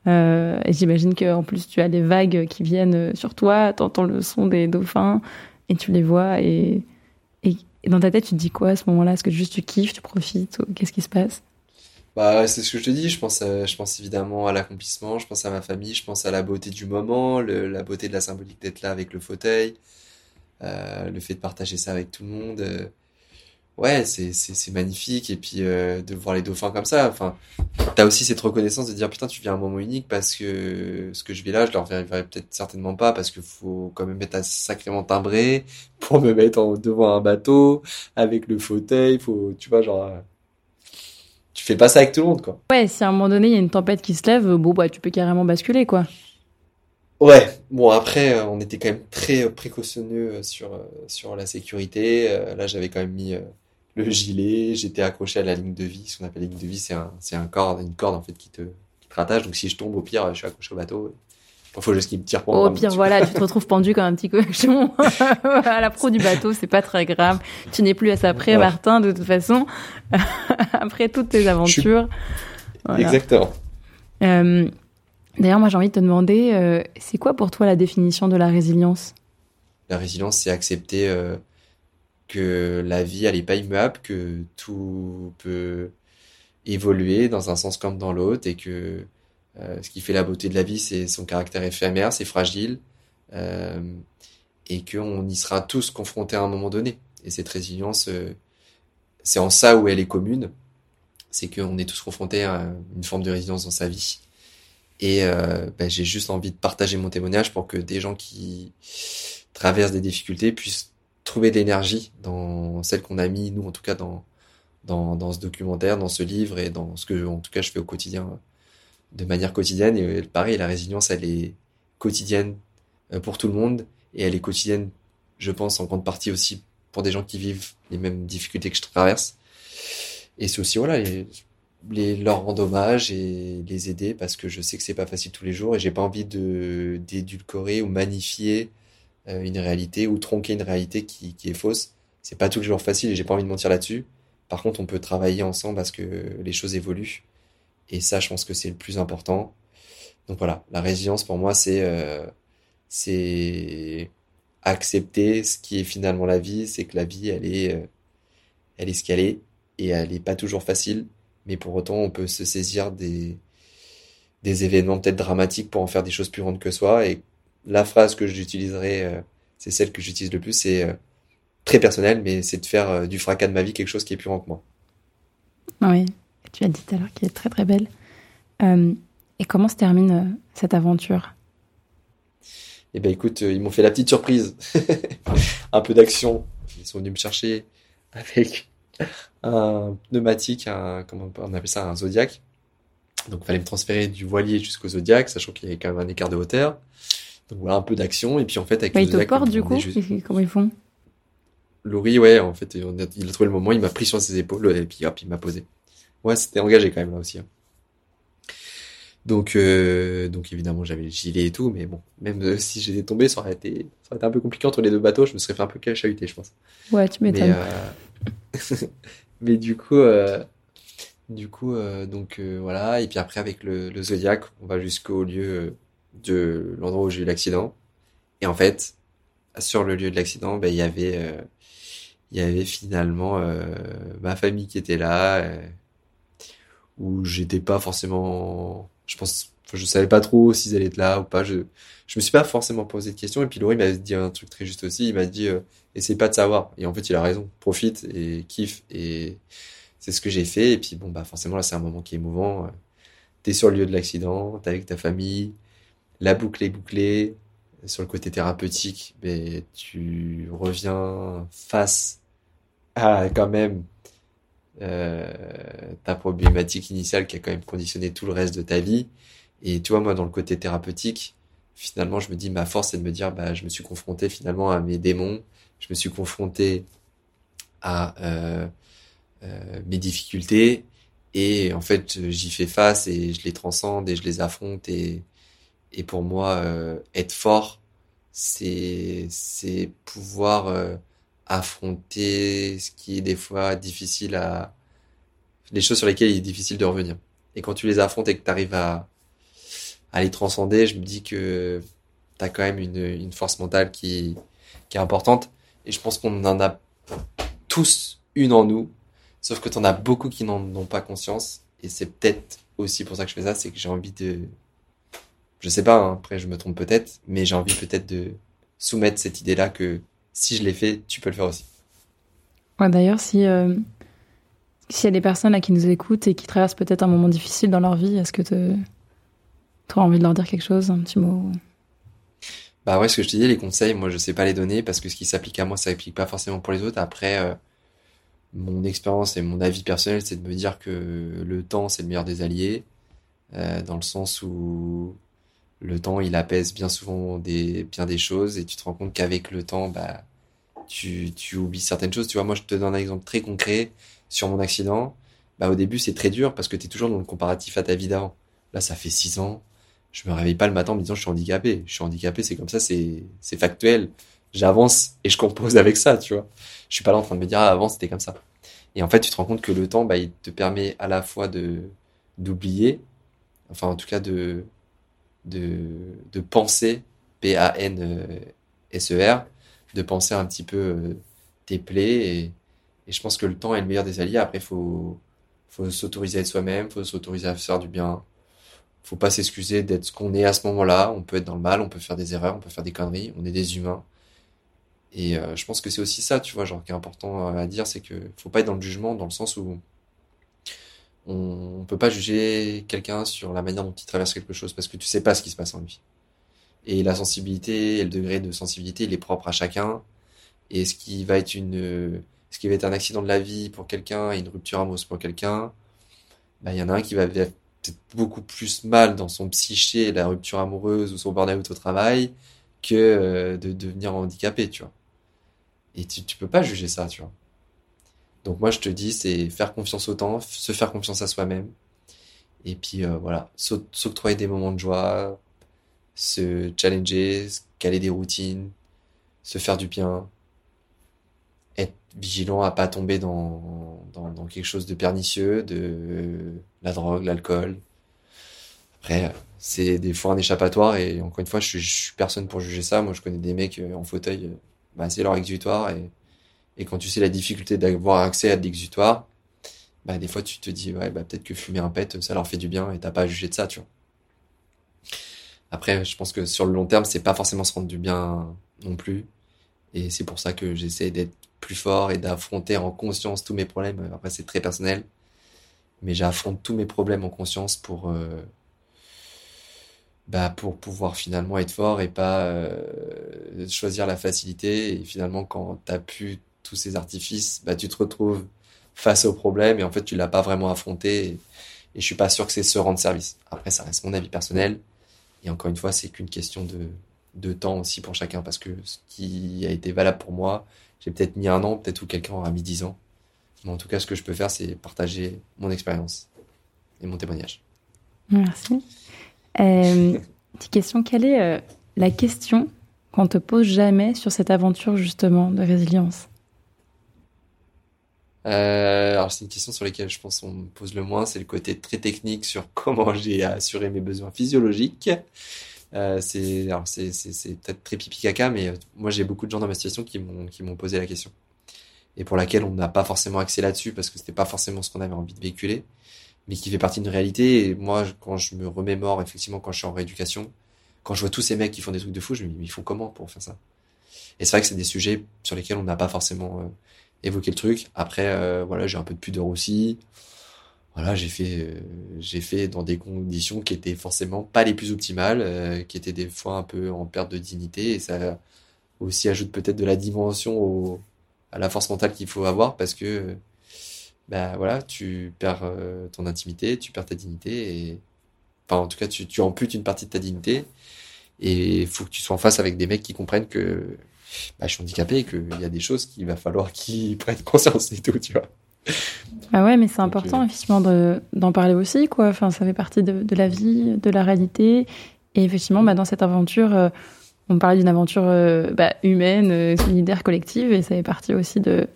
Et j'imagine qu'en plus tu as les vagues qui viennent sur toi, tu entends le son des dauphins et tu les vois et dans ta tête tu te dis quoi à ce moment-là ? Est-ce que juste tu kiffes, tu profites, qu'est-ce qui se passe ? C'est ce que je te dis, je pense évidemment à l'accomplissement, je pense à ma famille, je pense à la beauté du moment, la beauté de la symbolique d'être là avec le fauteuil, le fait de partager ça avec tout le monde. ouais, c'est magnifique. Et puis de voir les dauphins comme ça, enfin, t'as aussi cette reconnaissance de dire putain, tu vis un moment unique, parce que ce que je vis là, je le reverrai peut-être certainement pas, parce que faut quand même être sacrément timbré pour me mettre devant un bateau avec le fauteuil, faut, tu vois, genre tu fais pas ça avec tout le monde, quoi. Ouais, si à un moment donné il y a une tempête qui se lève, bon bah tu peux carrément basculer, quoi. Ouais, bon après on était quand même très précautionneux sur la sécurité. Là j'avais quand même mis le gilet, j'étais accroché à la ligne de vie. Ce qu'on appelle la ligne de vie, c'est un corde, une corde en fait qui te rattache. Donc si je tombe, au pire je suis accroché au bateau. Il faut juste qu'il me tire pour moi. Au pire voilà, tu te retrouves pendu comme un petit cochon à la proue du bateau, c'est pas très grave. Tu n'es plus à ça près, ouais. Martin, de toute façon. Après toutes tes aventures. Voilà. Exactement. D'ailleurs, moi, j'ai envie de te demander, c'est quoi pour toi la définition de la résilience ? La résilience, c'est accepter que la vie, elle n'est pas immuable, que tout peut évoluer dans un sens comme dans l'autre, et que ce qui fait la beauté de la vie, c'est son caractère éphémère, c'est fragile, et qu'on y sera tous confrontés à un moment donné. Et cette résilience, c'est en ça où elle est commune, c'est qu'on est tous confrontés à une forme de résilience dans sa vie. Et j'ai juste envie de partager mon témoignage pour que des gens qui traversent des difficultés puissent trouver de l'énergie dans celle qu'on a mis, nous en tout cas, dans ce documentaire, dans ce livre, et dans ce que en tout cas je fais au quotidien, de manière quotidienne. Et pareil, la résilience, elle est quotidienne pour tout le monde, et elle est quotidienne, je pense, en grande partie aussi pour des gens qui vivent les mêmes difficultés que je traverse. Et c'est aussi voilà, leur rendre hommage et les aider, parce que je sais que c'est pas facile tous les jours, et j'ai pas envie d'édulcorer ou magnifier une réalité, ou tronquer une réalité qui est fausse. C'est pas tous les jours facile, et j'ai pas envie de mentir là-dessus. Par contre, on peut travailler ensemble à ce que les choses évoluent, et ça, je pense que c'est le plus important. Donc voilà, la résilience pour moi, c'est accepter ce qui est finalement la vie, c'est que la vie, elle est ce qu'elle est, et elle est pas toujours facile. Mais pour autant, on peut se saisir des événements peut-être dramatiques pour en faire des choses plus grandes que soi. Et la phrase que j'utiliserai, c'est celle que j'utilise le plus, c'est très personnelle, mais c'est de faire du fracas de ma vie quelque chose qui est plus grand que moi. Oui, tu as dit tout à l'heure, qui est très très belle. Et comment se termine cette aventure ? Eh bien écoute, ils m'ont fait la petite surprise. Un peu d'action. Ils sont venus me chercher avec un pneumatique, comment on appelle ça, un Zodiac. Donc il fallait me transférer du voilier jusqu'au Zodiac, sachant qu'il y avait quand même un écart de hauteur. Donc voilà, un peu d'action. Et puis en fait, avec le Zodiac, il te porte du coup, comment ils font ? Loury, ouais, en fait, il a trouvé le moment, il m'a pris sur ses épaules, et puis hop, il m'a posé. Ouais, c'était engagé quand même là aussi. Donc évidemment, j'avais le gilet et tout, mais bon, même si j'étais tombé, ça aurait été un peu compliqué entre les deux bateaux, je me serais fait un peu chahuter, je pense. Ouais, tu m'étonnes. Mais du coup, voilà. Et puis après, avec le Zodiac, on va jusqu'au lieu de l'endroit où j'ai eu l'accident. Et en fait, sur le lieu de l'accident, il y avait finalement ma famille qui était là, où j'étais pas forcément, je pense, je savais pas trop s'ils allaient être là ou pas. Je me suis pas forcément posé de questions. Et puis Loury m'a dit un truc très juste aussi. Il m'a dit essaye pas de savoir. Et en fait, il a raison. Profite et kiffe. Et c'est ce que j'ai fait. Et puis bon, bah forcément là, c'est un moment qui est émouvant. T'es sur le lieu de l'accident. T'es avec ta famille. La boucle est bouclée. Sur le côté thérapeutique, mais tu reviens face à quand même ta problématique initiale qui a quand même conditionné tout le reste de ta vie. Et tu vois, moi, dans le côté thérapeutique, finalement, je me dis, ma force, c'est de me dire, je me suis confronté finalement à mes démons, je me suis confronté à mes difficultés, et en fait, j'y fais face, et je les transcende, et je les affronte, et pour moi, être fort, c'est pouvoir affronter ce qui est des fois difficile les choses sur lesquelles il est difficile de revenir. Et quand tu les affrontes et que tu arrives à les transcender, je me dis que t'as quand même une force mentale qui est importante. Et je pense qu'on en a tous une en nous, sauf que t'en as beaucoup qui n'en ont pas conscience. Et c'est peut-être aussi pour ça que je fais ça, c'est que j'ai envie de... Je sais pas, hein, après je me trompe peut-être, mais j'ai envie peut-être de soumettre cette idée-là que si je l'ai fait, tu peux le faire aussi. Ouais, d'ailleurs, s'il y a des personnes là, qui nous écoutent et qui traversent peut-être un moment difficile dans leur vie, est-ce que tu as envie de leur dire quelque chose, un petit mot? Bah ouais, ce que je te dis, les conseils, moi je sais pas les donner parce que ce qui s'applique à moi, ça s'applique pas forcément pour les autres. Après, mon expérience et mon avis personnel, c'est de me dire que le temps, c'est le meilleur des alliés, dans le sens où le temps, il apaise bien souvent bien des choses, et tu te rends compte qu'avec le temps, bah, tu oublies certaines choses. Tu vois, moi je te donne un exemple très concret sur mon accident. Bah, au début, c'est très dur parce que tu es toujours dans le comparatif à ta vie d'avant. Là, ça fait 6 ans. Je me réveille pas le matin en me disant je suis handicapé, c'est comme ça, c'est factuel, j'avance et je compose avec ça, tu vois. Je suis pas là en train de me dire avant c'était comme ça. Et en fait, tu te rends compte que le temps, bah, il te permet à la fois d'oublier, enfin en tout cas de penser, P-A-N-S-E-R, de penser un petit peu tes plaies, et je pense que le temps est le meilleur des alliés. Après, faut s'autoriser à être soi-même, faut s'autoriser à faire du bien. Faut pas s'excuser d'être ce qu'on est à ce moment-là. On peut être dans le mal, on peut faire des erreurs, on peut faire des conneries. On est des humains. Et je pense que c'est aussi ça, tu vois, genre, qui est important à dire, c'est que faut pas être dans le jugement, dans le sens où on peut pas juger quelqu'un sur la manière dont il traverse quelque chose, parce que tu sais pas ce qui se passe en lui. Et la sensibilité et le degré de sensibilité, il est propre à chacun. Et ce qui va être un accident de la vie pour quelqu'un et une rupture amoureuse pour quelqu'un, bah, il y en a un qui va vivre peut-être beaucoup plus mal dans son psyché, la rupture amoureuse ou son burn-out au travail, que de devenir handicapé, tu vois. Et tu peux pas juger ça, tu vois. Donc moi, je te dis, c'est faire confiance au temps, se faire confiance à soi-même, et puis voilà, s'octroyer des moments de joie, se challenger, caler des routines, se faire du bien, être vigilant à pas tomber dans quelque chose de pernicieux, de la drogue, l'alcool. Après, c'est des fois un échappatoire, et encore une fois, je suis personne pour juger ça. Moi, je connais des mecs en fauteuil, bah, c'est leur exutoire, et quand tu sais la difficulté d'avoir accès à de l'exutoire, bah, des fois, tu te dis, ouais, bah, peut-être que fumer un pet, ça leur fait du bien, et t'as pas à juger de ça, tu vois. Après, je pense que sur le long terme, c'est pas forcément se rendre du bien non plus, et c'est pour ça que j'essaie d'être plus fort et d'affronter en conscience tous mes problèmes. Après, c'est très personnel, mais j'affronte tous mes problèmes en conscience pour pouvoir finalement être fort et pas choisir la facilité. Et finalement, quand t'as pu tous ces artifices, bah, tu te retrouves face au problème, et en fait, tu l'as pas vraiment affronté, et je suis pas sûr que c'est se rendre service. Après, ça reste mon avis personnel, et encore une fois, c'est qu'une question de temps aussi pour chacun, parce que ce qui a été valable pour moi, j'ai peut-être mis 1 an, peut-être où quelqu'un aura mis 10 ans. Mais en tout cas, ce que je peux faire, c'est partager mon expérience et mon témoignage. Merci. Petite question, quelle est la question qu'on te pose jamais sur cette aventure, justement, de résilience? Alors, c'est une question sur laquelle je pense qu'on me pose le moins, c'est le côté très technique sur comment j'ai assuré mes besoins physiologiques. C'est peut-être très pipi caca, mais moi j'ai beaucoup de gens dans ma situation qui m'ont posé la question, et pour laquelle on n'a pas forcément accès là-dessus parce que c'était pas forcément ce qu'on avait envie de véhiculer, mais qui fait partie d'une réalité. Et moi, quand je me remémore, effectivement, quand je suis en rééducation, quand je vois tous ces mecs qui font des trucs de fou, je me dis, mais ils font comment pour faire ça? Et c'est vrai que c'est des sujets sur lesquels on n'a pas forcément évoqué le truc. Après, voilà, j'ai un peu de pudeur aussi. Voilà, j'ai fait dans des conditions qui étaient forcément pas les plus optimales, qui étaient des fois un peu en perte de dignité, et ça aussi ajoute peut-être de la dimension à la force mentale qu'il faut avoir, parce que bah voilà, tu perds ton intimité, tu perds ta dignité, et enfin en tout cas tu amputes une partie de ta dignité, et faut que tu sois en face avec des mecs qui comprennent que bah, je suis handicapé, et qu'il y a des choses qu'il va falloir qu'ils prennent conscience et tout, tu vois. Ah ouais, mais c'est important, effectivement, d'en parler aussi, quoi. Enfin, ça fait partie de la vie, de la réalité. Et effectivement, bah, dans cette aventure, on parlait d'une aventure humaine, solidaire, collective, et ça fait partie aussi de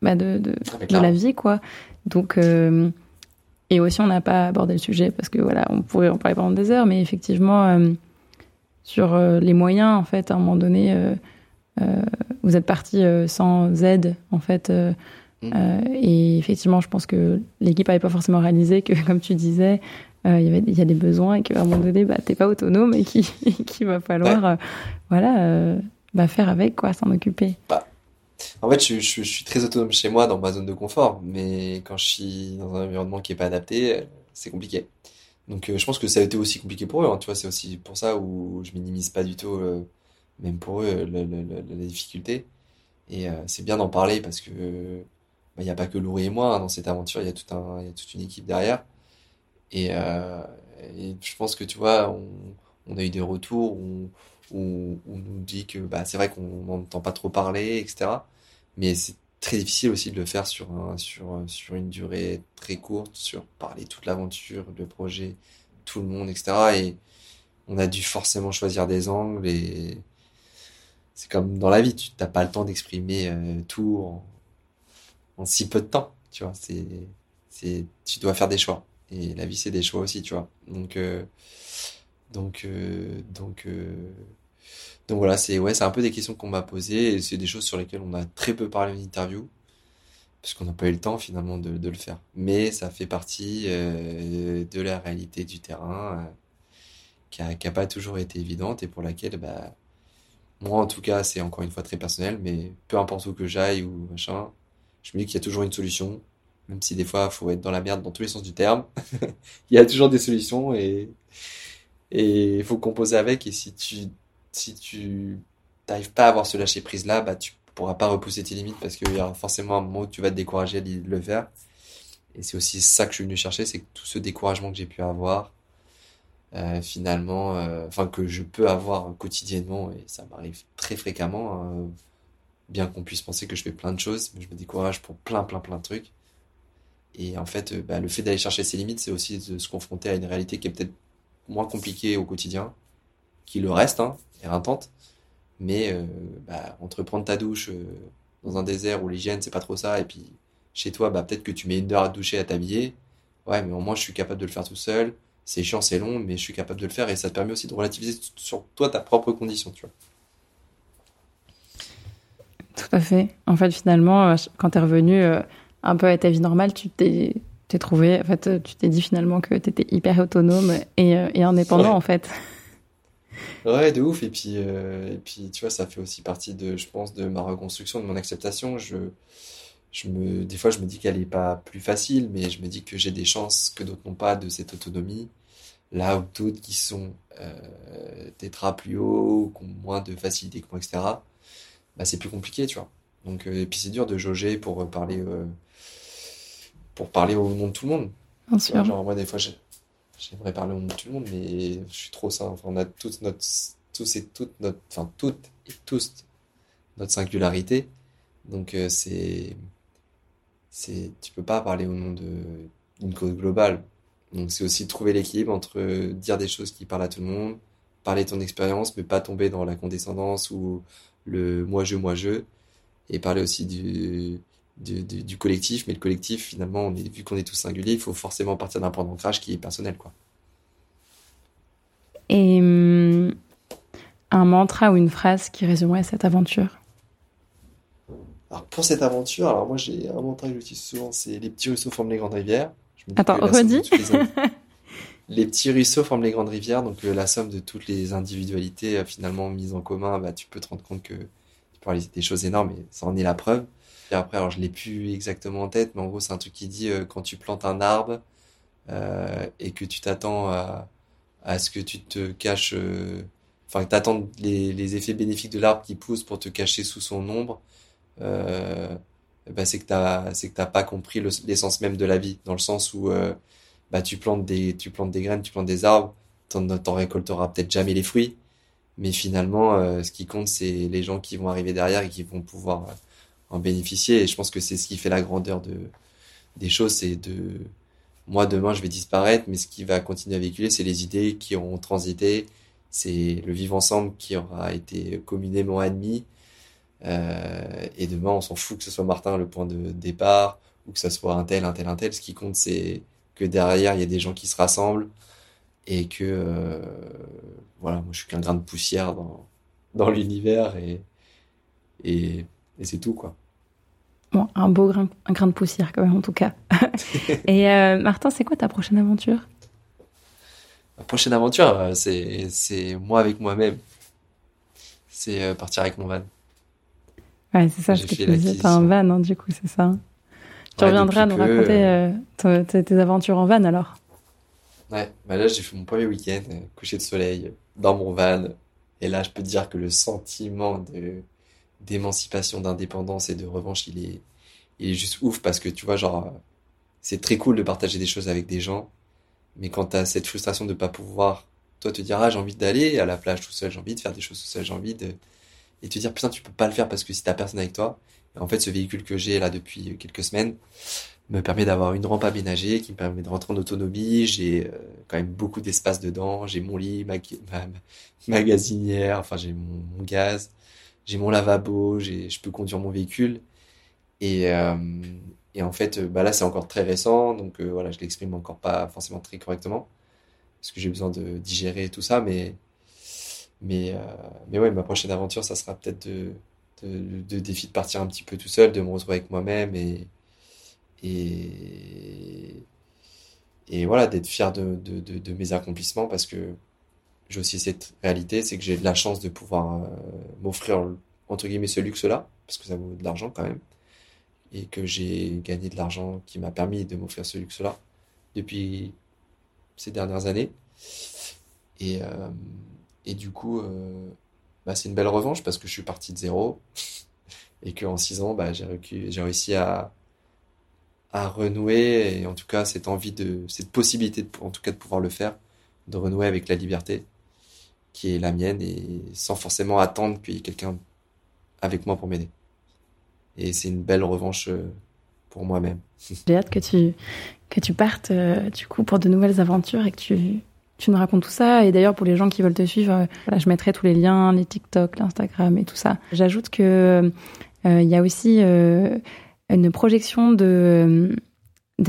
la vie, quoi. Donc, et aussi, on n'a pas abordé le sujet parce que voilà, on pourrait en parler pendant des heures, mais effectivement, sur les moyens, en fait, à un moment donné, vous êtes parti sans aide, en fait. Et effectivement, je pense que l'équipe n'avait pas forcément réalisé que, comme tu disais, il y a des besoins, et qu'à un moment donné, bah, t'es pas autonome, et qu'il va falloir faire avec, quoi, s'en occuper. Bah, En fait, je suis très autonome chez moi dans ma zone de confort, mais quand je suis dans un environnement qui n'est pas adapté, c'est compliqué. Donc, je pense que ça a été aussi compliqué pour eux. Hein, tu vois, c'est aussi pour ça où je minimise pas du tout, même pour eux, la difficulté. Et c'est bien d'en parler parce que il n'y a pas que Loury et moi hein, dans cette aventure. Il y a toute une équipe derrière. Et je pense que tu vois, on a eu des retours où on nous dit que c'est vrai qu'on n'entend pas trop parler, etc. Mais c'est très difficile aussi de le faire sur une durée très courte, sur parler toute l'aventure, le projet, tout le monde, etc. Et on a dû forcément choisir des angles. Et c'est comme dans la vie, tu n'as pas le temps d'exprimer tout en si peu de temps. Tu vois, tu dois faire des choix. Et la vie, c'est des choix aussi, tu vois. Donc voilà, c'est un peu des questions qu'on m'a posées et c'est des choses sur lesquelles on a très peu parlé en interview parce qu'on n'a pas eu le temps finalement de le faire. Mais ça fait partie de la réalité du terrain qui a pas toujours été évidente et pour laquelle moi en tout cas c'est encore une fois très personnel, mais peu importe où que j'aille ou machin, je me dis qu'il y a toujours une solution, même si des fois il faut être dans la merde dans tous les sens du terme. Il y a toujours des solutions et il faut composer avec, et si tu n'arrives pas à avoir ce lâcher prise là, tu pourras pas repousser tes limites parce qu'il y aura forcément un moment où tu vas te décourager à l'idée de le faire. Et c'est aussi ça que je suis venu chercher, c'est que tout ce découragement que j'ai pu avoir, finalement, que je peux avoir quotidiennement, et ça m'arrive très fréquemment, bien qu'on puisse penser que je fais plein de choses, mais je me décourage pour plein de trucs. Et en fait, le fait d'aller chercher ses limites, c'est aussi de se confronter à une réalité qui est peut-être moins compliquée au quotidien, qui le reste, hein, éreintante, mais entreprendre ta douche dans un désert où l'hygiène c'est pas trop ça, et puis chez toi peut-être que tu mets 1 heure à te doucher, à t'habiller, ouais, mais au moins je suis capable de le faire tout seul, c'est chiant, c'est long, mais je suis capable de le faire, et ça te permet aussi de relativiser sur toi ta propre condition, tu vois. Tout à fait. En fait, finalement, quand t'es revenu un peu à ta vie normale, tu t'es dit finalement que t'étais hyper autonome et indépendant, ouais. En fait. Ouais, de ouf. Et puis tu vois, ça fait aussi partie je pense, de ma reconstruction, de mon acceptation. Des fois, je me dis qu'elle n'est pas plus facile, mais je me dis que j'ai des chances que d'autres n'ont pas de cette autonomie. Là où d'autres qui sont tétra plus haut, qui ont moins de facilité que moi, etc., c'est plus compliqué, tu vois. Donc, et puis c'est dur de jauger pour parler au nom de tout le monde. Bien sûr. Ouais, genre, moi, des fois, j'aimerais parler au nom de tout le monde, mais je suis trop ça. Enfin, on a toutes et tous notre singularité. Donc, tu peux pas parler au nom d'une cause globale. Donc, c'est aussi trouver l'équilibre entre dire des choses qui parlent à tout le monde, parler de ton expérience, mais pas tomber dans la condescendance ou le moi-je, et parler aussi du collectif, mais le collectif, finalement, vu qu'on est tous singuliers, il faut forcément partir d'un point d'ancrage qui est personnel, quoi. Et un mantra ou une phrase qui résumerait cette aventure? Alors, pour cette aventure, moi, j'ai un mantra que j'utilise souvent, c'est « Les petits ruisseaux forment les grandes rivières ». Attends, redis. Les petits ruisseaux forment les grandes rivières, donc la somme de toutes les individualités finalement mises en commun, tu peux te rendre compte que tu peux réaliser des choses énormes, et ça en est la preuve. Et après, je ne l'ai plus exactement en tête, mais en gros, c'est un truc qui dit quand tu plantes un arbre et que tu t'attends à ce que tu te caches, que tu attends les effets bénéfiques de l'arbre qui pousse pour te cacher sous son ombre, c'est que tu n'as pas compris l'essence même de la vie, dans le sens où tu plantes des graines, tu plantes des arbres, tu n'en récolteras peut-être jamais les fruits, mais finalement, ce qui compte, c'est les gens qui vont arriver derrière et qui vont pouvoir en bénéficier. Et je pense que c'est ce qui fait la grandeur des choses, c'est moi demain je vais disparaître, mais ce qui va continuer à véhiculer, c'est les idées qui auront transité, c'est le vivre ensemble qui aura été communément admis, et demain on s'en fout que ce soit Martin le point de départ ou que ce soit un tel, ce qui compte c'est que derrière il y a des gens qui se rassemblent et que moi je suis qu'un grain de poussière dans l'univers et c'est tout, quoi. Bon, un beau grain de poussière, quand même, en tout cas. Et Martin, c'est quoi ta prochaine aventure ? Ma prochaine aventure, c'est moi avec moi-même. C'est partir avec mon van. Ouais, c'est ça, ce que tu disais, t'as un van, hein, du coup, c'est ça. Tu reviendras nous raconter tes aventures en van, alors. Ouais, bah là, j'ai fait mon premier week-end, coucher de soleil, dans mon van. Et là, je peux te dire que le sentiment d'émancipation, d'indépendance et de revanche, il est juste ouf, parce que tu vois, genre, c'est très cool de partager des choses avec des gens, mais quand t'as cette frustration de pas pouvoir, toi, te dire, ah, j'ai envie d'aller à la plage tout seul, j'ai envie de faire des choses tout seul, j'ai envie de... Et te dire, putain, tu peux pas le faire parce que si t'as personne avec toi. Et en fait, ce véhicule que j'ai là depuis quelques semaines me permet d'avoir une rampe aménagée qui me permet de rentrer en autonomie. J'ai quand même beaucoup d'espace dedans. J'ai mon lit, ma gazinière, enfin, j'ai mon gaz, j'ai mon lavabo, je peux conduire mon véhicule. Et en fait, bah là, c'est encore très récent. Donc voilà, je l'exprime encore pas forcément très correctement parce que j'ai besoin de digérer tout ça, mais ouais, ma prochaine aventure, ça sera peut-être de défi de partir un petit peu tout seul, de me retrouver avec moi-même et voilà, d'être fier de mes accomplissements, parce que j'ai aussi cette réalité, c'est que j'ai de la chance de pouvoir m'offrir, entre guillemets, ce luxe-là, parce que ça vaut de l'argent quand même, et que j'ai gagné de l'argent qui m'a permis de m'offrir ce luxe-là depuis ces dernières années. Et du coup, bah, c'est une belle revanche, parce que je suis parti de zéro et qu'en 6 ans, bah, j'ai réussi à renouer, et en tout cas cette envie, cette possibilité, en tout cas de pouvoir le faire, de renouer avec la liberté qui est la mienne, et sans forcément attendre qu'il y ait quelqu'un avec moi pour m'aider. Et c'est une belle revanche pour moi-même. J'ai hâte que tu partes du coup pour de nouvelles aventures et que tu nous racontes tout ça. Et d'ailleurs, pour les gens qui veulent te suivre, voilà, je mettrai tous les liens, les TikTok, l'Instagram et tout ça. J'ajoute que y a aussi une projection de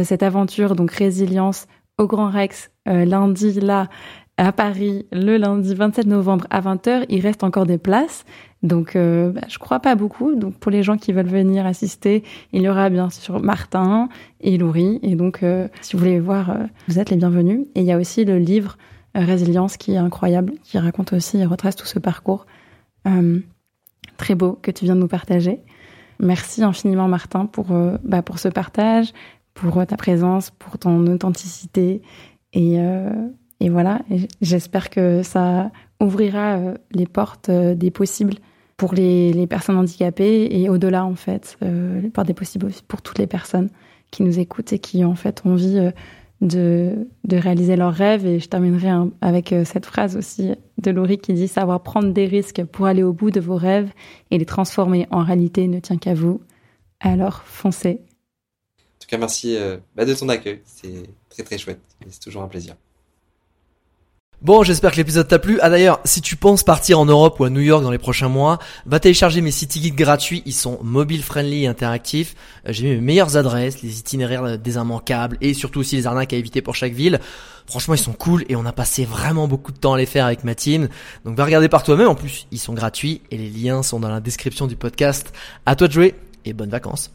cette aventure, donc Résilience, au Grand Rex, lundi, là, à Paris, le lundi 27 novembre à 20h. Il reste encore des places, donc je crois pas beaucoup. Donc pour les gens qui veulent venir assister, il y aura bien sûr Martin et Loury. Et donc si vous voulez voir, vous êtes les bienvenus. Et il y a aussi le livre Résilience, qui est incroyable, qui raconte aussi et retrace tout ce parcours très beau que tu viens de nous partager. Merci infiniment, Martin, pour ce partage, pour ta présence, pour ton authenticité. Et voilà, j'espère que ça ouvrira les portes des possibles pour les personnes handicapées, et au-delà, en fait, les portes des possibles pour toutes les personnes qui nous écoutent et qui, en fait, ont envie de réaliser leurs rêves. Et je terminerai avec cette phrase aussi de Loury qui dit « Savoir prendre des risques pour aller au bout de vos rêves et les transformer en réalité ne tient qu'à vous. Alors, foncez !» En tout cas, merci de ton accueil. C'est très, très chouette. C'est toujours un plaisir. Bon, j'espère que l'épisode t'a plu. Ah d'ailleurs, si tu penses partir en Europe ou à New York dans les prochains mois, va télécharger mes city guides gratuits. Ils sont mobile friendly et interactifs. J'ai mis mes meilleures adresses, les itinéraires des immanquables et surtout aussi les arnaques à éviter pour chaque ville. Franchement, ils sont cool et on a passé vraiment beaucoup de temps à les faire avec ma team. Donc va regarder par toi-même. En plus, ils sont gratuits et les liens sont dans la description du podcast. À toi de jouer et bonnes vacances.